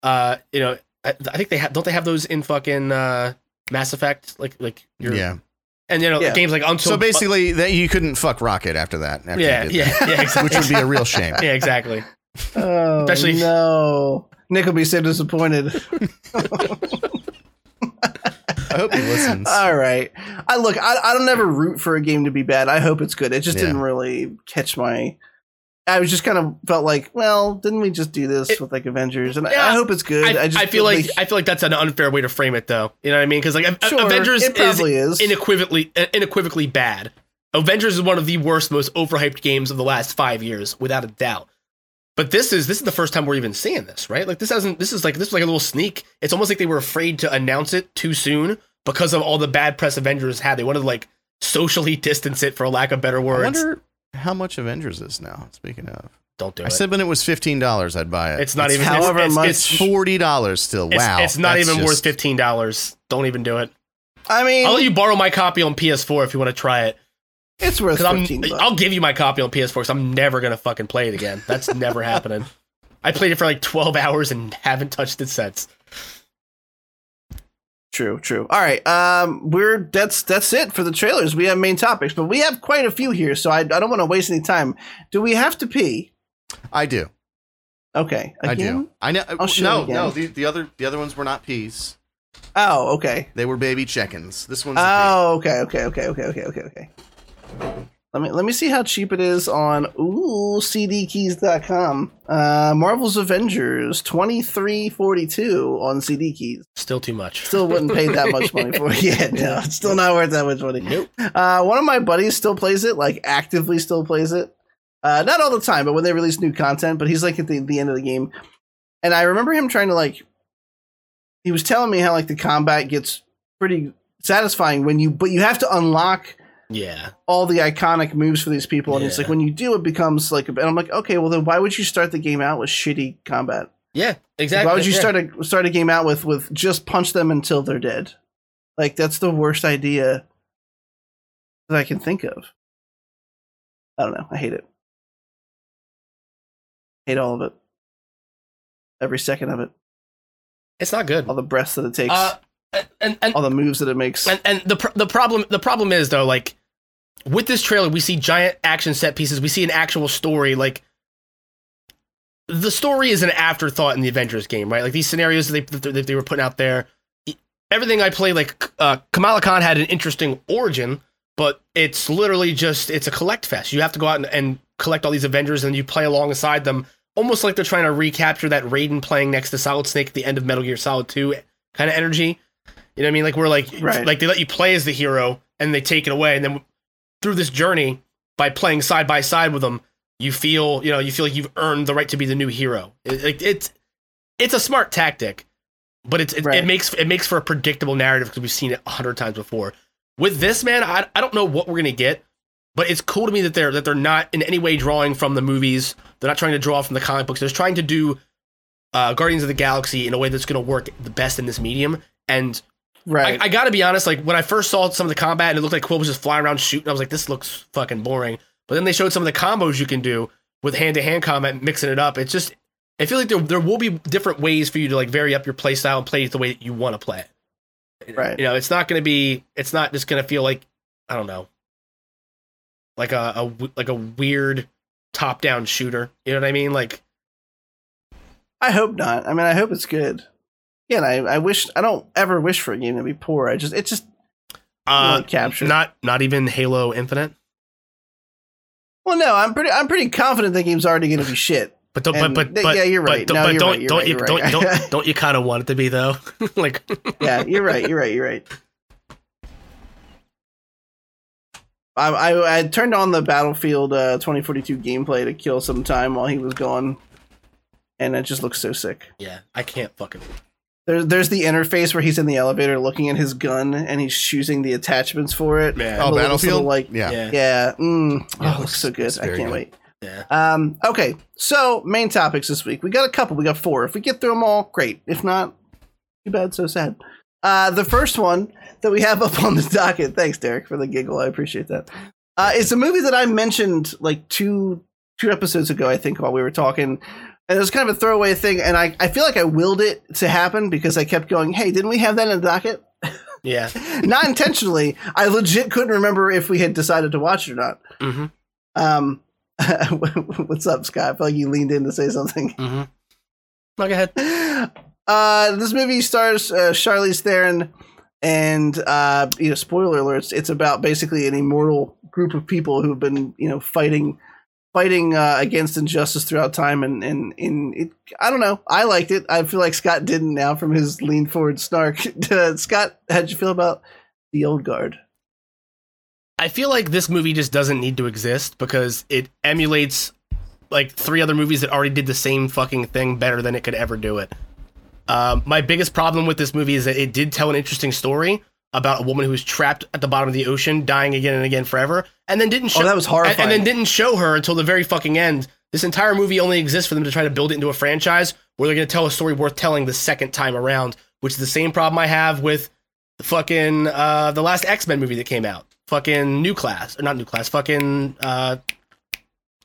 Uh, you know, I, I think they have don't they have those in fucking uh, Mass Effect? Like like your, yeah, and you know yeah. games like Until. So basically, uh, that you couldn't fuck Rocket after that. After yeah, you did yeah, that, yeah, exactly. Which would be a real shame. Yeah, exactly. Oh, especially no, Nick will be so disappointed. I hope he listens. All right. I look, I, I don't ever root for a game to be bad. I hope it's good. It just yeah. didn't really catch my. I was just kind of felt like, well, didn't we just do this it, with like Avengers? And yeah, I, I hope it's good. I, I, just I feel like, like I feel like that's an unfair way to frame it, though. You know what I mean? Because like sure, Avengers it probably is, is. Unequivocally, unequivocally bad. Avengers is one of the worst, most overhyped games of the last five years, without a doubt. But this is this is the first time we're even seeing this, right? Like this hasn't. This is like this is like a little sneak. It's almost like they were afraid to announce it too soon because of all the bad press Avengers had. They wanted to like socially distance it, for a lack of better words. I wonder how much Avengers is now. Speaking of, don't do I it. I said when it was fifteen dollars, I'd buy it. It's not it's even. However it's, much, it's forty dollars still. It's, wow, it's not even just worth fifteen dollars. Don't even do it. I mean, I'll let you borrow my copy on P S four if you want to try it. It's worth fifteen dollars. I'll give you my copy on P S four because I'm never going to fucking play it again. That's never happening. I played it for like twelve hours and haven't touched it since. True, true. All right. Um, we're that's that's it for the trailers. We have main topics, but we have quite a few here, so I, I don't want to waste any time. Do we have to pee? I do. Okay. Again? I do. I know. I'll show no, again. no. The, the other the other ones were not peas. Oh, okay. They were baby chickens. This one's. Oh, okay, okay, okay, okay, okay, okay, okay. Let me let me see how cheap it is on ooh C D keys dot com. Uh, Marvel's Avengers twenty-three forty-two on C D keys. Still too much. Still wouldn't pay that much money for it. Yeah, no, it's still not worth that much money. Nope. Uh, one of my buddies still plays it, like actively still plays it. Uh, not all the time, but when they release new content. But he's like at the the end of the game, and I remember him trying to like. He was telling me how like the combat gets pretty satisfying when you, but you have to unlock. Yeah, all the iconic moves for these people, and yeah. It's like when you do, it becomes like. And I'm like, okay, well then, why would you start the game out with shitty combat? Yeah, exactly. Why would you yeah. start a start a game out with with just punch them until they're dead? Like that's the worst idea that I can think of. I don't know. I hate it. Hate all of it. Every second of it. It's not good. All the breaths that it takes. Uh, and, and all the moves that it makes. And, and the pr- the problem the problem is though, like. With this trailer, we see giant action set pieces. We see an actual story. Like, the story is an afterthought in the Avengers game, right? Like, these scenarios that they, that they were putting out there. Everything I play, like, uh, Kamala Khan had an interesting origin, but it's literally just, it's a collect fest. You have to go out and, and collect all these Avengers, and you play alongside them, almost like they're trying to recapture that Raiden playing next to Solid Snake at the end of Metal Gear Solid two kind of energy. You know what I mean? Like, we're like, right. like they let you play as the hero, and they take it away, and then... Through this journey, by playing side by side with them, you feel you know you feel like you've earned the right to be the new hero. It, it, it's it's a smart tactic, but it's it, right. it makes it makes for a predictable narrative because we've seen it a hundred times before. With this man, I I don't know what we're gonna get, but it's cool to me that they're that they're not in any way drawing from the movies. They're not trying to draw from the comic books. They're trying to do uh, Guardians of the Galaxy in a way that's gonna work the best in this medium and. Right. I, I gotta be honest, like, when I first saw some of the combat and it looked like Quill was just flying around shooting, I was like, this looks fucking boring. But then they showed some of the combos you can do with hand-to-hand combat, mixing it up. It's just, I feel like there there will be different ways for you to, like, vary up your playstyle and play it the way that you want to play it. Right. You know, it's not gonna be, it's not just gonna feel like, I don't know, like a, a like a weird top-down shooter. You know what I mean? Like... I hope not. I mean, I hope it's good. Yeah, and I, I wish I don't ever wish for a game to be poor. I just it just uh, capture not not even Halo Infinite. Well, no, I'm pretty I'm pretty confident that game's already going to be shit. But don't, but, but, th- but yeah, you're right. But, no, but you're don't right, you're don't right, you don't, right. don't don't don't you kind of want it to be though? Like yeah, you're right. You're right. You're right. I I, I turned on the Battlefield uh, twenty forty-two gameplay to kill some time while he was gone, and it just looks so sick. Yeah, I can't fucking. There's there's the interface where he's in the elevator looking at his gun and he's choosing the attachments for it. Man. Oh, Battlefield, like yeah, yeah. yeah. Mm. Oh, yeah, it looks so good. I can't good. wait. Yeah. Um. Okay. So main topics this week. We got a couple. We got four. If we get through them all, great. If not, too bad. So sad. Uh, the first one that we have up on the docket. Thanks, Derek, for the giggle. I appreciate that. Uh, it's a movie that I mentioned like two two episodes ago. I think while we were talking. And it was kind of a throwaway thing, and I, I feel like I willed it to happen because I kept going, hey, didn't we have that in the docket? Yeah. Not intentionally. I legit couldn't remember if we had decided to watch it or not. Mm-hmm. Um, what's up, Scott? I feel like you leaned in to say something. Mm-hmm. No, go ahead. Uh, this movie stars uh, Charlize Theron, and uh, you know, spoiler alerts, it's about basically an immortal group of people who've been, you know, fighting... Fighting uh, against injustice throughout time, and and, and it, I don't know. I liked it. I feel like Scott didn't now from his lean forward snark. Scott, how'd you feel about the old guard? I feel like this movie just doesn't need to exist because it emulates like three other movies that already did the same fucking thing better than it could ever do it. Um, my biggest problem with this movie is that it did tell an interesting story about a woman who was trapped at the bottom of the ocean, dying again and again forever, and then didn't show, oh, that was horrifying. And, and then didn't show her until the very fucking end. This entire movie only exists for them to try to build it into a franchise where they're going to tell a story worth telling the second time around, which is the same problem I have with the fucking, uh, the last X-Men movie that came out. Fucking New Class, or not New Class, fucking, uh,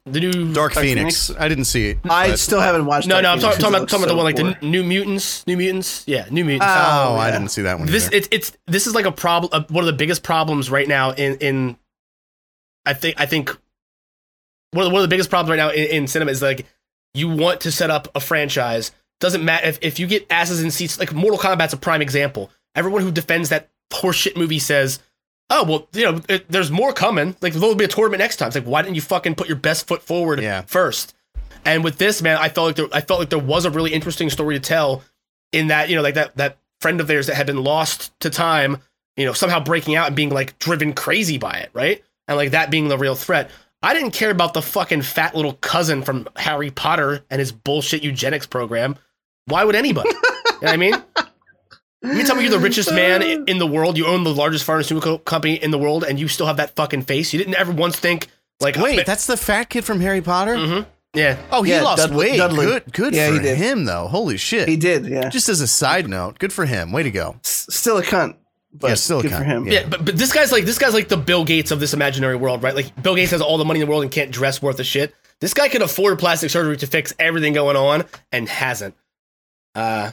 the new... Dark Phoenix. Phoenix. I didn't see it. I still haven't watched it. No, Dark no, I'm talking, talking about talking so about the one like boring. the New Mutants. New Mutants. Yeah, New Mutants. Oh, oh yeah. I didn't see that one This it's, it's This is like a problem, uh, one of the biggest problems right now in... in I think I think one of, the, one of the biggest problems right now in, in cinema is like you want to set up a franchise. Doesn't matter if, if you get asses in seats, like Mortal Kombat's a prime example. Everyone who defends that horseshit movie says, oh, well, you know, it, there's more coming. Like, there'll be a tournament next time. It's like, why didn't you fucking put your best foot forward yeah. first? And with this, man, I felt like there, I felt like there was a really interesting story to tell in that, you know, like that, that friend of theirs that had been lost to time, you know, somehow breaking out and being like driven crazy by it. Right. And like that being the real threat. I didn't care about the fucking fat little cousin from Harry Potter and his bullshit eugenics program. Why would anybody? You know what I mean? You tell me you're the richest man in the world. You own the largest pharmaceutical company in the world, and you still have that fucking face. You didn't ever once think, like... Wait, oh, that's the fat kid from Harry Potter? Mm-hmm. Yeah. Oh, he yeah, lost Dudley, weight. Dudley. Good, good yeah, for he did. him, though. Holy shit. He did, yeah. Just as a side note, good for him. Way to go. S- still a cunt. But yeah, still a good cunt. for him. Yeah, yeah but, but this guy's like this guy's like the Bill Gates of this imaginary world, right? Like, Bill Gates has all the money in the world and can't dress worth a shit. This guy could afford plastic surgery to fix everything going on and hasn't. Uh...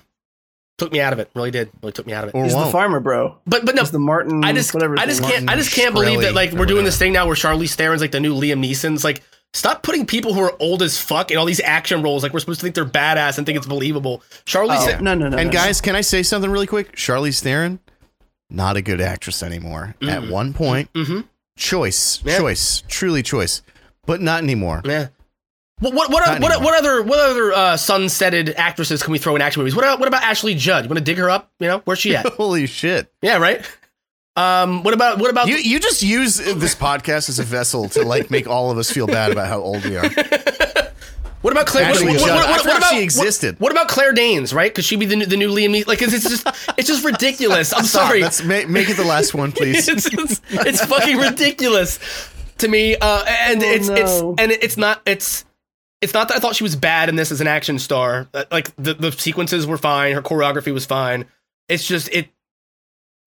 Took me out of it. Really did. Really took me out of it. Or He's won't. the farmer, bro. But but no, He's the Martin. I just whatever I just can't Martin I just can't Shkreli believe that like we're doing this thing now where Charlize Theron's like the new Liam Neeson's. Like, stop putting people who are old as fuck in all these action roles. Like, we're supposed to think they're badass and think it's believable. Charlize oh, Theron. No, no, no. And no, guys, no. can I say something really quick? Charlize Theron, not a good actress anymore. Mm-hmm. At one point, mm-hmm. choice, yeah. choice, truly choice, but not anymore. Yeah. What what what, what, what, what other what other uh, sunsetted actresses can we throw in action movies? What what about Ashley Judd? You want to dig her up? You know, where's she at? Holy shit! Yeah, right. Um, what about what about you? The- you just use this podcast as a vessel to like make all of us feel bad about how old we are. What about Claire? What, what, what, what, what, what about she existed? What, what about Claire Danes? Right? Could she be the new, the new Liam Neeson? Like, it's, it's just it's just ridiculous. I'm Stop. sorry. Let's make, make it the last one, please. it's, it's, it's fucking ridiculous to me. Uh, and oh, it's no. it's and it's not it's. It's not that I thought she was bad in this as an action star. Like, the, the sequences were fine. Her choreography was fine. It's just, it,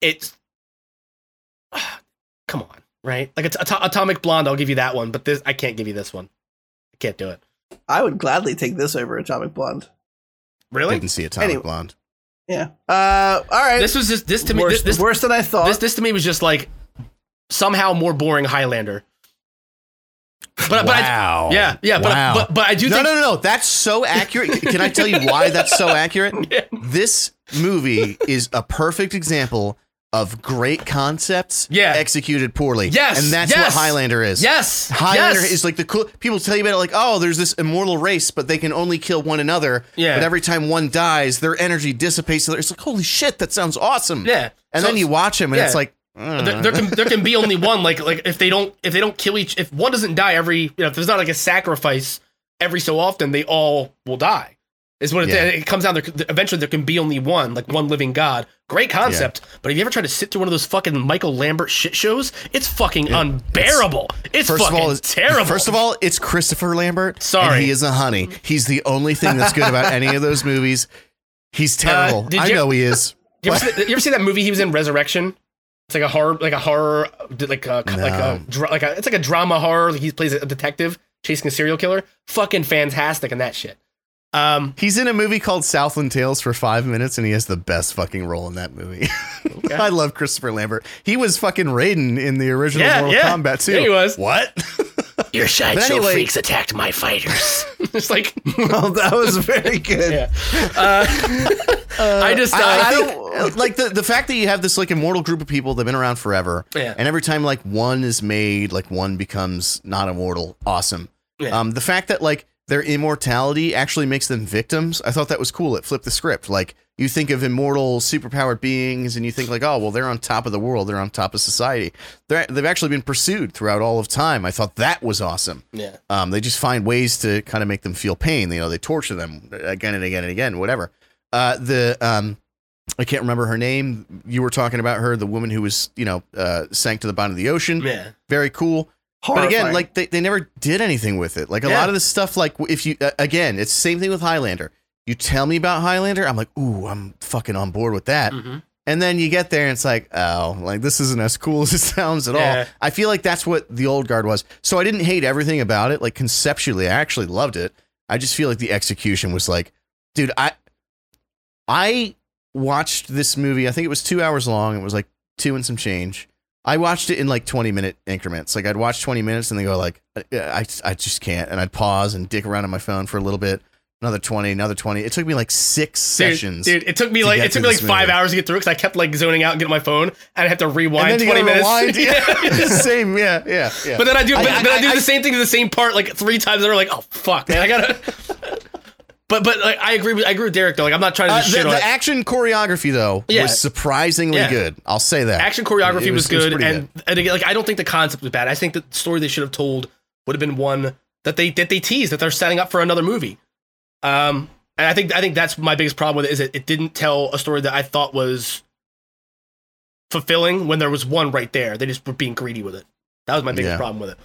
it's, ah, come on, right? Like, it's At- Atomic Blonde, I'll give you that one, but this, I can't give you this one. I can't do it. I would gladly take this over Atomic Blonde. Really? I didn't see Atomic anyway. Blonde. Yeah. Uh, all right. This was just, this to me, worse, this, this, worse than I thought. This, this to me was just like, somehow more boring Highlander. But, wow. But I, yeah, yeah. Wow. But, but but I do. No, think- no, no, no. That's so accurate. Can I tell you why that's so accurate? Yeah. This movie is a perfect example of great concepts yeah. executed poorly. Yes, and that's yes. what Highlander is. Yes, Highlander yes. is like the cool. People tell you about it like, oh, there's this immortal race, but they can only kill one another. Yeah. But every time one dies, their energy dissipates. It's like, holy shit, that sounds awesome. Yeah. And so then you watch him, and yeah. it's like. There, there can there can be only one. Like like if they don't if they don't kill each if one doesn't die every you know if there's not like a sacrifice every so often they all will die. Is what it, yeah. it comes down. There eventually there can be only one like one living God. Great concept, yeah. but have you ever tried to sit through one of those fucking Michael Lambert shit shows? It's fucking yeah. unbearable. It's, it's first fucking of all, it's, terrible. First of all, it's Christopher Lambert. Sorry, and he is a honey. He's the only thing that's good about any of those movies. He's terrible. Uh, I you, know he is. You ever, see, you ever see that movie he was in, Resurrection? It's like a horror, like a horror, like a, no. like a, like a, it's like a drama horror. Like he plays a detective chasing a serial killer. Fucking fantastic in that shit. Um, He's in a movie called Southland Tales for five minutes and he has the best fucking role in that movie. Okay. I love Christopher Lambert. He was fucking Raiden in the original yeah, Mortal yeah. Kombat too. Yeah, he was. What? Your sideshow anyway. freaks attacked my fighters. It's like, well, that was very good. Yeah. Uh, uh, I just, uh, I, I don't like the, the fact that you have this like immortal group of people that have been around forever. Yeah. And every time like one is made, like one becomes not immortal. Awesome. Yeah. Um, the fact that like, their immortality actually makes them victims. I thought that was cool. It flipped the script. Like, you think of immortal, superpowered beings, and you think like, oh, well, they're on top of the world. They're on top of society. They're, they've actually been pursued throughout all of time. I thought that was awesome. Yeah. Um, they just find ways to kind of make them feel pain. You know, they torture them again and again and again, whatever. Uh, the um, I can't remember her name. You were talking about her, the woman who was, you know, uh, sank to the bottom of the ocean. Yeah. Very cool. Horrifying. But again, like they, they never did anything with it. Like a yeah. lot of this stuff, like if you, uh, again, it's the same thing with Highlander. You tell me about Highlander. I'm like, ooh, I'm fucking on board with that. Mm-hmm. And then you get there and it's like, oh, like this isn't as cool as it sounds at yeah. all. I feel like that's what the old guard was. So I didn't hate everything about it. Like conceptually, I actually loved it. I just feel like the execution was like, dude, I, I watched this movie. I think it was two hours long. It was like two and some change. I watched it in like twenty minute increments. Like I'd watch twenty minutes and then go like, I, I just can't. And I'd pause and dick around on my phone for a little bit. Another twenty, another twenty. It took me like six dude, sessions. Dude, it took me like it took me like five movie. hours to get through because I kept like zoning out and getting my phone. I'd have to rewind and then twenty minutes. Rewind, yeah. same, yeah, yeah, yeah. But then I do, I, but, I, but I do I, the I, same thing to the same part like three times. They're like, oh fuck, man, I gotta. But but like, I agree with I agree with Derek though. Like I'm not trying to just uh, the, shit on the it. action choreography though yeah. was surprisingly yeah. good. I'll say that action choreography I mean, was, was good, was and, good and again, like I don't think the concept was bad. I think the story they should have told would have been one that they that they teased that they're setting up for another movie. Um, and I think I think that's my biggest problem with it is it, it didn't tell a story that I thought was fulfilling when there was one right there. They just were being greedy with it. That was my biggest yeah. problem with it.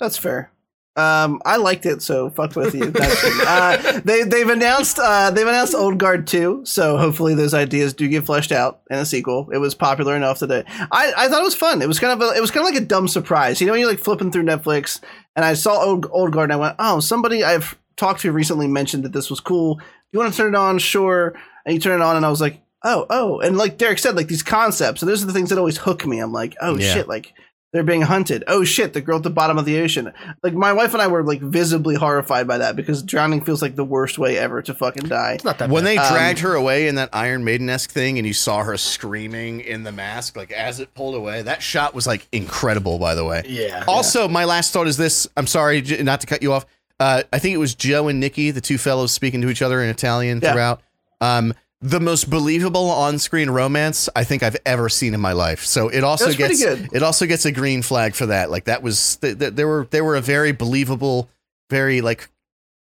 That's fair. Um, I liked it, so fuck with you. uh, they they've announced uh, they've announced Old Guard two, so hopefully those ideas do get fleshed out in a sequel. It was popular enough that it, I I thought it was fun. It was kind of a, it was kind of like a dumb surprise. You know, when you're like flipping through Netflix, and I saw Old, Old Guard, and I went, oh, somebody I've talked to recently mentioned that this was cool. You want to turn it on? Sure. And you turn it on, and I was like, oh, oh. And like Derek said, like these concepts, and those are the things that always hook me. I'm like, oh yeah. shit, like they're being hunted. Oh shit, the girl at the bottom of the ocean. Like my wife and I were like visibly horrified by that because drowning feels like the worst way ever to fucking die. It's not that when bad. They dragged um, her away in that Iron Maiden-esque thing, and you saw her screaming in the mask, like as it pulled away. That shot was like incredible, by the way. Yeah. Also, yeah. my last thought is this. I'm sorry not to cut you off. Uh, I think it was Joe and Nikki, the two fellows speaking to each other in Italian yeah. throughout. Um, the most believable on-screen romance I think I've ever seen in my life. So it also gets it also gets a green flag for that. Like that was th- th- there were they were a very believable, very like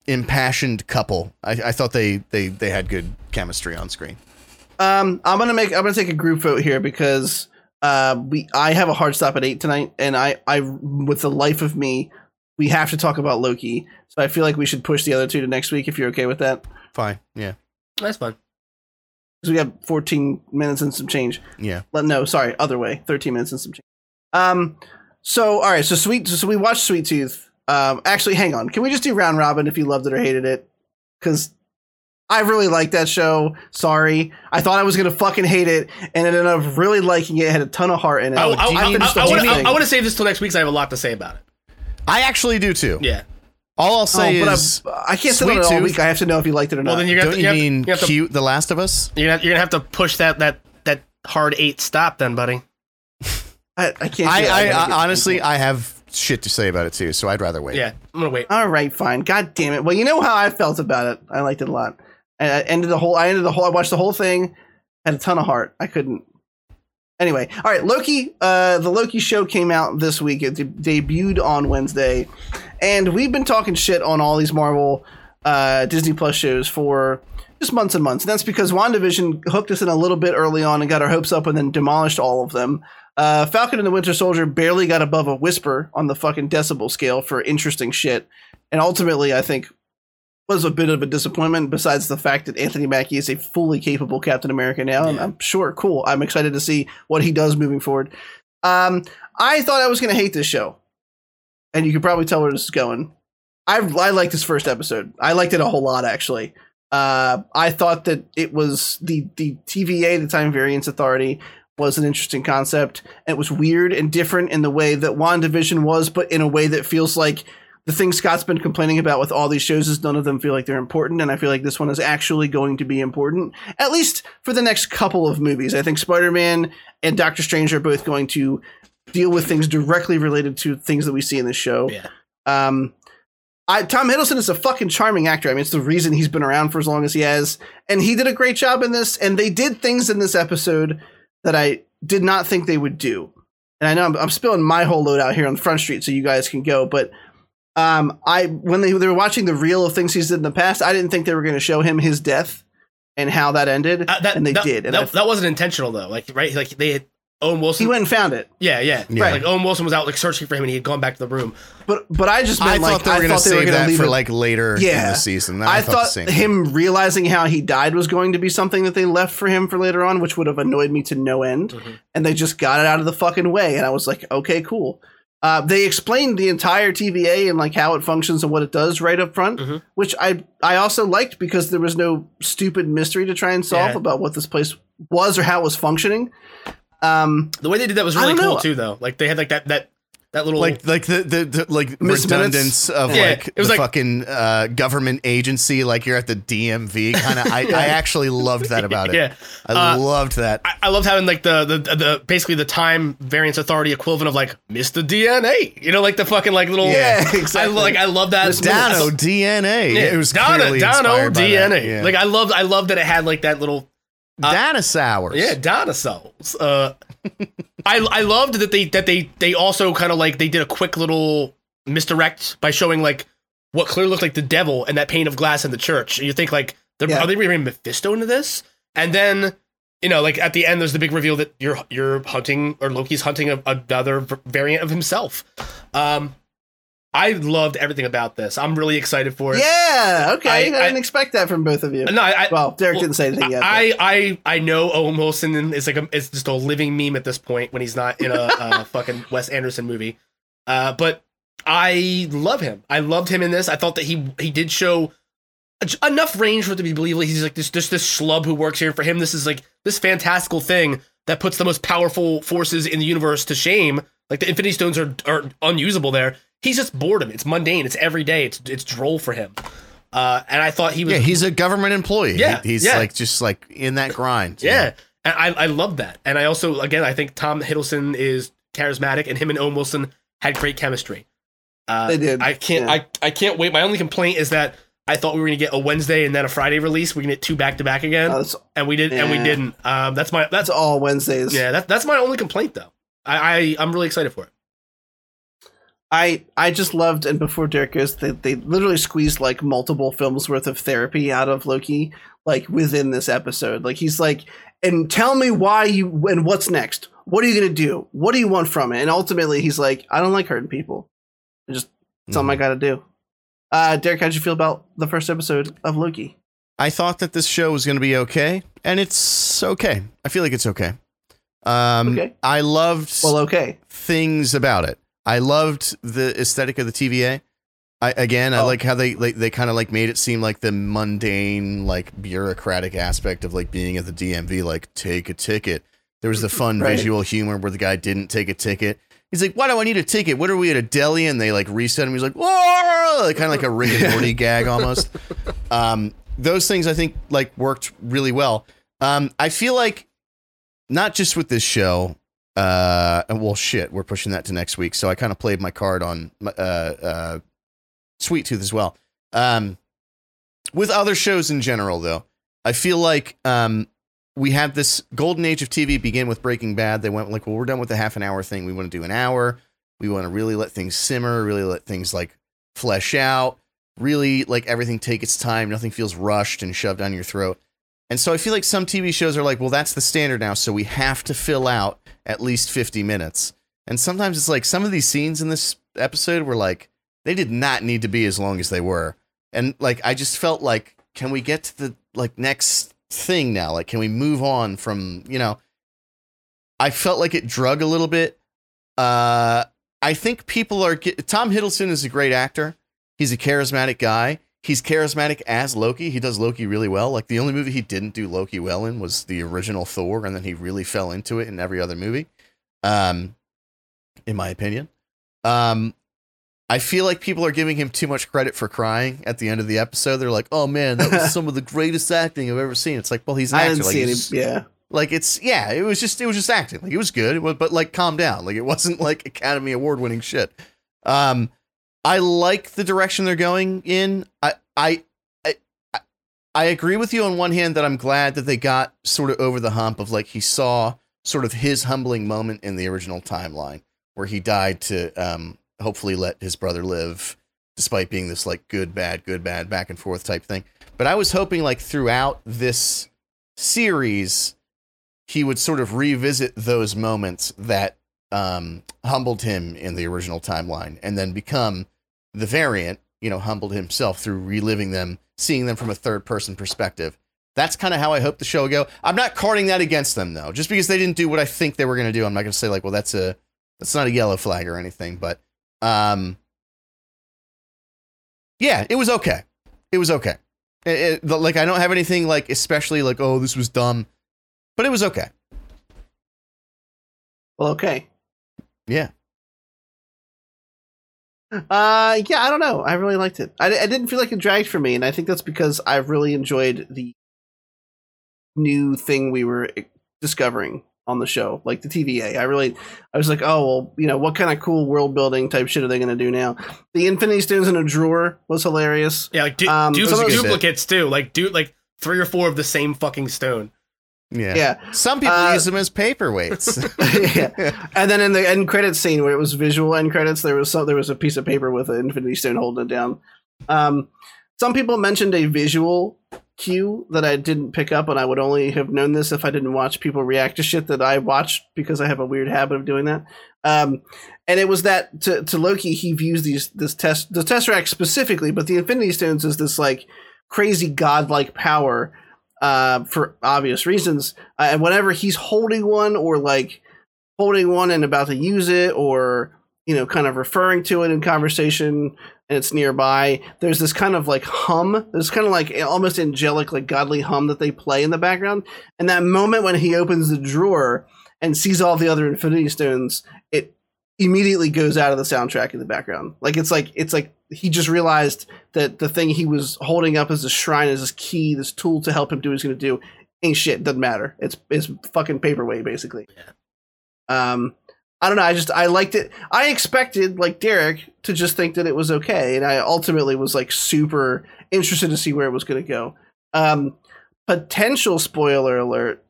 impassioned couple. I, I thought they, they they had good chemistry on screen. Um, I'm gonna make I'm gonna take a group vote here because uh, we I have a hard stop at eight tonight, and I I with the life of me. We have to talk about Loki, so I feel like we should push the other two to next week if you're okay with that. Fine, yeah. That's fine. Because we have fourteen minutes and some change. Yeah. No, sorry, other way. thirteen minutes and some change. Um. So, all right, so Sweet, so we watched Sweet Tooth. Um. Actually, hang on. Can we just do Round Robin if you loved it or hated it? Because I really liked that show. Sorry. I thought I was going to fucking hate it and ended up really liking it. It had a ton of heart in it. Oh, I, I, I, I, I want to save this till next week because I have a lot to say about it. I actually do too. Yeah. All I'll say oh, but is I can't sit on it all week. I have to know if you liked it or not. Well, then you're gonna Don't have to, you, you mean have to, cute The Last of Us? You're gonna, you're gonna have to push that that that hard eight stop then, buddy. I, I can't. I, I, I, I honestly I have shit to say about it too, so I'd rather wait. Yeah, I'm gonna wait. All right, fine. God damn it. Well, you know how I felt about it. I liked it a lot. And I ended the whole. I ended the whole. I watched the whole thing. Had a ton of heart. I couldn't. Anyway, all right, Loki, uh, the Loki show came out this week. It de- debuted on Wednesday, and we've been talking shit on all these Marvel uh, Disney Plus shows for just months and months. And that's because WandaVision hooked us in a little bit early on and got our hopes up and then demolished all of them. Uh, Falcon and the Winter Soldier barely got above a whisper on the fucking decibel scale for interesting shit. And ultimately, I think was a bit of a disappointment besides the fact that Anthony Mackie is a fully capable Captain America now. Yeah. And I'm sure. Cool. I'm excited to see what he does moving forward. Um, I thought I was going to hate this show, and you can probably tell where this is going. I I liked this first episode. I liked it a whole lot, actually. Uh, I thought that it was the, the T V A, the Time Variance Authority, was an interesting concept. And it was weird and different in the way that WandaVision was, but in a way that feels like the thing Scott's been complaining about with all these shows is none of them feel like they're important, and I feel like this one is actually going to be important, at least for the next couple of movies. I think Spider-Man and Doctor Strange are both going to deal with things directly related to things that we see in this show. Yeah. Um, I, Tom Hiddleston is a fucking charming actor. I mean, it's the reason he's been around for as long as he has, and he did a great job in this, and they did things in this episode that I did not think they would do. And I know I'm, I'm spilling my whole load out here on Front Street so you guys can go, but Um, I when they, they were watching the reel of things he's did in the past, I didn't think they were going to show him his death and how that ended, uh, that, and they that, did. And that, th- that wasn't intentional though, like right, like they had Owen Wilson. He went and found it. Yeah, yeah, yeah. Right. Like Owen Wilson was out like searching for him, and he had gone back to the room. But but I just meant, I like, thought they were going to save that for him. like later yeah. in the season. That I, I thought, thought him realizing how he died was going to be something that they left for him for later on, which would have annoyed me to no end. Mm-hmm. And they just got it out of the fucking way, and I was like, okay, cool. Uh, they explained the entire T V A and like how it functions and what it does right up front, mm-hmm. which I I also liked because there was no stupid mystery to try and solve yeah. about what this place was or how it was functioning. Um, the way they did that was really cool too, though. Like they had like that that. That little like like the the, the like redundance of yeah, like it was the like, fucking uh, government agency, like you're at the D M V kind of. I, yeah. I actually loved that about it. Yeah, I uh, loved that. I, I loved having like the, the the basically the time variance authority equivalent of like Mister D N A. You know, like the fucking like little yeah. Exactly. I like I love that Dano D N A. Yeah. It was Donna, Dano D N A. Yeah. Like I loved I loved that it had like that little uh, dinosaurs. Yeah, dinosaurs. Uh, I I loved that they that they they also kind of like they did a quick little misdirect by showing like what clearly looked like the devil and that pane of glass in the church. And you think like they're, yeah. are they bringing Mephisto into this? And then you know like at the end there's the big reveal that you're you're hunting or Loki's hunting a, another variant of himself. Um, I loved everything about this. I'm really excited for it. Yeah, okay. I, I didn't I, expect that from both of you. No, I, well, Derek well, didn't say anything yet. I, I, I know Owen Wilson is like a, it's just a living meme at this point when he's not in a, a fucking Wes Anderson movie. Uh, but I love him. I loved him in this. I thought that he he did show enough range for it to be believable. He's like this, this this schlub who works here. For him, this is like this fantastical thing that puts the most powerful forces in the universe to shame. Like the Infinity Stones are are unusable there. He's just boredom. It's mundane. It's everyday. It's it's droll for him. Uh, and I thought he was. Yeah, he's a government employee. Yeah, he, he's yeah. like just like in that grind. Yeah, know? And I I love that. And I also again I think Tom Hiddleston is charismatic, and him and Owen Wilson had great chemistry. Uh, they did. I can't yeah. I I can't wait. My only complaint is that I thought we were gonna get a Wednesday and then a Friday release. We're gonna get two back to back again, oh, and we did yeah. and we didn't. Um, that's my that's all Wednesdays. Yeah, that that's my only complaint though. I, I I'm really excited for it. I, I just loved, and before Derek goes, they, they literally squeezed like multiple films worth of therapy out of Loki, like within this episode. Like he's like, and tell me why you, and what's next? What are you going to do? What do you want from it? And ultimately he's like, I don't like hurting people. I just, it's mm. something I got to do. Uh, Derek, how'd you feel about the first episode of Loki? I thought that this show was going to be okay, and it's okay. I feel like it's okay. Um, okay. I loved well, okay. things about it. I loved the aesthetic of the T V A. I, again, I oh. like how they like, they kind of like made it seem like the mundane, like bureaucratic aspect of like being at the D M V, like take a ticket. There was the fun right. visual humor where the guy didn't take a ticket. He's like, why do I need a ticket? What are we at a deli? And they like reset him. He's like, whoa, like, kind of like a Rick and Morty gag almost. Um, those things I think like worked really well. Um, I feel like not just with this show, Uh, and well, shit, we're pushing that to next week. So I kind of played my card on uh, uh, Sweet Tooth as well. Um, with other shows in general, though, I feel like um, we had this golden age of T V begin with Breaking Bad. They went like, well, we're done with the half an hour thing. We want to do an hour. We want to really let things simmer, really let things like flesh out, really like everything take its time. Nothing feels rushed and shoved down your throat. And so I feel like some T V shows are like, well, that's the standard now, so we have to fill out at least fifty minutes. And sometimes it's like some of these scenes in this episode were like, they did not need to be as long as they were. And like, I just felt like, can we get to the like next thing now? Like, can we move on from, you know, I felt like it drug a little bit. Uh, I think people are, get- Tom Hiddleston is a great actor. He's a charismatic guy. He's charismatic as Loki. He does Loki really well. Like the only movie he didn't do Loki well in was the original Thor, and then he really fell into it in every other movie. Um, in my opinion, um, I feel like people are giving him too much credit for crying at the end of the episode. They're like, "Oh man, that was some of the greatest acting I've ever seen." It's like, well, he's an actor. I didn't like, see it's, yeah, like it's yeah, it was just it was just acting. Like it was good, it was, but like calm down. Like it wasn't like Academy Award winning shit. Um. I like the direction they're going in. I, I, I, I agree with you on one hand that I'm glad that they got sort of over the hump of like, he saw sort of his humbling moment in the original timeline where he died to um, hopefully let his brother live despite being this like good, bad, good, bad, back and forth type thing. But I was hoping like throughout this series, he would sort of revisit those moments that um, humbled him in the original timeline and then become the variant, you know, humbled himself through reliving them, seeing them from a third person perspective. That's kind of how I hope the show will go. I'm not carding that against them though, just because they didn't do what I think they were going to do. I'm not going to say like, well, that's a, that's not a yellow flag or anything, but, um, yeah, it was okay. It was okay. It, it, like, I don't have anything like, especially like, oh, this was dumb, but it was okay. Well, okay. Yeah. Uh, yeah, I don't know. I really liked it. I, I didn't feel like it dragged for me, and I think that's because I really enjoyed the new thing we were discovering on the show, like the T V A. I really, I was like, oh, well, you know, what kind of cool world building type shit are they going to do now? The Infinity Stones in a drawer was hilarious. Yeah, like du- um, du- so duplicates too, like do like three or four of the same fucking stone. Yeah. yeah. Some people uh, use them as paperweights. yeah. And then in the end credits scene where it was visual end credits, there was some, there was a piece of paper with an Infinity Stone holding it down. Um, some people mentioned a visual cue that I didn't pick up, and I would only have known this if I didn't watch people react to shit that I watched, because I have a weird habit of doing that. Um, and it was that to, to Loki, he views these this test the Tesseract specifically, but the Infinity Stones is this like crazy godlike power. Uh, for obvious reasons, uh, and whenever he's holding one or like holding one and about to use it, or you know, kind of referring to it in conversation, and it's nearby, there's this kind of like hum. There's kind of like almost angelic, like godly hum that they play in the background. And that moment when he opens the drawer and sees all the other Infinity Stones, it immediately goes out of the soundtrack in the background. Like it's like it's like. He just realized that the thing he was holding up as a shrine, as this key, this tool to help him do what he's going to do, ain't shit. Doesn't matter. It's it's fucking paperweight, basically. Yeah. Um, I don't know. I just, I liked it. I expected, like Derek, to just think that it was okay. And I ultimately was like super interested to see where it was going to go. Um, potential spoiler alert.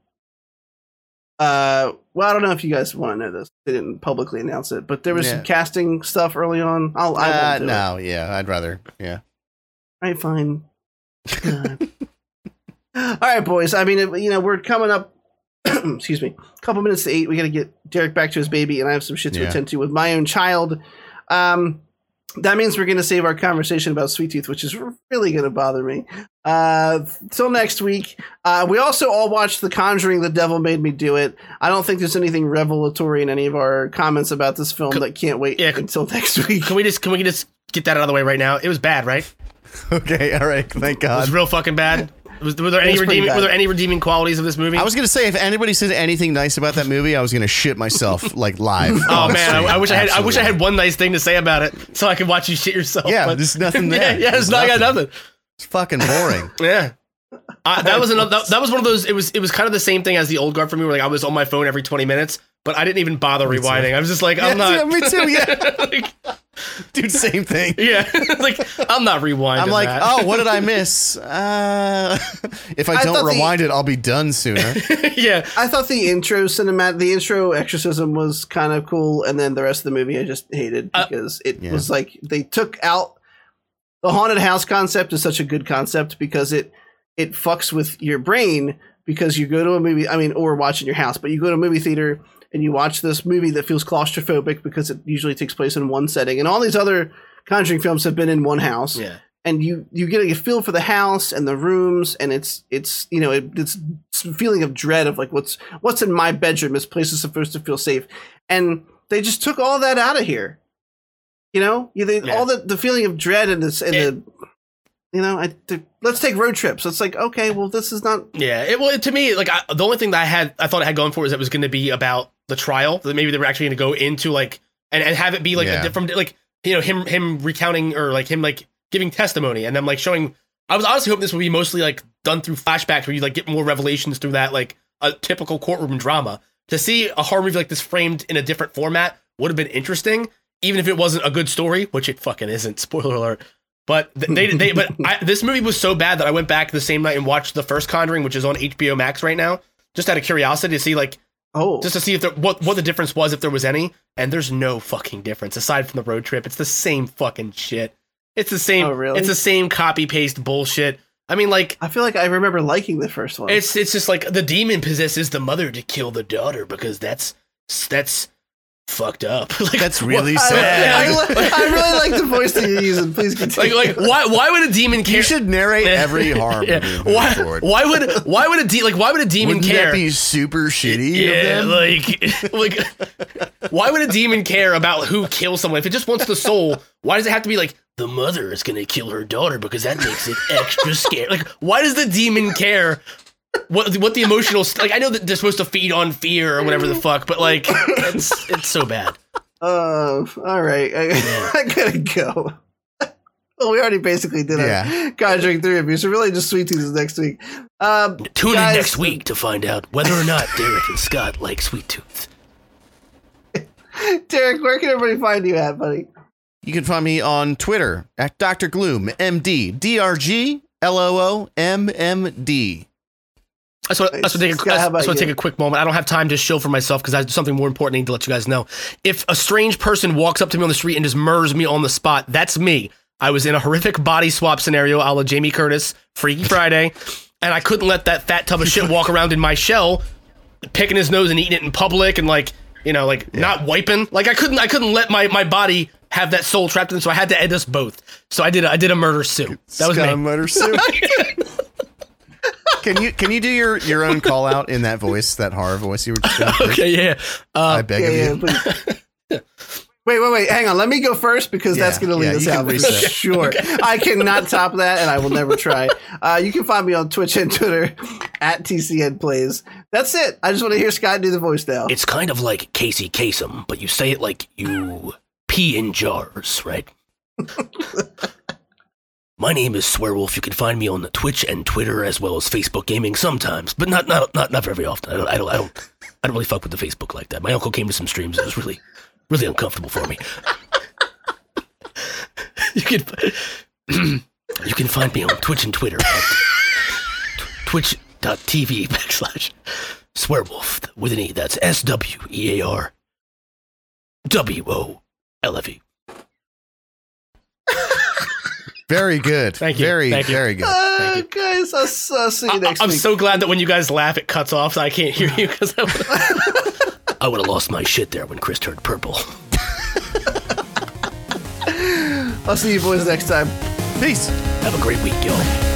Uh, well, I don't know if you guys want to know this. They didn't publicly announce it, but there was yeah. some casting stuff early on. I'll, I uh, won't do no, it. yeah, I'd rather, yeah. All right, fine. uh. All right, boys. I mean, you know, we're coming up. excuse me. A couple minutes to eight. We got to get Derek back to his baby, and I have some shit to yeah. attend to with my own child. Um, that means we're going to save our conversation about Sweet Tooth, which is really going to bother me. Uh, till next week. Uh, we also all watched The Conjuring, The Devil Made Me Do It. I don't think there's anything revelatory in any of our comments about this film can, that can't wait yeah, until next week. Can we just can we just get that out of the way right now? It was bad, right? Okay, all right. Thank God. It was real fucking bad. Was, were, there any redeeming, were there any redeeming qualities of this movie? I was going to say, if anybody said anything nice about that movie, I was going to shit myself, like, live. Oh, man, I, I wish I had Absolutely. I wish I had one nice thing to say about it so I could watch you shit yourself. Yeah, but there's nothing there. yeah, yeah there's not, nothing. I got nothing. It's fucking boring. yeah. Uh, that was another. That, that was one of those, it was it was kind of the same thing as the old guard for me, where like I was on my phone every twenty minutes, but I didn't even bother me rewinding. Too. I was just like, I'm yeah, not. Me too, yeah. like, Dude, same thing. Yeah, like I'm not rewinding. I'm like, that. oh, what did I miss? Uh, if I, I don't rewind the, it, I'll be done sooner. yeah, I thought the intro cinematic, the intro exorcism was kind of cool, and then the rest of the movie I just hated because uh, it yeah. was like they took out the haunted house concept is such a good concept because it it fucks with your brain because you go to a movie, I mean, or watch in your house, but you go to a movie theater. And you watch this movie that feels claustrophobic because it usually takes place in one setting. And all these other Conjuring films have been in one house. Yeah. And you, you get a feel for the house and the rooms. And it's, it's you know, it, it's some feeling of dread of like, what's what's in my bedroom? This place is supposed to feel safe. And they just took all that out of here. You know, you, they, yeah. all the, the feeling of dread and, this, and it, the... You know, I, th- let's take road trips. It's like, okay, well, this is not. Yeah, it, well, to me, like I, the only thing that I had, I thought it had going for it was it was going to be about the trial. That maybe they were actually going to go into like and, and have it be like yeah. a different, like you know, him him recounting or like him like giving testimony and then like showing. I was honestly hoping this would be mostly like done through flashbacks where you like get more revelations through that, like a typical courtroom drama. To see a horror movie like this framed in a different format would have been interesting, even if it wasn't a good story, which it fucking isn't. Spoiler alert. But they, they, but I, this movie was so bad that I went back the same night and watched the first Conjuring, which is on H B O Max right now, just out of curiosity to see, like, oh, just to see if there, what what the difference was, if there was any. And there's no fucking difference aside from the road trip. It's the same fucking shit. It's the same. Oh, really? It's the same copy paste bullshit. I mean, like, I feel like I remember liking the first one. It's it's just like the demon possesses the mother to kill the daughter because that's that's. fucked up. Like, that's really well, sad. I, yeah, I, I really like the voice that you're using. Please continue. Like, like why? Why would a demon care? You should narrate every horror movie. Yeah. Why, why would? Why would a de- like? Why would a demon Wouldn't care? That be super shitty. Yeah. Of them? Like, like, why would a demon care about who kills someone if it just wants the soul? Why does it have to be like the mother is going to kill her daughter because that makes it extra scary? Like, why does the demon care? What what the emotional st- like? I know that they're supposed to feed on fear or whatever the fuck, but like, it's it's so bad. Oh, uh, all right, I, yeah. I gotta go. Well, we already basically did yeah. a Conjuring three review, so really just Sweet Tooth is next week. Um, Tune guys, in next week to find out whether or not Derek and Scott like Sweet Tooth. Derek, where can everybody find you at, buddy? You can find me on Twitter at Doctor Gloom, M D, D R G, L O O M M D. I just want to take, a, take a quick moment. I don't have time to show for myself because I have something more important I need to let you guys know. If a strange person walks up to me on the street and just murders me on the spot, that's me. I was in a horrific body swap scenario a la Jamie Curtis, Freaky Friday, and I couldn't let that fat tub of shit walk around in my shell, picking his nose and eating it in public and like, you know, like yeah. not wiping. Like I couldn't I couldn't let my, my body have that soul trapped in it, so I had to end us both. So I did a, I did a murder suit. That was Scott me. A murder suit. Can you can you do your, your own call out in that voice, that horror voice you were just doing? Okay, yeah. Uh, I beg yeah, of you. Yeah, wait, wait, wait. Hang on. Let me go first because yeah, that's going to lead yeah, us out. For sure. Okay. I cannot top that, and I will never try. Uh, you can find me on Twitch and Twitter at T C N Plays. That's it. I just want to hear Scott do the voice now. It's kind of like Casey Kasem, but you say it like you pee in jars, right? My name is Swearwolf. You can find me on Twitch and Twitter as well as Facebook gaming sometimes, but not not not, not very often. I don't, I don't I don't I don't really fuck with the Facebook like that. My uncle came to some streams. It was really really uncomfortable for me. You can you can find me on Twitch and Twitter at t- twitch.tv backslash Swearwolf with an E. That's S W E A R W O L F E. Very good. Thank you. Very, Thank you. very good. Uh, Thank you. Guys, I'll, I'll see you next I, I'm week. I'm so glad that when you guys laugh, it cuts off, so I can't hear you. Because I would have lost my shit there when Chris turned purple. I'll see you boys next time. Peace. Have a great week, y'all.